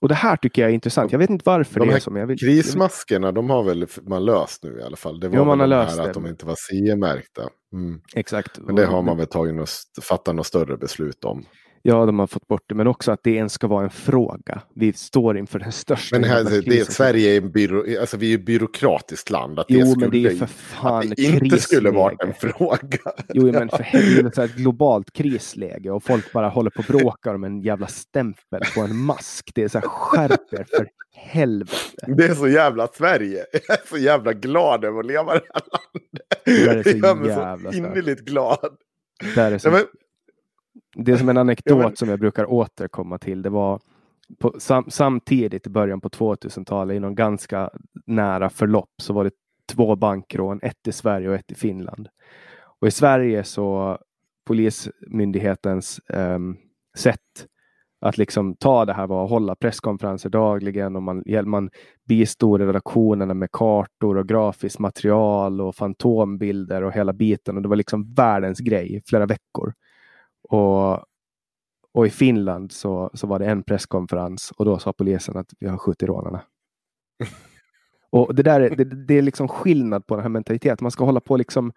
Och det här tycker jag är intressant. Jag vet inte varför de det är som jag vill. Krismaskerna, de har väl man löst nu i alla fall. Det var jo, man har löst det. Att de inte var C E-märkta. Mm. Exakt. Men det har man väl tagit och fattat något större beslut om. Ja, de har fått bort det. Men också att det ens ska vara en fråga. Vi står inför den största. Men här, det är, Sverige är en byrå, alltså vi är ett byråkratiskt land. Att jo, det skulle, men det är för fan det inte skulle vara en fråga. Jo, men för helvete, ett globalt krisläge. Och folk bara håller på och bråkar om en jävla stämpel på en mask. Det är så här, skärper för helvete. Det är så jävla Sverige. Jag är så jävla glad över att leva i det här landet. Det är så, jag är jävla så innerligt glad. Det är så. Ja, men, det är som en anekdot, ja, men... som jag brukar återkomma till. Det var på, sam, samtidigt i början på tvåtusentalet i någon ganska nära förlopp så var det två bankrån, ett i Sverige och ett i Finland. Och i Sverige så polismyndighetens eh, sätt att liksom ta det här var att hålla presskonferenser dagligen, och man, man bistod redaktionerna med kartor och grafiskt material och fantombilder och hela biten, och det var liksom världens grej i flera veckor. Och, och i Finland så, så var det en presskonferens och då sa polisen att vi har skjutit rånarna. Och det där är, det, det är liksom skillnad på den här mentaliteten. Man ska hålla på liksom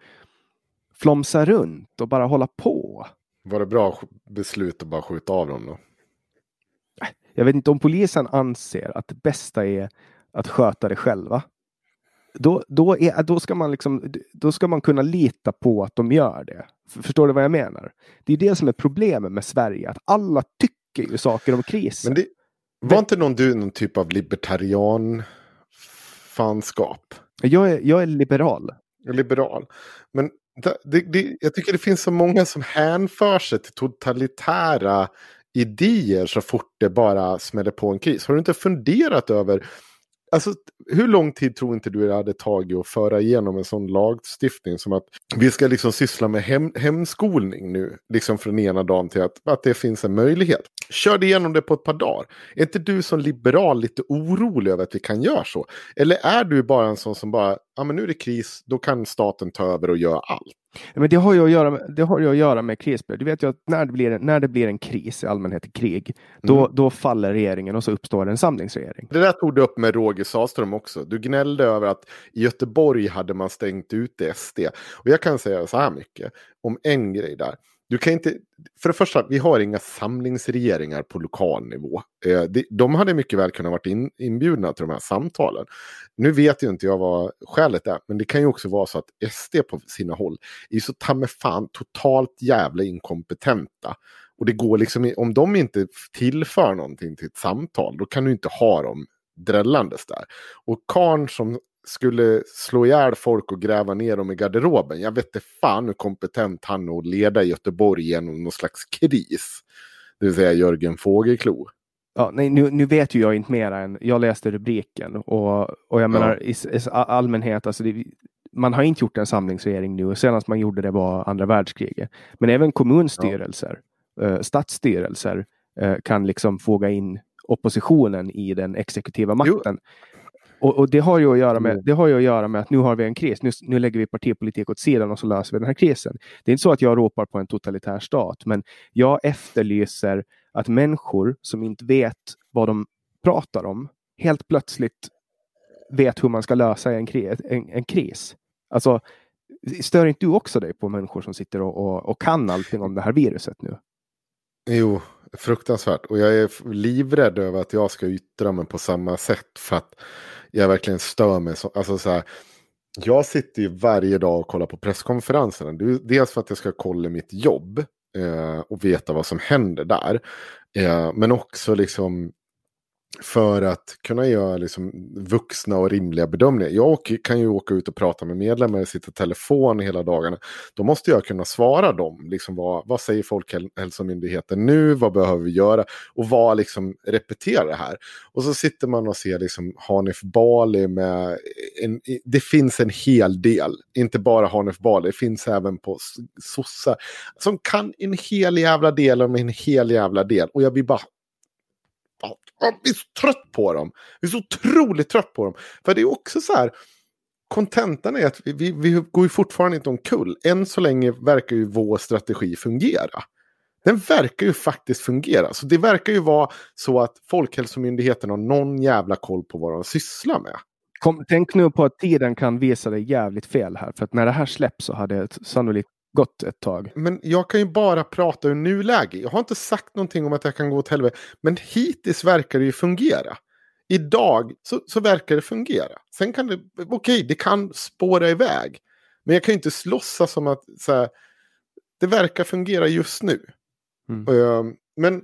flomsa runt och bara hålla på. Var det bra beslut att bara skjuta av dem då? Jag vet inte om polisen anser att det bästa är att sköta det själva. Då, då, är, då, ska man liksom, då ska man kunna lita på att de gör det. Förstår du vad jag menar? Det är det som är problemet med Sverige. Att alla tycker ju saker om krisen. Men det, var inte någon du någon typ av libertarian fanskap? Jag är, jag är liberal. Jag är liberal. Men det, det, det, jag tycker det finns så många som hänför sig till totalitära idéer så fort det bara smäller på en kris. Har du inte funderat över, alltså, hur lång tid tror inte du det hade tagit att föra igenom en sån lagstiftning som att vi ska liksom syssla med hem, hemskolning nu, liksom från ena dagen till att, att det finns en möjlighet. Kör igenom det på ett par dagar. Är inte du som liberal lite orolig över att vi kan göra så? Eller är du bara en sån som bara, ja men nu är det kris, då kan staten ta över och göra allt? Men det har ju att göra med, det har ju att göra med krisbörd. Du vet ju att när det blir, när det blir en kris, i allmänhet krig, då, mm. då faller regeringen och så uppstår en samlingsregering. Det där tog du upp med Roger Sahlström också. Du gnällde över att i Göteborg hade man stängt ut S D. Och jag kan säga så här mycket om en grej där. Du kan inte, för det första, vi har inga samlingsregeringar på lokal nivå. De hade mycket väl kunnat varit in, inbjudna till de här samtalen. Nu vet ju inte jag vad skälet är, men det kan ju också vara så att S D på sina håll är så ta med fan totalt jävla inkompetenta. Och det går liksom, om de inte tillför någonting till ett samtal, då kan du inte ha dem drällandes där. Och karn som skulle slå ihjäl folk och gräva ner dem i garderoben. Jag vet inte fan hur kompetent han är att leda Göteborg genom någon slags kris. Det vill säga Jörgen Fågelklo. Ja, nej, nu, nu vet ju jag inte mer än jag läste rubriken. Och, och jag menar, ja. i, i allmänhet, alltså det, man har inte gjort en samlingsregering nu. Senast man gjorde det var andra världskriget. Men även kommunstyrelser, ja. eh, stadsstyrelser eh, kan liksom fråga in oppositionen i den exekutiva makten. Jo. Och, och det, har ju att göra med, det har ju att göra med att nu har vi en kris. Nu, nu lägger vi partipolitik åt sidan och så löser vi den här krisen. Det är inte så att jag ropar på en totalitär stat. Men jag efterlyser att människor som inte vet vad de pratar om helt plötsligt vet hur man ska lösa en, kri, en, en kris. Alltså, stör inte du också dig på människor som sitter och, och, och kan allting om det här viruset nu? Jo, fruktansvärt. Och jag är livrädd över att jag ska yttra mig på samma sätt för att jag verkligen stör mig. Så, alltså så här, jag sitter ju varje dag och kollar på presskonferenserna. Dels för att jag ska kolla mitt jobb eh, och veta vad som händer där. Eh, men också liksom för att kunna göra liksom vuxna och rimliga bedömningar. Jag kan ju åka ut och prata med medlemmar och sitta i telefon hela dagarna. Då måste jag kunna svara dem. Liksom vad, vad säger Folkhälsomyndigheten nu? Vad behöver vi göra? Och vad liksom repetera det här? Och så sitter man och ser liksom Hanif Bali med... En, det finns en hel del. Inte bara Hanif Bali. Det finns även på sossar. Som kan en hel jävla del om en hel jävla del. Och jag blir bara... Jag är så trött på dem. Jag är så otroligt trött på dem. För det är också så här, kontentan är att vi, vi, vi går ju fortfarande inte omkull. Än så länge verkar ju vår strategi fungera. Den verkar ju faktiskt fungera. Så det verkar ju vara så att Folkhälsomyndigheten har någon jävla koll på vad de sysslar med. Kom, tänk nu på att tiden kan visa dig jävligt fel här. För att när det här släpps så hade det sannolikt gått ett tag. Men jag kan ju bara prata ur nuläge. Jag har inte sagt någonting om att jag kan gå åt helvete. Men hittills verkar det ju fungera. Idag så, så verkar det fungera. Sen kan det, okej, okay, det kan spåra iväg. Men jag kan ju inte slåssa som att så här, det verkar fungera just nu. Mm. Uh, men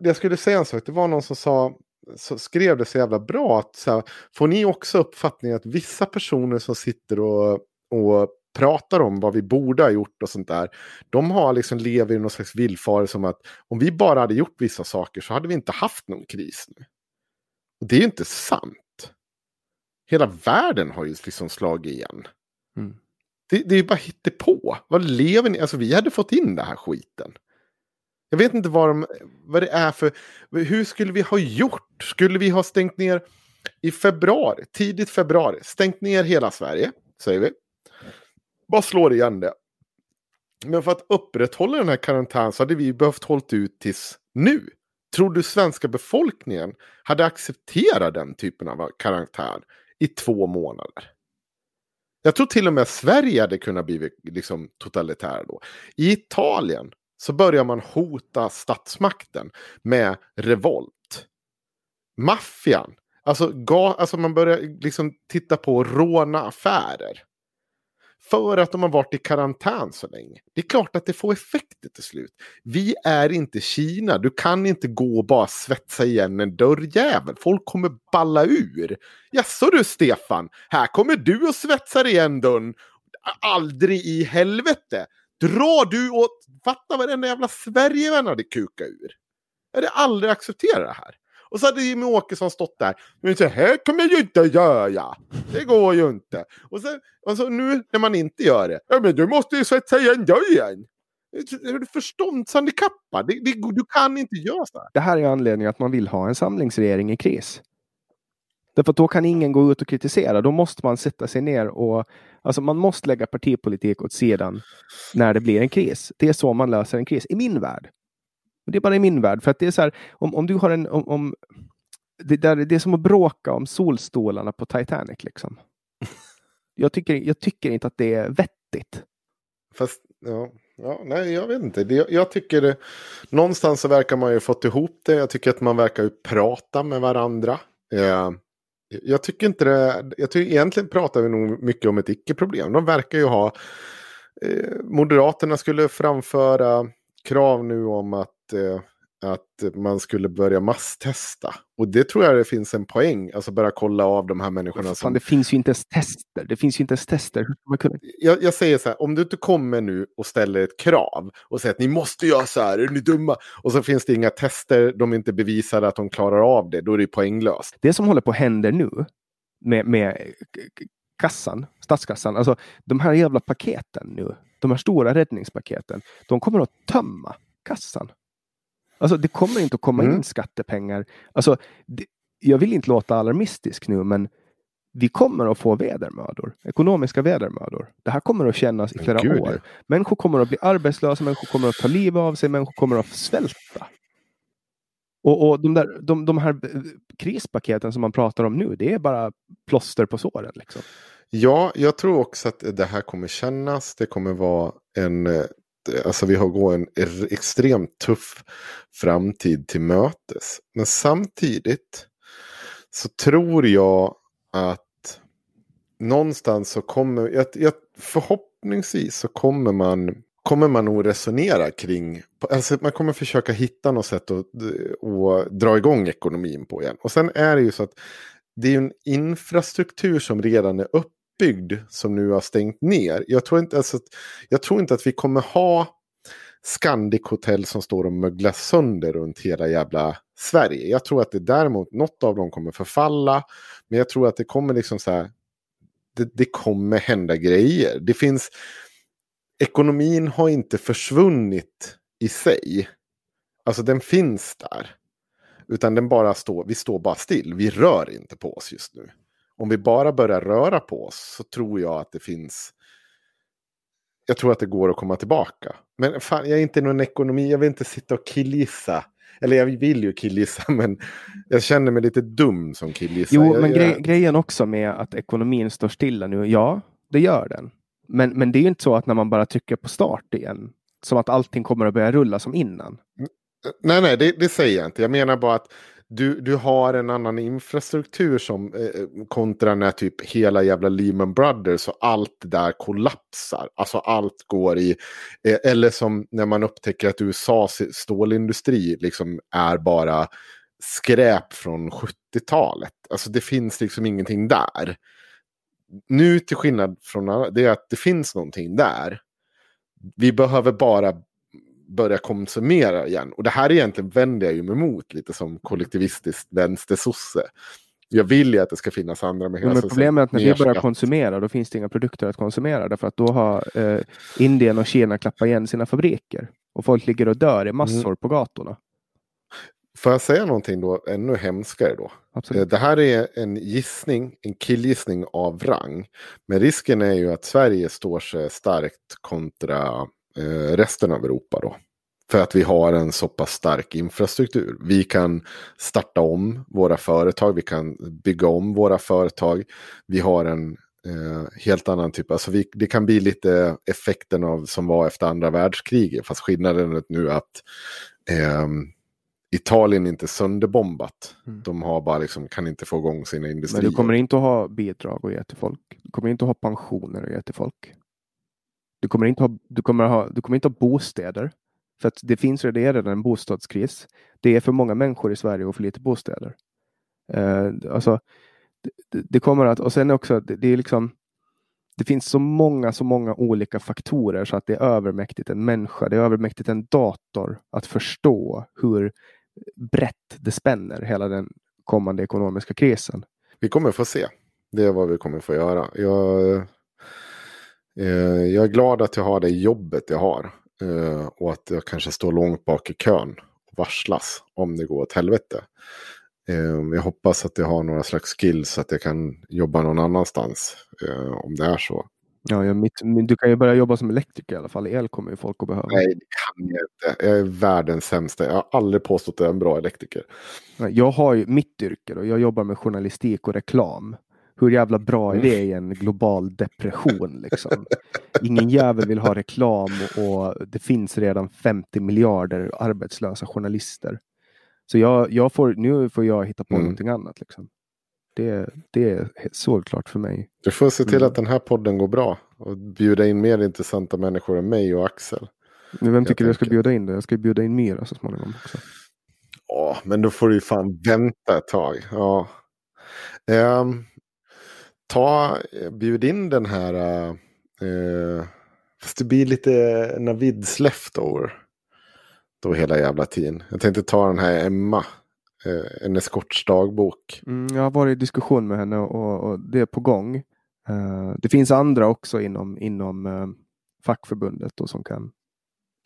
jag skulle säga en sak. Det var någon som sa, så skrev det så jävla bra att så här, får ni också uppfattningen att vissa personer som sitter och, och pratar om vad vi borde ha gjort och sånt där. De har liksom lever i någon slags villfarelse som att om vi bara hade gjort vissa saker så hade vi inte haft någon kris nu. Och det är ju inte sant. Hela världen har ju liksom slagit igen. Mm. Det, det är ju bara hittepå. Vad lever ni? Alltså vi hade fått in den här skiten. Jag vet inte vad, de, vad det är för... Hur skulle vi ha gjort? Skulle vi ha stängt ner i februari? Tidigt februari. Stängt ner hela Sverige, säger vi. Bara slår igen det. Men för att upprätthålla den här karantänen så hade vi behövt hållit ut tills nu. Tror du svenska befolkningen hade accepterat den typen av karantän i två månader? Jag tror till och med Sverige hade kunnat bli liksom totalitär då. I Italien så börjar man hota statsmakten med revolt. Maffian. Alltså, ga, alltså man börjar liksom titta på råna affärer. För att de har varit i karantän så länge. Det är klart att det får effekter till slut. Vi är inte Kina. Du kan inte gå och bara svetsa igen en dörrjävel. Folk kommer balla ur. Jaså du Stefan. Här kommer du och svetsar igen dörren. Aldrig i helvete. Dra du åt... Fatta varenda jävla Sverigevän hade kuka ur. Jag hade aldrig accepterat det här. Och så hade Jimmy Åkesson stått där. Men så här kommer jag ju inte göra. Det går ju inte. Och så alltså nu när man inte gör det. Ja men du måste ju svetsa igen dörren. Är du förståndshandikappad? Det, det, du kan inte göra så här. Det här är anledningen att man vill ha en samlingsregering i kris. Därför att då kan ingen gå ut och kritisera. Då måste man sätta sig ner och... Alltså man måste lägga partipolitik åt sidan när det blir en kris. Det är så man löser en kris. I min värld. Och det är bara i min värld. För att det är så här... Om, om du har en... Om, om, det, där, det är som att bråka om solstolarna på Titanic liksom. Jag tycker, jag tycker inte att det är vettigt. Fast... Ja... Ja, nej jag vet inte. Det, jag tycker någonstans så verkar man ju fått ihop det. Jag tycker att man verkar ju prata med varandra. Eh, jag tycker inte det, jag tycker egentligen pratar vi nog mycket om ett icke-problem. De verkar ju ha eh, Moderaterna skulle framföra krav nu om att eh, att man skulle börja masstesta. Och det tror jag det finns en poäng. Alltså börja kolla av de här människorna. Fan, som... Det finns ju inte ens tester. Det finns ju inte ens tester. Man kunde... jag, jag säger så här. Om du inte kommer nu och ställer ett krav. Och säger att ni måste göra så här. Är ni dumma? Och så finns det inga tester. De är inte bevisade att de klarar av det. Då är det poänglöst. Det som håller på händer nu. Med, med kassan. Statskassan. Alltså de här jävla paketen nu. De här stora räddningspaketen. De kommer att tömma kassan. Alltså det kommer inte att komma in mm. skattepengar. Alltså det, jag vill inte låta alarmistisk nu, men vi kommer att få vedermödor. Ekonomiska vedermödor. Det här kommer att kännas i flera Gud. år. Människor kommer att bli arbetslösa. Människor kommer att ta liv av sig. Människor kommer att svälta. Och, och de, där, de, de här krispaketen som man pratar om nu, det är bara plåster på såren liksom. Ja, jag tror också att det här kommer kännas. Det kommer vara en... Alltså vi har gått en extremt tuff framtid till mötes. Men samtidigt så tror jag att någonstans så kommer, jag, jag, förhoppningsvis så kommer man, kommer man nog resonera kring, alltså man kommer försöka hitta något sätt att och dra igång ekonomin på igen. Och sen är det ju så att det är en infrastruktur som redan är upp. Byggd som nu har stängt ner. Jag tror inte, alltså, jag tror inte att vi kommer ha Scandic-hotell som står och möglar sönder runt hela jävla Sverige. Jag tror att det däremot, något av dem kommer förfalla, men jag tror att det kommer liksom så här, det, det kommer hända grejer. Det finns, ekonomin har inte försvunnit i sig. Alltså den finns där. Utan den bara står, vi står bara still. Vi rör inte på oss just nu. Om vi bara börjar röra på oss så tror jag att det finns... Jag tror att det går att komma tillbaka. Men fan, jag är inte någon ekonomi. Jag vill inte sitta och killgissa. Eller jag vill ju killgissa, men jag känner mig lite dum som killgissa. Jo, jag, men grej, jag... grejen också med att ekonomin står stilla nu. Ja, det gör den. Men, men det är ju inte så att när man bara trycker på start igen. Som att allting kommer att börja rulla som innan. Nej, nej, det, det säger jag inte. Jag menar bara att... Du, du har en annan infrastruktur som eh, kontra när typ hela jävla Lehman Brothers och allt där kollapsar. Alltså allt går i... Eh, eller som när man upptäcker att U S A:s stålindustri liksom är bara skräp från sjuttiotalet. Alltså det finns liksom ingenting där. nu till skillnad från det är att det finns någonting där. Vi behöver bara börja konsumera igen. Och det här egentligen vänder jag ju mig emot lite som kollektivistiskt vänstersosse. Jag vill ju att det ska finnas andra med hela men problemet är att när vi börjar konsumera då finns det inga produkter att konsumera därför att då har eh, Indien och Kina klappat igen sina fabriker och folk ligger och dör i massor mm. på gatorna. Får jag säga någonting då ännu hemskare då? Absolut. Det här är en gissning, en killgissning av rang. Men risken är ju att Sverige står sig starkt kontra eh, resten av Europa då. För att vi har en så pass stark infrastruktur. Vi kan starta om våra företag. Vi kan bygga om våra företag. Vi har en eh, helt annan typ. Alltså vi, det kan bli lite effekten av som var efter andra världskriget. Fast skillnaden är nu att eh, Italien är inte sönderbombat. Mm. De har bara liksom, kan inte få igång sina industrier. Men du kommer inte att ha bidrag och ge till folk. Du kommer inte att ha pensioner och ge till folk. Du kommer inte att ha, du kommer att ha, du kommer inte att ha bostäder. För att det finns redan en bostadskris. Det är för många människor i Sverige och för lite bostäder. Eh, alltså, det, det kommer att... Och sen också, det, det är liksom... Det finns så många, så många olika faktorer så att det är övermäktigt en människa. Det är övermäktigt en dator att förstå hur brett det spänner hela den kommande ekonomiska krisen. Vi kommer få se. Det är vad vi kommer få göra. Jag, eh, jag är glad att jag har det jobbet jag har. Uh, och att jag kanske står långt bak i kön och varslas om det går åt helvete. Uh, jag hoppas att jag har några slags skills så att jag kan jobba någon annanstans uh, om det är så. Ja, jag, mitt, du kan ju börja jobba som elektriker i alla fall. El kommer ju folk att behöva. Nej, det kan jag inte. Jag är världens sämsta. Jag har aldrig påstått att jag är en bra elektriker. Jag har ju mitt yrke och jag jobbar med journalistik och reklam. Hur jävla bra är det i en global depression liksom? Ingen jävel vill ha reklam och det finns redan femtio miljarder arbetslösa journalister. Så jag, jag får, nu får jag hitta på mm. någonting annat liksom. Det, det är såklart för mig. Du får se till mm. att den här podden går bra och bjuda in mer intressanta människor än mig och Axel. Men vem jag tycker du jag ska bjuda in då? Jag ska bjuda in Myra så småningom också. Ja, men då får du ju fan vänta ett tag. Ja. Um. Ta, bjud in den här eh, fast det blir lite Navids leftover då hela jävla tiden. Jag tänkte ta den här Emma eh, en eskortsdagbok. Mm, jag har varit i diskussion med henne och, och det är på gång. Eh, det finns andra också inom, inom eh, fackförbundet då, som kan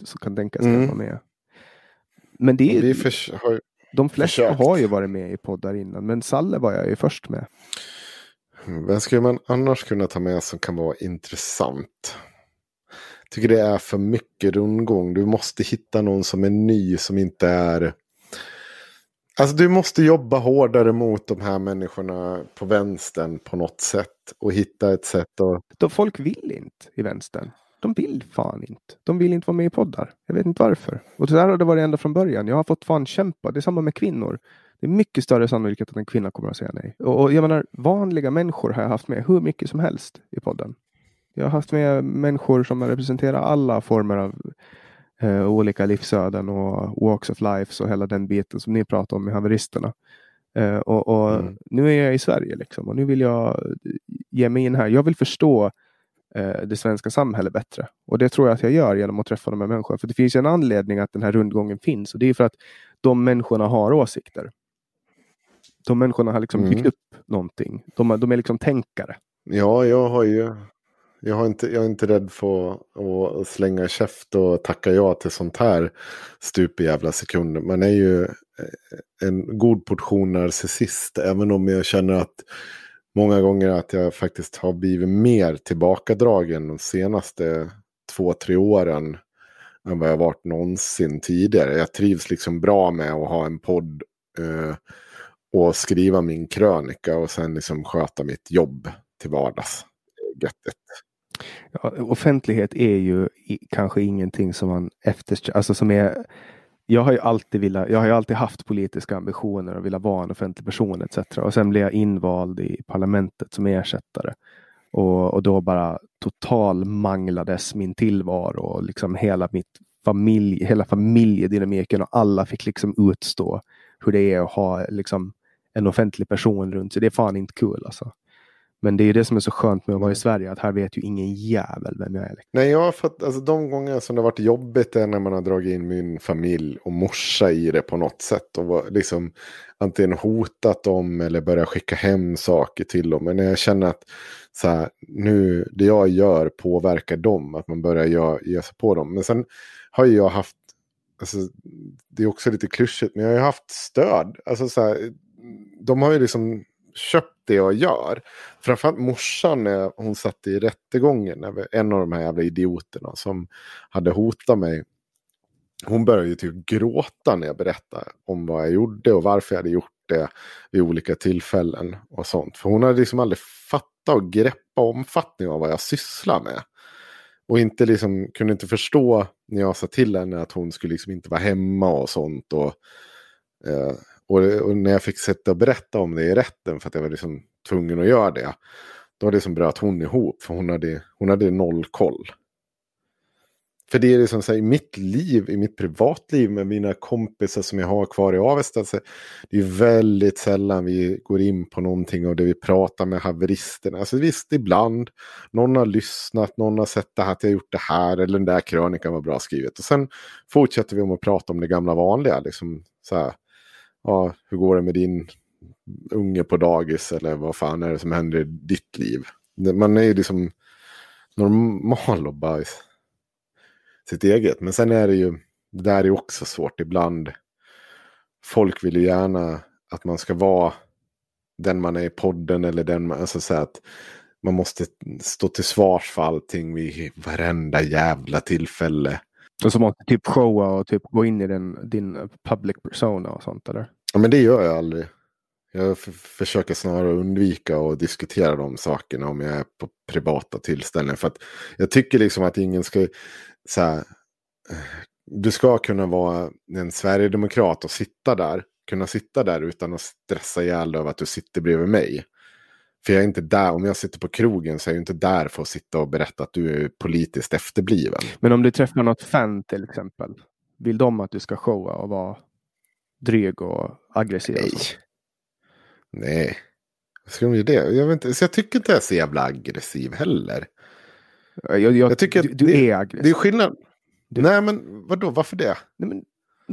som kan tänka sig mm. vara med. Men det är, för, har, de flesta försökt. Har ju varit med i poddar innan, men Salle var jag ju först med. Vem skulle man annars kunna ta med som kan vara intressant? Jag tycker det är för mycket rundgång. Du måste hitta någon som är ny, som inte är... Alltså du måste jobba hårdare mot de här människorna på vänstern på något sätt. Och hitta ett sätt att... De folk vill inte i vänstern. De vill fan inte. De vill inte vara med i poddar. Jag vet inte varför. Och det där har det varit ända från början. Jag har fått fan kämpa. Det är samma med kvinnor. Det är mycket större sannolikhet att en kvinna kommer att säga nej. Och jag menar, vanliga människor har jag haft med hur mycket som helst i podden. Jag har haft med människor som representerar alla former av eh, olika livsöden och walks of life och hela den biten som ni pratar om i haveristerna. Eh, och och mm. nu är jag i Sverige liksom och nu vill jag ge mig in här. Jag vill förstå eh, det svenska samhället bättre. Och det tror jag att jag gör genom att träffa de här människorna. För det finns ju en anledning att den här rundgången finns och det är för att de människorna har åsikter. De människorna har liksom mm. byggt upp någonting. De, de är liksom tänkare. Ja, jag har ju... Jag, har inte, jag är inte rädd för att, att slänga käft och tacka ja till sånt här stup i jävla sekunder. Man är ju en god portion narcissist. Även om jag känner att många gånger att jag faktiskt har blivit mer tillbakadragen de senaste två, tre åren än vad jag varit någonsin tidigare. Jag trivs liksom bra med att ha en podd... Eh, och skriva min krönika och sen liksom sköta mitt jobb till vardags. Göttet. Ja, offentlighet är ju i, kanske ingenting som man eftersträvar. Alltså som är, jag har ju alltid vilja, jag har ju alltid haft politiska ambitioner och vilja vara en offentlig person et cetera. Och sen blev jag invald i parlamentet som ersättare. Och, och då bara total manglades min tillvaro och liksom hela mitt familj, hela familjedynamiken och alla fick liksom utstå hur det är att ha liksom en offentlig person runt sig. Det är fan inte kul alltså. Men det är det som är så skönt med att vara i Sverige, att här vet ju ingen jävel vem jag är. Nej, jag för att, alltså, de gånger som det har varit jobbigt är när man har dragit in min familj och morsa i det på något sätt. Och var, liksom antingen hotat dem eller börjat skicka hem saker till dem. Men jag känner att så här, nu det jag gör påverkar dem, att man börjar göra, ge sig på dem. Men sen har jag haft, alltså, det är också lite klyschigt, men jag har ju haft stöd. Alltså så här, de har ju liksom köpt det jag gör. Framförallt morsan, hon satt i rättegången, en av de här jävla idioterna som hade hotat mig. Hon började ju typ gråta när jag berättade om vad jag gjorde och varför jag hade gjort det vid olika tillfällen och sånt. För hon hade liksom aldrig fattat och greppa omfattningen av vad jag sysslar med. Och inte liksom, kunde inte förstå när jag sa till henne att hon skulle liksom inte vara hemma och sånt. Och eh, Och när jag fick sätta och berätta om det i rätten för att jag var liksom tvungen att göra det, då var det som bröt hon ihop, för hon hade, hon hade noll koll. För det är liksom så här, i mitt liv, i mitt privatliv med mina kompisar som jag har kvar i Avesta, alltså, det är väldigt sällan vi går in på någonting av det vi pratar med haveristerna. Alltså visst, ibland någon har lyssnat, någon har sett det här, att jag har gjort det här, eller den där krönikan var bra skrivet. Och sen fortsätter vi om att prata om det gamla vanliga, liksom så här. Ja, hur går det med din unge på dagis, eller vad fan är det som händer i ditt liv? Man är ju liksom normal och bara sitt eget. Men sen är det ju, det där är också svårt ibland. Folk vill ju gärna att man ska vara den man är i podden, eller den man, alltså så att man måste stå till svars för allting vid varenda jävla tillfälle. Och så måste typ showa och typ gå in i den, din public persona och sånt, eller? Ja, men det gör jag aldrig. Jag f- försöker snarare undvika och diskutera de sakerna om jag är på privata tillställningar. För att jag tycker liksom att ingen ska... Så här, du ska kunna vara en Sverigedemokrat och sitta där, kunna sitta där utan att stressa ihjäl över att du sitter bredvid mig. För jag är inte där, om jag sitter på krogen så är jag inte där för att sitta och berätta att du är politiskt efterbliven. Men om du träffar något fan till exempel, vill de att du ska showa och vara dryg och aggressiv? Nej. Och Nej. Ska de ju det? Jag vet inte, så jag tycker inte jag är så jävla aggressiv heller. Jag, jag, jag tycker du, att det, du är aggressiv. Det är skillnad. Du... Nej, men vadå? Varför det? Nej, men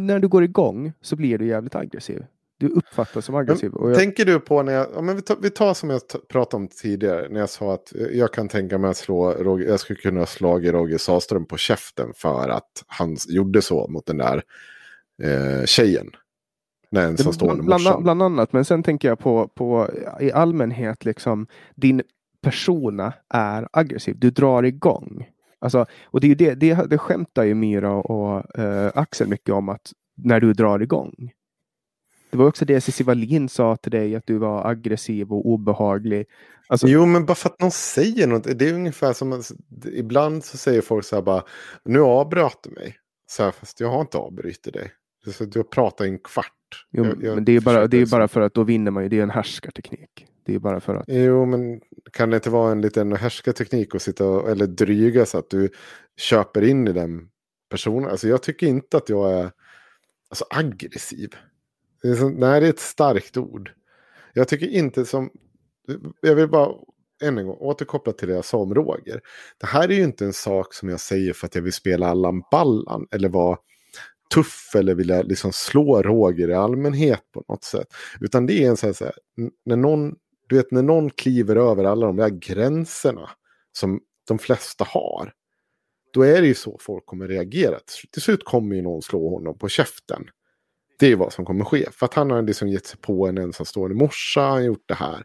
när du går igång så blir du jävligt aggressiv. Du uppfattas som aggressiv. Men, och jag... Tänker du på när jag... Ja, men vi, tar, vi tar som jag t- pratade om tidigare. När jag sa att jag kan tänka mig att slå... Roger, jag skulle kunna slå Roger Sahlström på käften för att han gjorde så mot den där eh, tjejen. Nej, en som stående morsan. Bland, bland annat. Men sen tänker jag på, på i allmänhet liksom... Din persona är aggressiv. Du drar igång. Alltså, och det är ju det, det, det skämtar ju Mira och eh, Axel mycket om, att när du drar igång. Det var också det Cissi Wallin sa till dig, att du var aggressiv och obehaglig. Alltså... Jo, men bara för att någon säger något. Det är ungefär som att ibland så säger folk så här bara, nu avbröt du mig. Så här, fast jag har inte avbrytit dig. Så du har pratat en kvart. Jo, jag, jag men det är ju bara, det är bara för att då vinner man ju. Det är en härskarteknik. Det är bara för att... Jo, men kan det inte vara en liten härskarteknik att sitta och, eller dryga så att du köper in i den personen? Alltså jag tycker inte att jag är alltså, aggressiv. Det är så, nej, det är ett starkt ord. Jag tycker inte som... Jag vill bara än en gång återkoppla till det jag sa om Roger. Det här är ju inte en sak som jag säger för att jag vill spela Allan Ballan. Eller vara tuff eller vilja liksom slå Roger i allmänhet på något sätt. Utan det är en sån här... Så här när någon, du vet, när någon kliver över alla de där gränserna som de flesta har. Då är det ju så folk kommer reagera. Till slut kommer ju någon slå honom på käften. Det är vad som kommer ske. För att han har liksom gett sig på en ensamstående morsa. Han har gjort det här.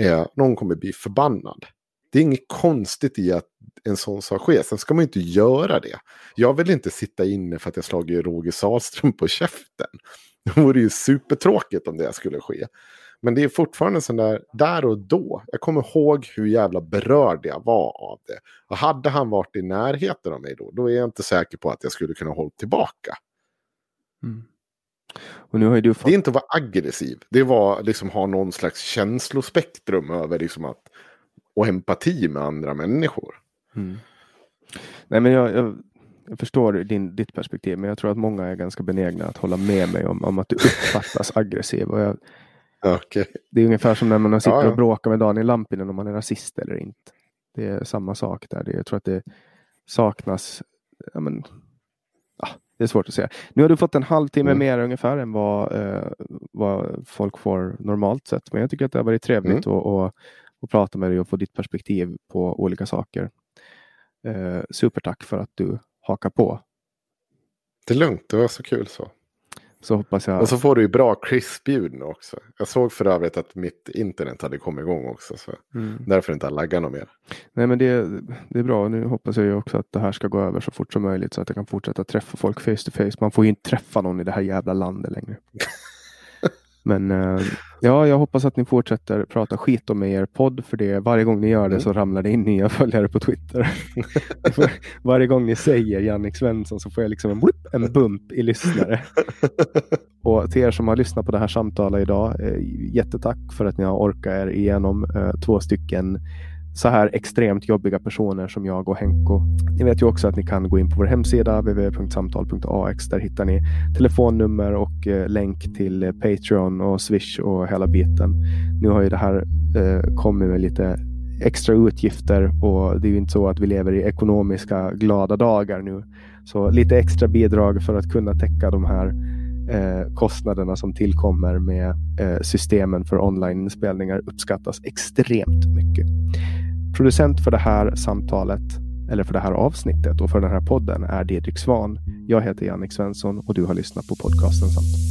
Eh, någon kommer bli förbannad. Det är inget konstigt i att en sån sak sker. Sen ska man inte göra det. Jag vill inte sitta inne för att jag slagit Roger Sahlström på käften. Det vore ju supertråkigt om det skulle ske. Men det är fortfarande sån där, där och då. Jag kommer ihåg hur jävla berörd jag var av det. Och hade han varit i närheten av mig då, då är jag inte säker på att jag skulle kunna hålla tillbaka. Mm. Och nu har du fått... Det är inte att vara aggressiv. Det var liksom ha någon slags känslospektrum över liksom att, och empati med andra människor. Mm. Nej, men jag, jag, jag förstår din, ditt perspektiv, men jag tror att många är ganska benägna att hålla med mig om, om att du uppfattas aggressiv. Och jag, Okay. Det är ungefär som när man sitter ja, ja. och bråkar med Daniel Lampinen om man är rasist eller inte. Det är samma sak där. Det, jag tror att det saknas... Ja, men, ah, det är svårt att säga. Nu har du fått en halvtimme mm. mer ungefär än vad, eh, vad folk får normalt sett. Men jag tycker att det har varit trevligt mm. att, att, att prata med dig och få ditt perspektiv på olika saker. Eh, supertack för att du hakar på. Det är lugnt, det var så kul så. Så hoppas jag... Och så får du ju bra crispljud nu också. Jag såg för övrigt att mitt internet hade kommit igång också. Så mm. därför inte jag laggar något mer. Nej, men det, det är bra. Nu hoppas jag ju också att det här ska gå över så fort som möjligt. Så att jag kan fortsätta träffa folk face to face. Man får ju inte träffa någon i det här jävla landet längre. Men ja, jag hoppas att ni fortsätter prata skit om er podd. För det, varje gång ni gör det mm. så ramlar det in nya följare på Twitter. Varje gång ni säger Jannik Svensson så får jag liksom en, whoop, en bump i lyssnare. Och till er som har lyssnat på det här samtalet idag, eh, jättetack för att ni har orkat er igenom eh, två stycken så här extremt jobbiga personer som jag och Henko. Ni vet ju också att ni kan gå in på vår hemsida w w w punkt samtal punkt a x. Där hittar ni telefonnummer och eh, länk till eh, Patreon och Swish och hela biten. Nu har ju det här eh, kommit med lite extra utgifter och det är ju inte så att vi lever i ekonomiska glada dagar nu. Så lite extra bidrag för att kunna täcka de här eh, kostnaderna som tillkommer med eh, systemen för online-inspelningar uppskattas extremt mycket. Producent för det här samtalet, eller för det här avsnittet och för den här podden, är Didrik Svan. Jag heter Jannik Svensson och du har lyssnat på podcasten Samtal.